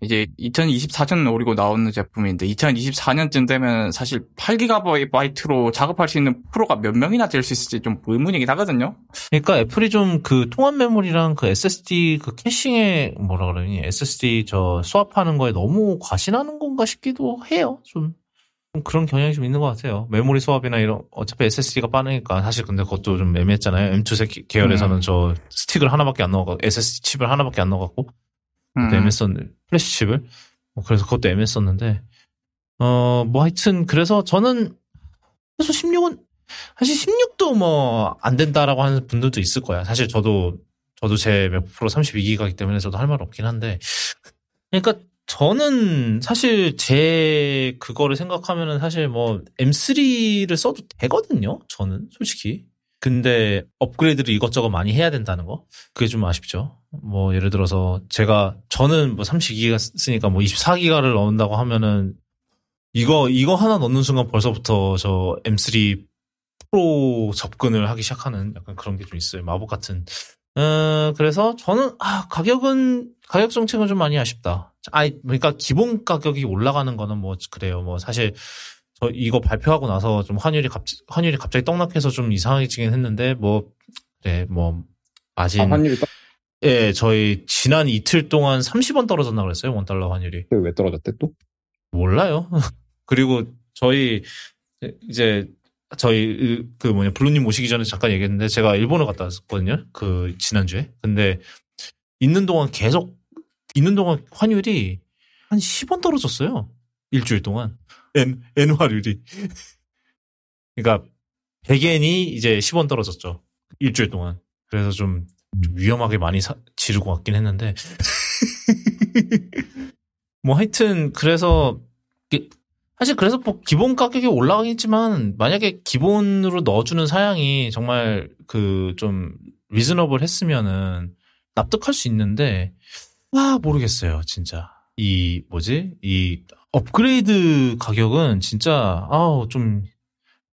이제 이천이십사 년 오리고 나오는 제품인데 이천이십사 년쯤 되면 사실 팔 기가바이트로 작업할 수 있는 프로가 몇 명이나 될 수 있을지 좀 의문이긴 하거든요. 그러니까 애플이 좀 그 통합 메모리랑 그 에스에스디 그 캐싱에 뭐라 그러니 에스에스디 저 스왑하는 거에 너무 과신하는 건가 싶기도 해요. 좀 그런 경향이 좀 있는 것 같아요. 메모리 스왑이나 이런 어차피 에스에스디가 빠르니까 사실 근데 그것도 좀 애매했잖아요. 엠 투 계열에서는 음. 저 스틱을 하나밖에 안 넣어갖고 에스에스디 칩을 하나밖에 안 넣어갖고 그것도 애매했었는데, 음. 플래시 칩을. 뭐 그래서 그것도 애매했었는데, 어, 뭐 하여튼, 그래서 저는, 최소 십육은, 사실 십육도 뭐 안 된다라고 하는 분들도 있을 거야. 사실 저도 저도 제 맥북 프로 삼십이 기가이기 때문에 저도 할 말 없긴 한데, 그러니까 저는 사실 제 그거를 생각하면은 사실 뭐 엠쓰리를 써도 되거든요. 저는 솔직히. 근데 업그레이드를 이것저것 많이 해야 된다는 거, 그게 좀 아쉽죠. 뭐 예를 들어서 제가 저는 뭐 삼십이 기가 쓰니까 뭐 이십사 기가를 넣는다고 하면은 이거 이거 하나 넣는 순간 벌써부터 저 엠쓰리 프로 접근을 하기 시작하는 약간 그런 게 좀 있어요. 마법 같은. 음, 그래서 저는 아 가격은 가격 정책은 좀 많이 아쉽다. 아 그러니까 기본 가격이 올라가는 거는 뭐 그래요. 뭐 사실. 이거 발표하고 나서 좀 환율이 갑자기, 환율이 갑자기 떡락해서 좀 이상해지긴 했는데, 뭐, 네, 뭐, 마진. 아, 환율이 떡? 예, 저희 지난 이틀 동안 삼십 원 떨어졌나 그랬어요, 원 달러 환율이. 왜 떨어졌대 또? 몰라요. 그리고 저희, 이제, 저희, 그 뭐냐, 블루님 오시기 전에 잠깐 얘기했는데, 제가 일본을 갔다 왔거든요, 그, 지난주에. 근데, 있는 동안 계속, 있는 동안 환율이 한 십 원 떨어졌어요. 일주일 동안. N, N화율이. 그러니까, 백 엔이 이제 십 원 떨어졌죠. 일주일 동안. 그래서 좀, 좀 위험하게 많이 사, 지르고 왔긴 했는데. 뭐 하여튼, 그래서, 사실 그래서 뭐 기본 가격이 올라가긴 했지만, 만약에 기본으로 넣어주는 사양이 정말 그 좀 리즈너블 했으면은 납득할 수 있는데, 와, 모르겠어요, 진짜. 이, 뭐지? 이, 업그레이드 가격은 진짜 아우 좀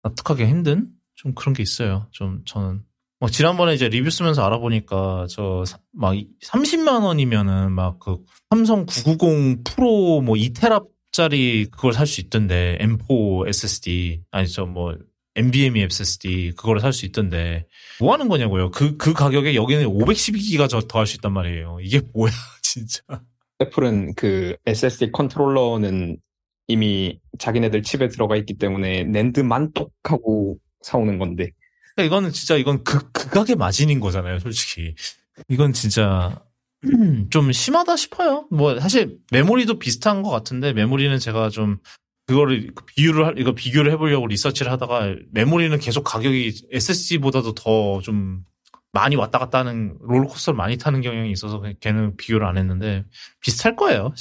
납득하기 힘든 좀 그런 게 있어요. 좀 저는 막 지난번에 이제 리뷰 쓰면서 알아보니까 저 막 삼십만 원이면은 막 그 삼성 구백구십 프로 뭐 이 테라짜리 그걸 살 수 있던데, 엠 사 에스에스디 아니 저 뭐 엔비엠이 에스에스디 그걸 살 수 있던데 뭐 하는 거냐고요. 그 그 가격에 여기는 오백십이 기가 더 할 수 있단 말이에요. 이게 뭐야 진짜. 애플은 그 에스에스디 컨트롤러는 이미 자기네들 칩에 들어가 있기 때문에 낸드만 똑하고 사오는 건데. 그러니까 이거는 진짜 이건 극, 극악의 마진인 거잖아요, 솔직히. 이건 진짜 좀 심하다 싶어요. 뭐 사실 메모리도 비슷한 것 같은데, 메모리는 제가 좀 그거를 비유를 이거 비교를 해보려고 리서치를 하다가 메모리는 계속 가격이 에스에스디보다도 더 좀 많이 왔다 갔다 하는, 롤러코스터를 많이 타는 경향이 있어서 걔는 비교를 안 했는데 비슷할 거예요.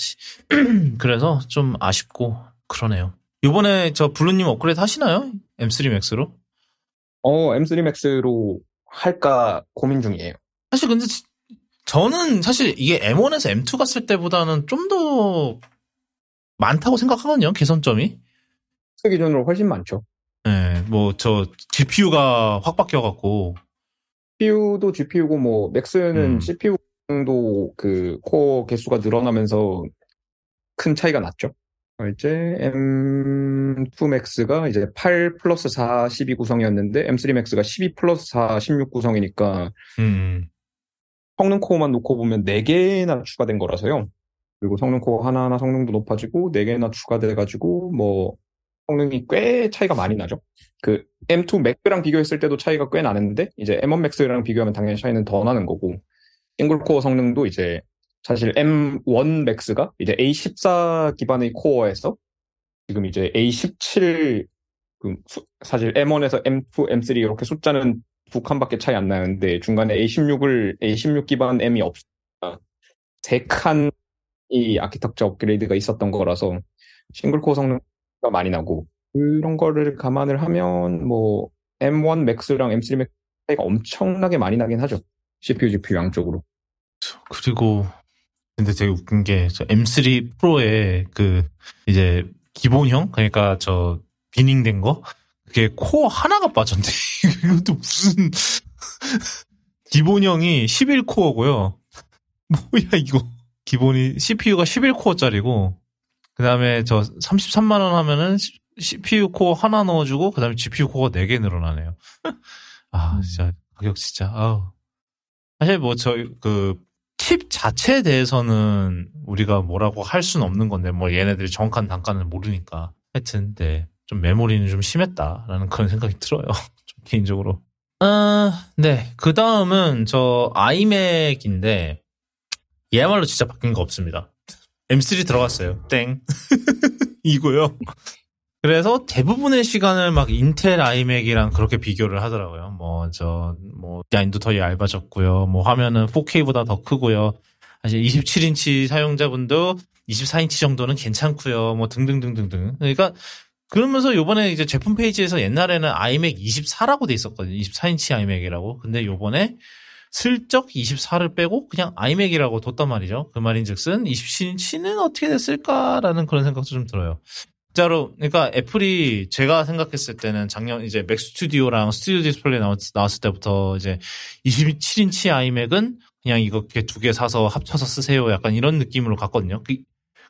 그래서 좀 아쉽고 그러네요. 이번에 저 블루님 업그레이드 하시나요? 엠쓰리 맥스로? 어, 엠쓰리 맥스로 할까 고민 중이에요. 사실 근데 저는 사실 이게 엠원에서 엠투 갔을 때보다는 좀 더 많다고 생각하거든요, 개선점이. 그 기준으로 훨씬 많죠. 네, 뭐 저 지피유가 확 바뀌어갖고 씨피유도 지피유고 뭐 맥스는 음. 씨피유도 그 코어 개수가 늘어나면서 큰 차이가 났죠. 이제 엠투 맥스가 이제 팔 플러스 사 십이 구성이었는데 엠쓰리 맥스가 십이 플러스 사 십육 구성이니까 음. 성능 코어만 놓고 보면 네 개나 추가된 거라서요. 그리고 성능 코어 하나하나 성능도 높아지고 네 개나 추가돼가지고 뭐 성능이 꽤 차이가 많이 나죠. 그 엠투 맥스랑 비교했을 때도 차이가 꽤 나는데 이제 엠원 맥스랑 비교하면 당연히 차이는 더 나는 거고, 싱글코어 성능도 이제 사실 엠원 맥스가 이제 에이 십사 기반의 코어에서 지금 이제 에이 십칠, 사실 엠원에서 엠투, 엠쓰리 이렇게 숫자는 두 칸밖에 차이 안 나는데 중간에 에이 십육을 에이 십육 기반 M이 없으니까 세 칸이 아키텍처 업그레이드가 있었던 거라서 싱글코어 성능 많이 나고, 그런 거를 감안을 하면 뭐 엠원 맥스랑 엠쓰리 맥스 차이가 엄청나게 많이 나긴 하죠, 씨피유, 지피유 양쪽으로. 그리고 근데 되게 웃긴 게 저 엠쓰리 프로의 그 이제 기본형, 그러니까 저 비닝된 거, 그게 코어 하나가 빠졌네. 이것도 무슨 기본형이 십일 코어고요. 뭐야 이거. 기본이 씨피유가 십일 코어짜리고. 그 다음에 저 삼십삼만 원 하면은 씨피유 코어 하나 넣어주고, 그 다음에 지피유 코어가 네 개 늘어나네요. 아, 진짜, 가격 진짜, 아우. 사실 뭐 저, 그, 팁 자체에 대해서는 우리가 뭐라고 할 수는 없는 건데, 뭐 얘네들이 정확한 단가는 모르니까. 하여튼, 네. 좀 메모리는 좀 심했다라는 그런 생각이 들어요. 좀 개인적으로. 아, 네. 그 다음은 저 아이맥인데, 얘야말로 진짜 바뀐 거 없습니다. 엠쓰리 들어갔어요. 땡. 이고요. 그래서 대부분의 시간을 막 인텔 아이맥이랑 그렇게 비교를 하더라고요. 뭐, 저, 뭐, 디자인도 더 얇아졌고요. 뭐, 화면은 포케이보다 더 크고요. 사실 이십칠 인치 사용자분도 이십사 인치 정도는 괜찮고요. 뭐, 등등등등등. 그러니까, 그러면서 요번에 이제 제품 페이지에서 옛날에는 아이맥 이십사라고 돼 있었거든요. 이십사 인치 아이맥이라고. 근데 요번에 슬쩍 이십사를 빼고 그냥 아이맥이라고 뒀단 말이죠. 그 말인즉슨 이십칠 인치는 어떻게 됐을까라는 그런 생각도 좀 들어요. 진짜로, 그러니까 애플이 제가 생각했을 때는 작년 이제 맥 스튜디오랑 스튜디오 디스플레이 나왔, 나왔을 때부터 이제 이십칠 인치 아이맥은 그냥 이거 두 개 사서 합쳐서 쓰세요. 약간 이런 느낌으로 갔거든요. 그,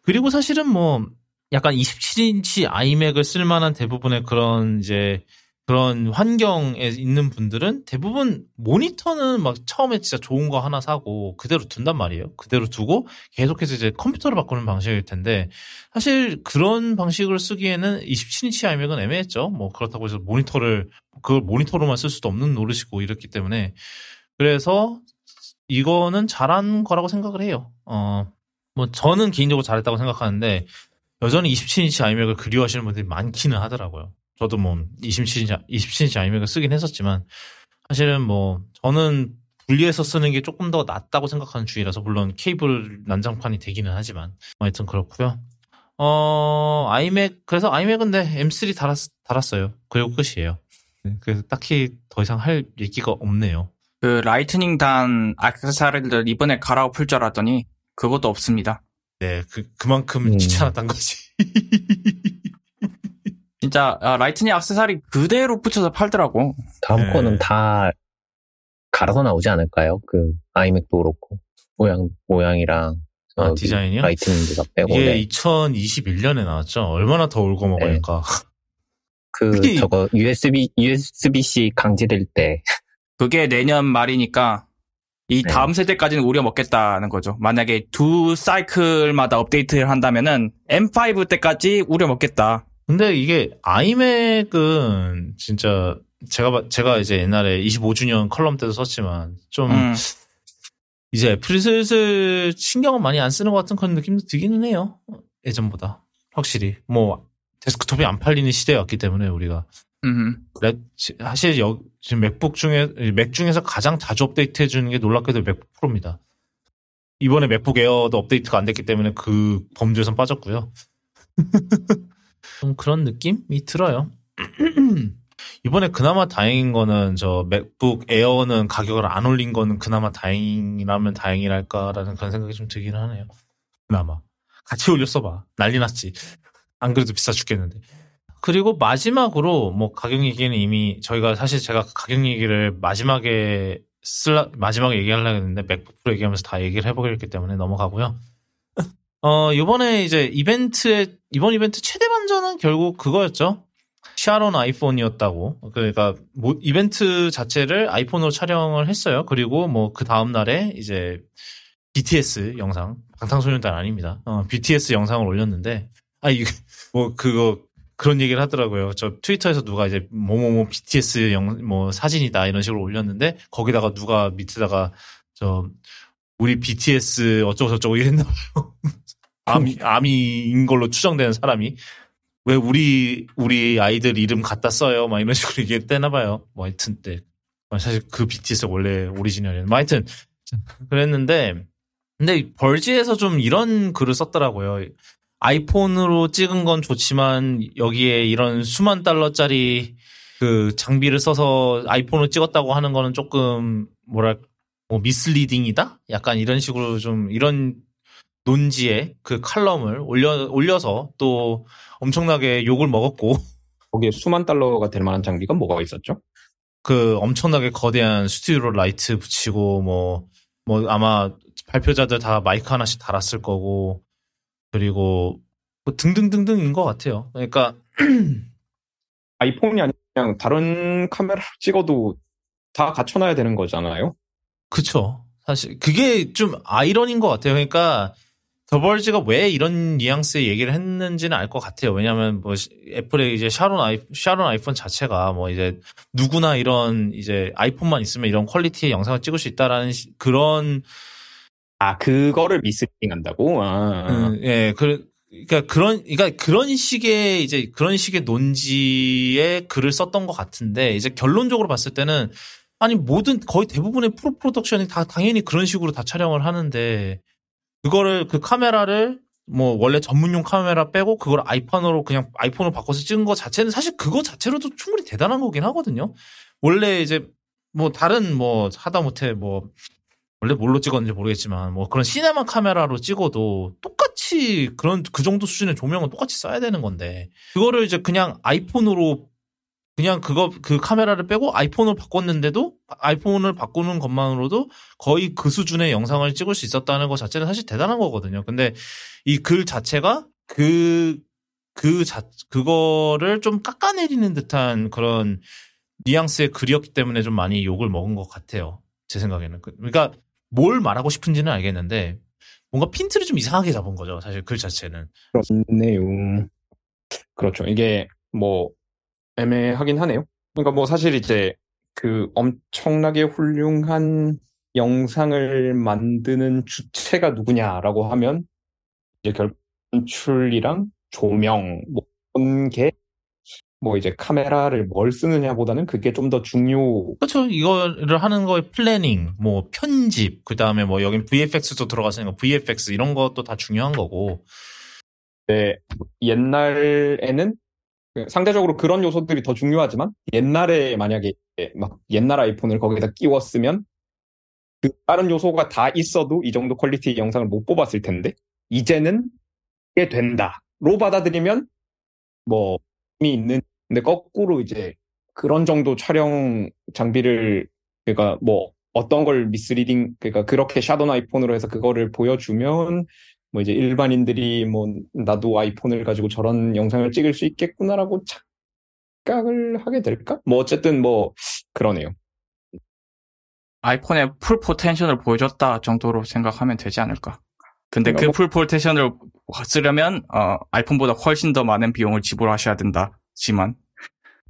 그리고 사실은 뭐 약간 이십칠 인치 아이맥을 쓸만한 대부분의 그런 이제 그런 환경에 있는 분들은 대부분 모니터는 막 처음에 진짜 좋은 거 하나 사고 그대로 둔단 말이에요. 그대로 두고 계속해서 이제 컴퓨터로 바꾸는 방식일 텐데 사실 그런 방식을 쓰기에는 이십칠 인치 아이맥은 애매했죠. 뭐 그렇다고 해서 모니터를 그걸 모니터로만 쓸 수도 없는 노릇이고 이랬기 때문에 그래서 이거는 잘한 거라고 생각을 해요. 어, 뭐 저는 개인적으로 잘했다고 생각하는데 여전히 이십칠 인치 아이맥을 그리워하시는 분들이 많기는 하더라고요. 저도 뭐 이십칠 인치, 이십칠 인치 아이맥을 쓰긴 했었지만 사실은 뭐 저는 분리해서 쓰는 게 조금 더 낫다고 생각하는 주의라서 물론 케이블 난장판이 되기는 하지만 하여튼 그렇고요. 어 아이맥 그래서 아이맥은 네, 엠쓰리 달았, 달았어요. 그리고 끝이에요. 그래서 딱히 더 이상 할 얘기가 없네요. 그 라이트닝 단 액세서리들 이번에 갈아 엎을 줄 알았더니 그것도 없습니다. 네, 그, 그만큼 귀찮았단 거지. 진짜 아, 라이트닝 액세서리 그대로 붙여서 팔더라고. 다음 네. 거는 다 갈아서 나오지 않을까요? 그 아이맥도 그렇고 모양 모양이랑 아, 디자인이요? 라이트닝도 다 빼고. 이게 네. 이천이십일 년에 나왔죠. 얼마나 더 울고 먹을까. 네. 그 그게... 저거 유에스비 유에스비-C 강제될 때. 그게 내년 말이니까. 이 다음 네. 세대까지는 우려먹겠다는 거죠. 만약에 두 사이클마다 업데이트를 한다면은 엠 파이브 때까지 우려먹겠다. 근데 이게 아이맥은 진짜 제가 제가 이제 옛날에 이십오 주년 컬럼 때도 썼지만 좀 음. 이제 애플이 슬슬 신경은 많이 안 쓰는 것 같은 그런 느낌도 들기는 해요. 예전보다 확실히 뭐 데스크톱이 안 팔리는 시대였기 때문에 우리가. 음. 사실 여, 지금 맥북 중에 맥 중에서 가장 자주 업데이트 해주는 게 놀랍게도 맥북 프로입니다. 이번에 맥북 에어도 업데이트가 안 됐기 때문에 그 범주에선 빠졌고요. 좀 그런 느낌이 들어요. 이번에 그나마 다행인 거는 저 맥북 에어는 가격을 안 올린 거는 그나마 다행이라면 다행이랄까라는 그런 생각이 좀 들긴 하네요. 그나마 같이 올렸어봐 난리 났지. 안 그래도 비싸 죽겠는데. 그리고 마지막으로 뭐 가격 얘기는 이미 저희가 사실 제가 가격 얘기를 마지막에 쓸라 마지막에 얘기하려고 했는데 맥북 프로 얘기하면서 다 얘기를 해보기로 했기 때문에 넘어가고요. 어 이번에 이제 이벤트에 이번 이벤트 최대 반전은 결국 그거였죠. 샤론 아이폰이었다고. 그러니까 뭐 이벤트 자체를 아이폰으로 촬영을 했어요. 그리고 뭐 그 다음 날에 이제 비티에스 영상 방탄소년단 아닙니다. 어, 비티에스 영상을 올렸는데 아 이거 뭐 그거 그런 얘기를 하더라고요. 저 트위터에서 누가 이제 뭐뭐뭐 비티에스 영, 뭐 사진이다 이런 식으로 올렸는데 거기다가 누가 밑에다가 저 우리 비티에스 어쩌고저쩌고 이랬나 봐요. 아미, 아미인 걸로 추정되는 사람이 왜 우리 우리 아이들 이름 갖다 써요? 막 이런 식으로 얘기했나 봐요. 뭐 하여튼 때 사실 그 비티에스 원래 오리지널이었는데 뭐 하여튼 그랬는데 근데 벌지에서 좀 이런 글을 썼더라고요. 아이폰으로 찍은 건 좋지만 여기에 이런 수만 달러짜리 그 장비를 써서 아이폰으로 찍었다고 하는 거는 조금 뭐랄까 뭐 미슬리딩이다? 약간 이런 식으로 좀 이런 논지에 그 칼럼을 올려, 올려서 또 엄청나게 욕을 먹었고 거기에 수만 달러가 될 만한 장비가 뭐가 있었죠? 그 엄청나게 거대한 스튜디오 라이트 붙이고 뭐, 뭐 아마 발표자들 다 마이크 하나씩 달았을 거고 그리고 뭐 등등등등인 것 같아요. 그러니까 아이폰이 아니라 그냥 다른 카메라로 찍어도 다 갖춰놔야 되는 거잖아요. 그렇죠. 사실 그게 좀 아이러니인 것 같아요. 그러니까 더벌지가 왜 이런 뉘앙스의 얘기를 했는지는 알 것 같아요. 왜냐하면 뭐 애플의 이제 샤론 아이 샤론 아이폰 자체가 뭐 이제 누구나 이런 이제 아이폰만 있으면 이런 퀄리티의 영상을 찍을 수 있다라는 그런 아, 그거를 미스링한다고? 아. 음, 예, 그, 그러니까 그런, 그러니까 그런 식의 이제 그런 식의 논지에 글을 썼던 것 같은데, 이제 결론적으로 봤을 때는 아니 모든 거의 대부분의 프로 프로덕션이 다 당연히 그런 식으로 다 촬영을 하는데, 그거를 그 카메라를 뭐 원래 전문용 카메라 빼고 그걸 아이폰으로 그냥 아이폰으로 바꿔서 찍은 거 자체는 사실 그거 자체로도 충분히 대단한 거긴 하거든요. 원래 이제 뭐 다른 뭐 하다못해 뭐 원래 뭘로 찍었는지 모르겠지만 뭐 그런 시네마 카메라로 찍어도 똑같이 그런 그 정도 수준의 조명은 똑같이 써야 되는 건데, 그거를 이제 그냥 아이폰으로 그냥 그거 그 카메라를 빼고 아이폰으로 바꿨는데도 아이폰을 바꾸는 것만으로도 거의 그 수준의 영상을 찍을 수 있었다는 것 자체는 사실 대단한 거거든요. 근데 이 글 자체가 그, 그 자, 그거를 좀 깎아내리는 듯한 그런 뉘앙스의 글이었기 때문에 좀 많이 욕을 먹은 것 같아요. 제 생각에는. 그러니까 뭘 말하고 싶은지는 알겠는데 뭔가 핀트를 좀 이상하게 잡은 거죠. 사실 글 자체는. 그렇네요. 그렇죠. 이게 뭐 애매하긴 하네요. 그러니까 뭐 사실 이제 그 엄청나게 훌륭한 영상을 만드는 주체가 누구냐라고 하면 이제 결 연출이랑 조명 뭐 번개 뭐 이제 카메라를 뭘 쓰느냐보다는 그게 좀 더 중요. 그렇죠. 이거를 하는 거에 플래닝, 뭐 편집, 그 다음에 뭐 여긴 브이에프엑스도 들어갔으니까 브이에프엑스 이런 것도 다 중요한 거고. 네, 옛날에는 상대적으로 그런 요소들이 더 중요하지만, 옛날에 만약에 막 옛날 아이폰을 거기다 끼웠으면 그 다른 요소가 다 있어도 이 정도 퀄리티의 영상을 못 뽑았을 텐데, 이제는 이게 된다로 받아들이면 뭐 힘이 있는. 근데 거꾸로 이제 그런 정도 촬영 장비를, 그러니까 뭐 어떤 걸 미스리딩, 그러니까 그렇게 샷온 아이폰으로 해서 그거를 보여주면 뭐 이제 일반인들이 뭐 나도 아이폰을 가지고 저런 영상을 찍을 수 있겠구나라고 착각을 하게 될까? 뭐 어쨌든 뭐 그러네요. 아이폰의 풀 포텐션을 보여줬다 정도로 생각하면 되지 않을까? 근데 그 풀 포텐션을 쓰려면 어, 아이폰보다 훨씬 더 많은 비용을 지불하셔야 된다지만.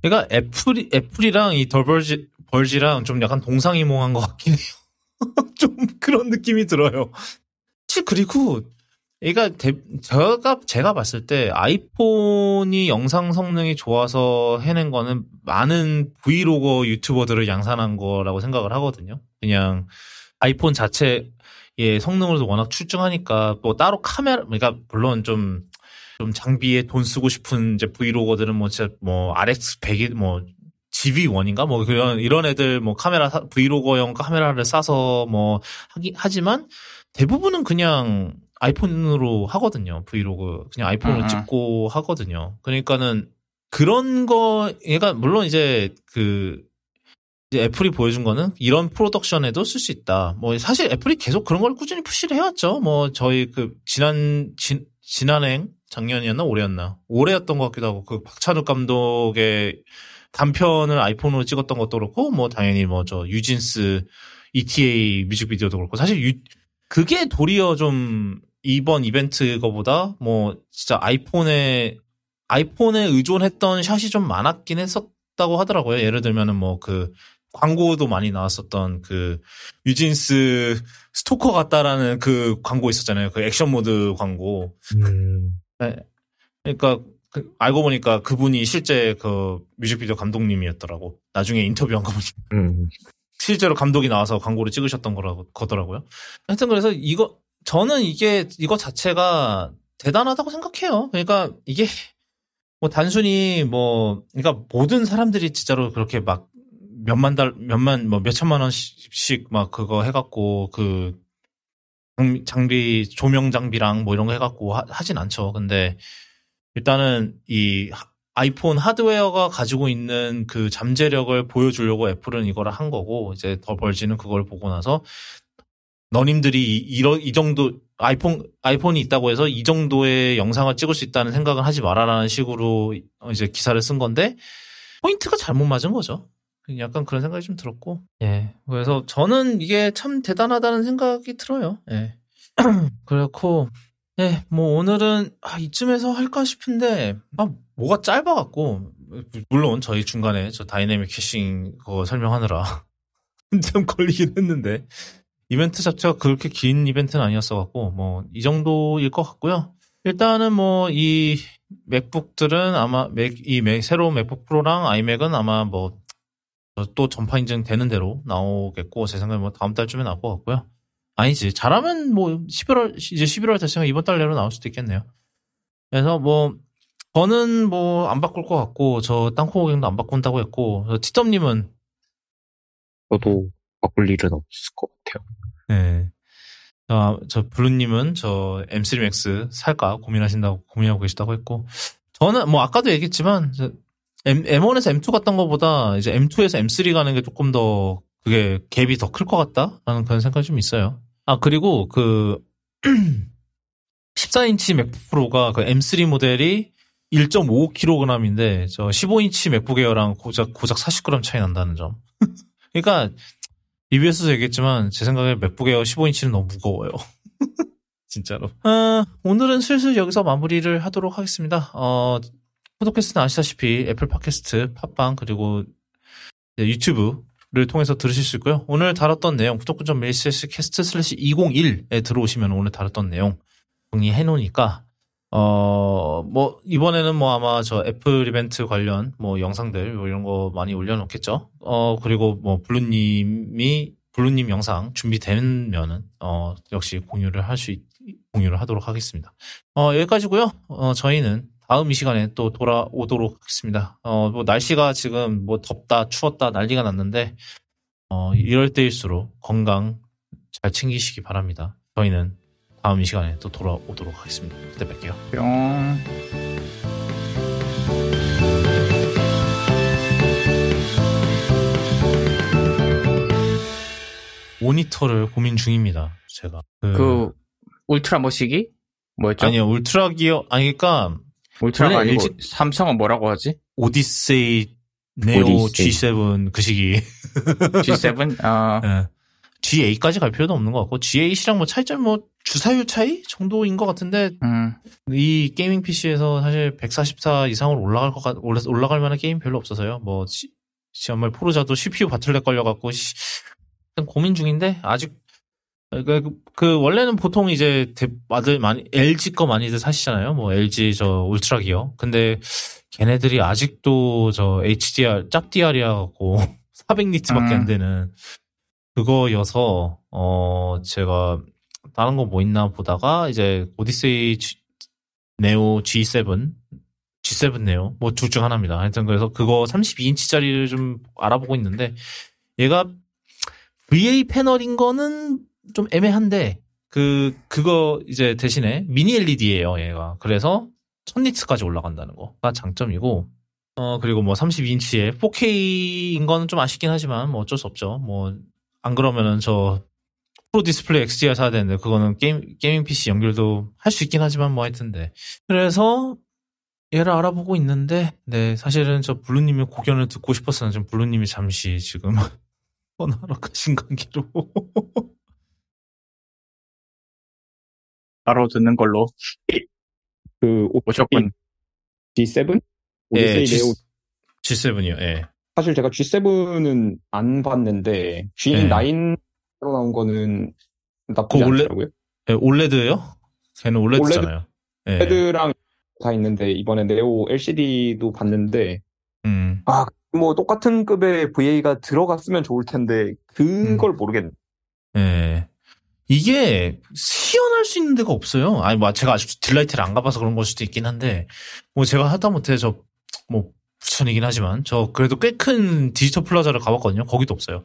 그러니까 애플이, 애플이랑 이 더벌지, 벌지랑 좀 약간 동상이몽한 것 같긴 해요. 좀 그런 느낌이 들어요. 사실 그리고 그러니까 제가, 제가 봤을 때 아이폰이 영상 성능이 좋아서 해낸 거는 많은 브이로거 유튜버들을 양산한 거라고 생각을 하거든요. 그냥 아이폰 자체의 성능으로도 워낙 출중하니까 뭐 따로 카메라, 그러니까 물론 좀, 좀 장비에 돈 쓰고 싶은 이제 브이로거들은 뭐 진짜 뭐 알엑스 백이 뭐 지브이원인가 뭐 그런 이런 애들 뭐 카메라 브이로거용 카메라를 싸서 뭐 하기 하지만 대부분은 그냥 아이폰으로 하거든요. 브이로그 그냥 아이폰으로 아. 찍고 하거든요. 그러니까는 그런 거, 그러니까 물론 이제 그 이제 애플이 보여준 거는 이런 프로덕션에도 쓸 수 있다. 뭐 사실 애플이 계속 그런 걸 꾸준히 푸시를 해왔죠. 뭐 저희 그 지난 지, 지난해 작년이었나 올해였나 올해였던 것 같기도 하고 그 박찬욱 감독의 단편을 아이폰으로 찍었던 것도 그렇고 뭐 당연히 뭐 저 유진스 이티에이 뮤직비디오도 그렇고 사실 유 그게 도리어 좀 이번 이벤트 거보다 뭐 진짜 아이폰에 아이폰에 의존했던 샷이 좀 많았긴 했었다고 하더라고요. 예를 들면은 뭐 그 광고도 많이 나왔었던 그 유진스 스토커 같다라는 그 광고 있었잖아요. 그 액션 모드 광고. 음. 네. 그러니까 그 알고 보니까 그분이 실제 그 뮤직비디오 감독님이었더라고. 나중에 인터뷰한 거 보니까. 음. 실제로 감독이 나와서 광고를 찍으셨던 거라고, 거더라고요. 하여튼 그래서 이거, 저는 이게, 이거 자체가 대단하다고 생각해요. 그러니까 이게, 뭐 단순히 뭐, 그러니까 모든 사람들이 진짜로 그렇게 막 몇만 달, 몇만, 뭐 몇천만 원씩 막 그거 해갖고 그 장비, 조명 장비랑 뭐 이런 거 해갖고 하, 하진 않죠. 근데 일단은 이, 아이폰 하드웨어가 가지고 있는 그 잠재력을 보여주려고 애플은 이걸 한 거고, 이제 더 벌지는 그걸 보고 나서, 너님들이 이러, 이 정도, 아이폰, 아이폰이 있다고 해서 이 정도의 영상을 찍을 수 있다는 생각은 하지 마라라는 식으로 이제 기사를 쓴 건데, 포인트가 잘못 맞은 거죠. 약간 그런 생각이 좀 들었고, 예. 그래서 저는 이게 참 대단하다는 생각이 들어요. 예. 그렇고, 네, 뭐 오늘은 아, 이쯤에서 할까 싶은데 아, 뭐가 짧아갖고 물론 저희 중간에 저 다이내믹 캐싱 그거 설명하느라 좀 걸리긴 했는데 이벤트 자체가 그렇게 긴 이벤트는 아니었어갖고 뭐 이 정도일 것 같고요. 일단은 뭐 이 맥북들은 아마 맥, 이 맥, 새로운 맥북 프로랑 아이맥은 아마 뭐 또 전파 인증 되는 대로 나오겠고, 제 생각에 뭐 다음 달쯤에 나올 것 같고요. 아니지, 잘하면 뭐 십일월, 이제 십일월 됐으면 이번 달 내로 나올 수도 있겠네요. 그래서 뭐 저는 뭐 안 바꿀 것 같고, 저 땅콩 고객도 안 바꾼다고 했고, 티점님은 저도 바꿀 일은 없을 것 같아요. 네. 아, 저 블루님은 저 엠쓰리 Max 살까 고민하신다고, 고민하고 계시다고 했고, 저는 뭐 아까도 얘기했지만 M, 엠원에서 엠투 갔던 것보다 이제 엠투에서 엠쓰리 가는 게 조금 더 그게 갭이 더 클 것 같다라는 그런 생각이 좀 있어요. 아, 그리고 그 십사 인치 맥북 프로가 그 엠쓰리 모델이 일 점 오 킬로그램인데 저 십오 인치 맥북 에어랑 고작 고작 사십 그램 차이 난다는 점. 그러니까 리뷰에서도 얘기했지만 제 생각에 맥북 에어 십오 인치는 너무 무거워요. 진짜로. 아, 오늘은 슬슬 여기서 마무리를 하도록 하겠습니다. 어, 포도캐스트는 아시다시피 애플 팟캐스트, 팟빵, 그리고 유튜브를 통해서 들으실 수 있고요. 오늘 다뤘던 내용, 구독 점 메일 슬래시 캐스트 슬래시 이공일에 들어오시면 오늘 다뤘던 내용 정리해 놓으니까, 어, 뭐, 이번에는 뭐 아마 저 애플 이벤트 관련 뭐 영상들, 뭐 이런 거 많이 올려놓겠죠. 어, 그리고 뭐 블루님이, 블루님 영상 준비되면은, 어, 역시 공유를 할 수, 있, 공유를 하도록 하겠습니다. 어, 여기까지고요. 어, 저희는 다음 이 시간에 또 돌아오도록 하겠습니다. 어, 뭐 날씨가 지금 뭐 덥다, 추웠다, 난리가 났는데, 어, 이럴 때일수록 건강 잘 챙기시기 바랍니다. 저희는 다음 이 시간에 또 돌아오도록 하겠습니다. 그때 뵐게요. 뿅. 모니터를 고민 중입니다. 제가 그, 그 울트라 머시기 뭐였죠? 아니요, 울트라 기어 아니 그러니까 울트라가 아니고 엘지... 삼성은 뭐라고 하지? 오디세이 네오 오디세이. 지 세븐 그 시기. 지 세븐 아. 네. 지 에잇까지 갈 필요도 없는 것 같고, 지 에잇이랑 뭐 차이점 뭐 주사율 차이 정도인 것 같은데, 음. 이 게이밍 피씨에서 사실 백사십사 이상으로 올라갈 것 같, 올라갈 만한 게임 별로 없어서요. 뭐, 지, 정말 포르자도 씨피유 바틀렉 걸려갖고, 시, 고민 중인데, 아직, 그, 그, 원래는 보통 이제, 다들 많이, 엘지 거 많이들 사시잖아요. 뭐, 엘지 저, 울트라 기어. 근데, 걔네들이 아직도 저, 에이치디알, 짭디알이라고, 사백 니트 밖에 음. 안 되는, 그거여서, 어, 제가, 다른 거 뭐 있나 보다가, 이제, 오디세이 G, 네오 지 세븐, 지 세븐 네오, 뭐 둘 중 하나입니다. 하여튼 그래서 그거 삼십이 인치짜리를 좀 알아보고 있는데, 얘가 브이에이 패널인 거는 좀 애매한데, 그, 그거 이제 대신에 미니 엘이디예요 얘가. 그래서 천 니트까지 올라간다는 거가 장점이고, 어, 그리고 뭐 삼십이 인치에 포케이인 거는 좀 아쉽긴 하지만, 뭐 어쩔 수 없죠. 뭐, 안 그러면은 저, 프로 디스플레이 엑스디알 사야 되는데, 그거는 게임, 게이밍 피씨 연결도 할 수 있긴 하지만 뭐 하여튼데. 그래서 얘를 알아보고 있는데, 네, 사실은 저 블루님의 고견을 듣고 싶었으나 지금 블루님이 잠시 지금 떠나러 가신 관계로. 따로 듣는 걸로. 그, 오셨군. 지 세븐? 예, 지, 지 세븐이요, 예. 사실 제가 지 세븐은 안 봤는데, 지 나인으로 예. 나온 거는 나쁘지 않더라고요. 예, 올레드예요? 걔는 올레드잖아요. 올레드, 올레드랑 예. 다 있는데, 이번에 네오 엘시디도 봤는데, 음. 아, 뭐 똑같은 급의 브이에이가 들어갔으면 좋을 텐데, 그걸 음. 모르겠네. 예. 이게 시연할 수 있는 데가 없어요. 아니, 뭐 제가 아직 딜라이트를 안 가봐서 그런 걸 수도 있긴 한데, 뭐 제가 하다못해 저, 뭐, 부천이긴 하지만, 저 그래도 꽤 큰 디지털 플라자를 가봤거든요. 거기도 없어요.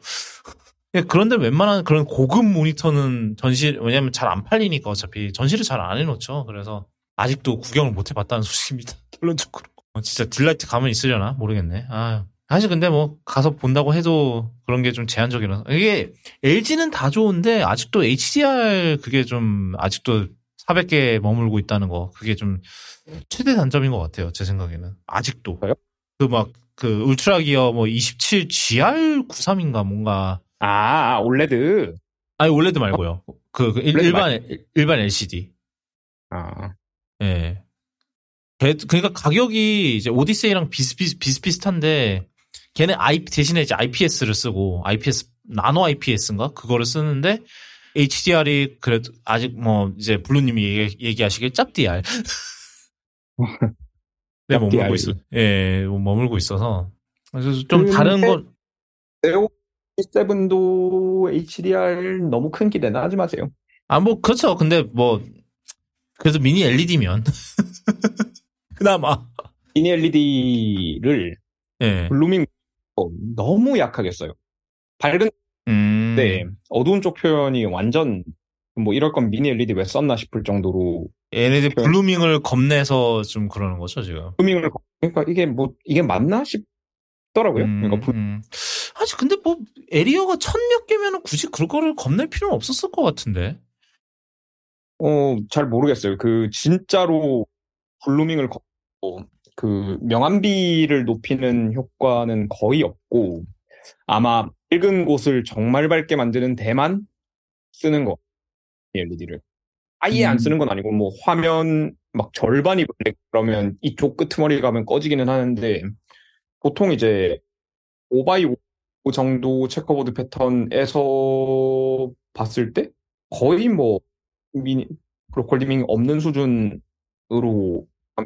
그런데 웬만한 그런 고급 모니터는 전시, 왜냐면 잘 안 팔리니까 어차피 전시를 잘 안 해놓죠. 그래서 아직도 구경을 못 해봤다는 소식입니다. 결론적으로. 진짜 딜라이트 가면 있으려나? 모르겠네. 아, 사실 근데 뭐 가서 본다고 해도 그런 게 좀 제한적이라서. 이게 엘지는 다 좋은데 아직도 에이치디알 그게 좀 아직도 사백 개 머물고 있다는 거. 그게 좀 최대 단점인 것 같아요. 제 생각에는. 아직도. 그, 막, 그, 울트라 기어, 뭐, 이십칠 지알 구십삼인가, 뭔가. 아, 올레드. 아니, 올레드 말고요. 그, 그 올레드 일반, 말... 일반 엘시디. 아. 예. 그니까 가격이 이제 오디세이랑 비슷비슷, 비슷비슷한데, 걔는 아이, 대신에 이제 아이피에스를 쓰고, 아이피에스, 나노 아이피에스인가? 그거를 쓰는데, 에이치디알이 그래도 아직 뭐 이제 블루님이 얘기, 얘기하시길 짭디알. 네, 머물고 있어. 예, 머물고 있어서. 그래서 좀 그 다른 거. 에어칠도 에이치디알 너무 큰 기대는 하지 마세요. 아, 뭐, 그렇죠. 근데 뭐, 그래서 미니 엘이디면. 그나마. 미니 엘이디를. 예. 루밍 너무 약하게 써요. 밝은, 음. 네. 어두운 쪽 표현이 완전, 뭐, 이럴 건 미니 엘이디 왜 썼나 싶을 정도로. 얘네들 표현. 블루밍을 겁내서 좀 그러는 거죠, 지금. 블루밍을, 그러니까 이게 뭐, 이게 맞나 싶더라고요. 음. 그러니까 블... 음. 아니, 근데 뭐, 에리어가 천 몇 개면은 굳이 그거를 겁낼 필요는 없었을 것 같은데. 어, 잘 모르겠어요. 그, 진짜로 블루밍을 겁내고, 그, 명암비를 높이는 효과는 거의 없고, 아마 밝은 곳을 정말 밝게 만드는 데만 쓰는 거. 엘이디를. 아예 음. 안 쓰는 건 아니고, 뭐, 화면 막 절반이 블랙, 그러면 이쪽 끄트머리 가면 꺼지기는 하는데, 보통 이제 오 바이 오 정도 체커보드 패턴에서 봤을 때, 거의 뭐, 미니, 브로콜리밍 없는 수준으로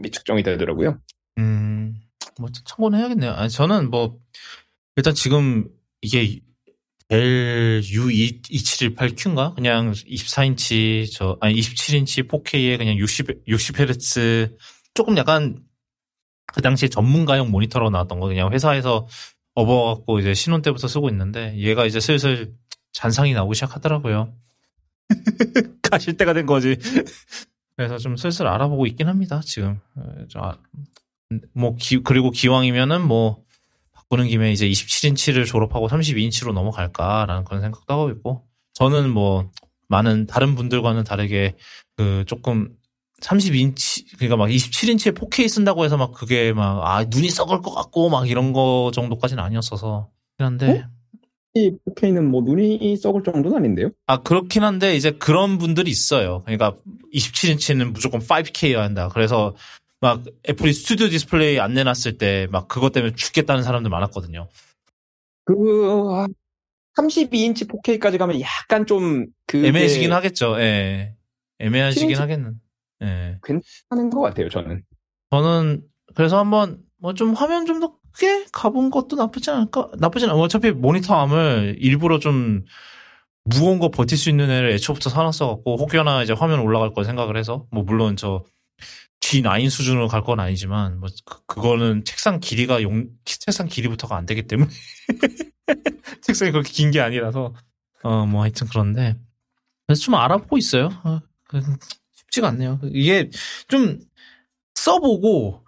미측정이 되더라고요. 음, 뭐, 참고는 해야겠네요. 아니, 저는 뭐, 일단 지금 이게, 엘유 이칠일팔큐인가? 그냥 이십사 인치, 저, 아니, 이십칠 인치 포케이에 그냥 육십, 육십 헤르츠, 조금 약간, 그 당시에 전문가용 모니터로 나왔던 거, 그냥 회사에서 업어갖고 이제 신혼 때부터 쓰고 있는데, 얘가 이제 슬슬 잔상이 나오기 시작하더라고요. 가실 때가 된 거지. 그래서 좀 슬슬 알아보고 있긴 합니다, 지금. 뭐, 기, 그리고 기왕이면은 뭐, 보는 김에 이제 이십칠 인치를 졸업하고 삼십이 인치로 넘어갈까라는 그런 생각도 하고 있고, 저는 뭐 많은 다른 분들과는 다르게 그 조금 삼십이 인치, 그러니까 막 이십칠 인치에 포케이 쓴다고 해서 막 그게 막 아 눈이 썩을 것 같고 막 이런 거 정도까지는 아니었어서 그런데 이 포케이는 뭐 눈이 썩을 정도는 아닌데요? 아 그렇긴 한데 이제 그런 분들이 있어요. 그러니까 이십칠 인치는 무조건 파이브 케이여야 한다. 그래서 막 애플이 스튜디오 디스플레이 안 내놨을 때 막 그것 때문에 죽겠다는 사람들 많았거든요. 그 삼십이 인치 포케이까지 가면 약간 좀 그 애매해지긴 하겠죠. 예. 애매해지긴 하겠는. 예. 괜찮은 것 같아요, 저는. 저는 그래서 한번 뭐 좀 화면 좀 더 크게 가본 것도 나쁘지 않을까? 나쁘진 않아. 어차피 모니터 암을 일부러 좀 무거운 거 버틸 수 있는 애를 애초부터 사놨어 갖고 혹여나 이제 화면 올라갈 거 생각을 해서 뭐 물론 저 지 나인 수준으로 갈 건 아니지만, 뭐, 그, 그거는 책상 길이가 용, 책상 길이부터가 안 되기 때문에. 책상이 그렇게 긴 게 아니라서. 어, 뭐, 하여튼 그런데. 그래서 좀 알아보고 있어요. 어, 쉽지가 않네요. 이게 좀 써보고,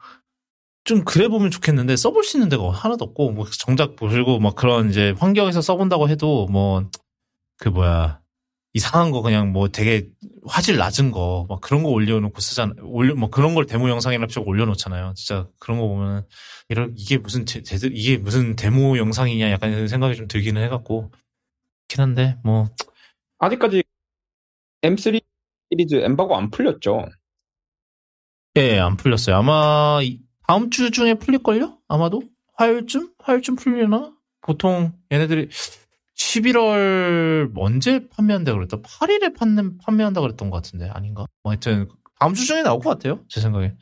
좀 그래보면 좋겠는데, 써볼 수 있는 데가 하나도 없고, 뭐, 정작, 그리고 막 그런 이제 환경에서 써본다고 해도, 뭐, 그 뭐야. 이상한 거 그냥 뭐 되게 화질 낮은 거 막 그런 거 올려놓고 쓰잖아. 올려 뭐 그런 걸 데모 영상이나 쭉 올려놓잖아요. 진짜 그런 거 보면은 이런 이게 무슨 데, 데, 이게 무슨 데모 영상이냐 약간 이런 생각이 좀 들기는 해갖고 그렇긴 한데 뭐 아직까지 엠쓰리 시리즈 엠바고 안 풀렸죠? 예, 안 풀렸어요. 아마 다음 주 중에 풀릴걸요? 아마도 화요일쯤 화요일쯤 풀리나? 보통 얘네들이 십일월 언제 판매한다고 그랬다? 팔일에 판매, 판매한다고 그랬던 것 같은데 아닌가? 뭐 하여튼 다음 주 중에 나올 것 같아요. 제 생각에.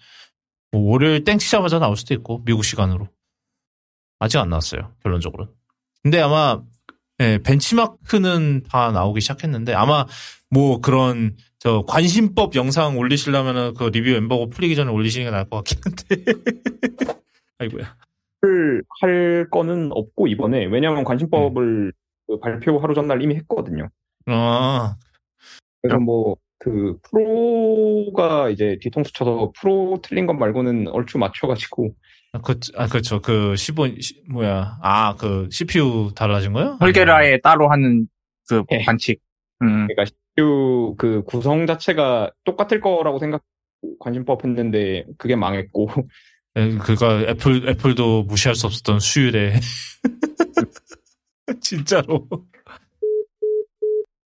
뭐 월요일 땡치자마자 나올 수도 있고 미국 시간으로. 아직 안 나왔어요. 결론적으로는. 근데 아마 예, 벤치마크는 다 나오기 시작했는데 아마 뭐 그런 저 관심법 영상 올리시려면은 그 리뷰 엠버거 풀리기 전에 올리시는 게 나을 것 같긴 한데. 아이고야. 할 거는 없고 이번에 왜냐하면 관심법을 음. 발표 하루 전날 이미 했거든요. 아. 그래서 뭐, 그, 프로가 이제 뒤통수 쳐서 프로 틀린 것 말고는 얼추 맞춰가지고. 아, 그, 아, 그렇죠. 그, 십오, 뭐야. 아, 그, 씨피유 달라진 거요? 설계를 아예 따로 하는 그 네. 반칙. 음. 그러니까 씨피유 그 구성 자체가 똑같을 거라고 생각, 관심법 했는데 그게 망했고. 네, 그니까 애플, 애플도 무시할 수 없었던 수율에. 진짜로.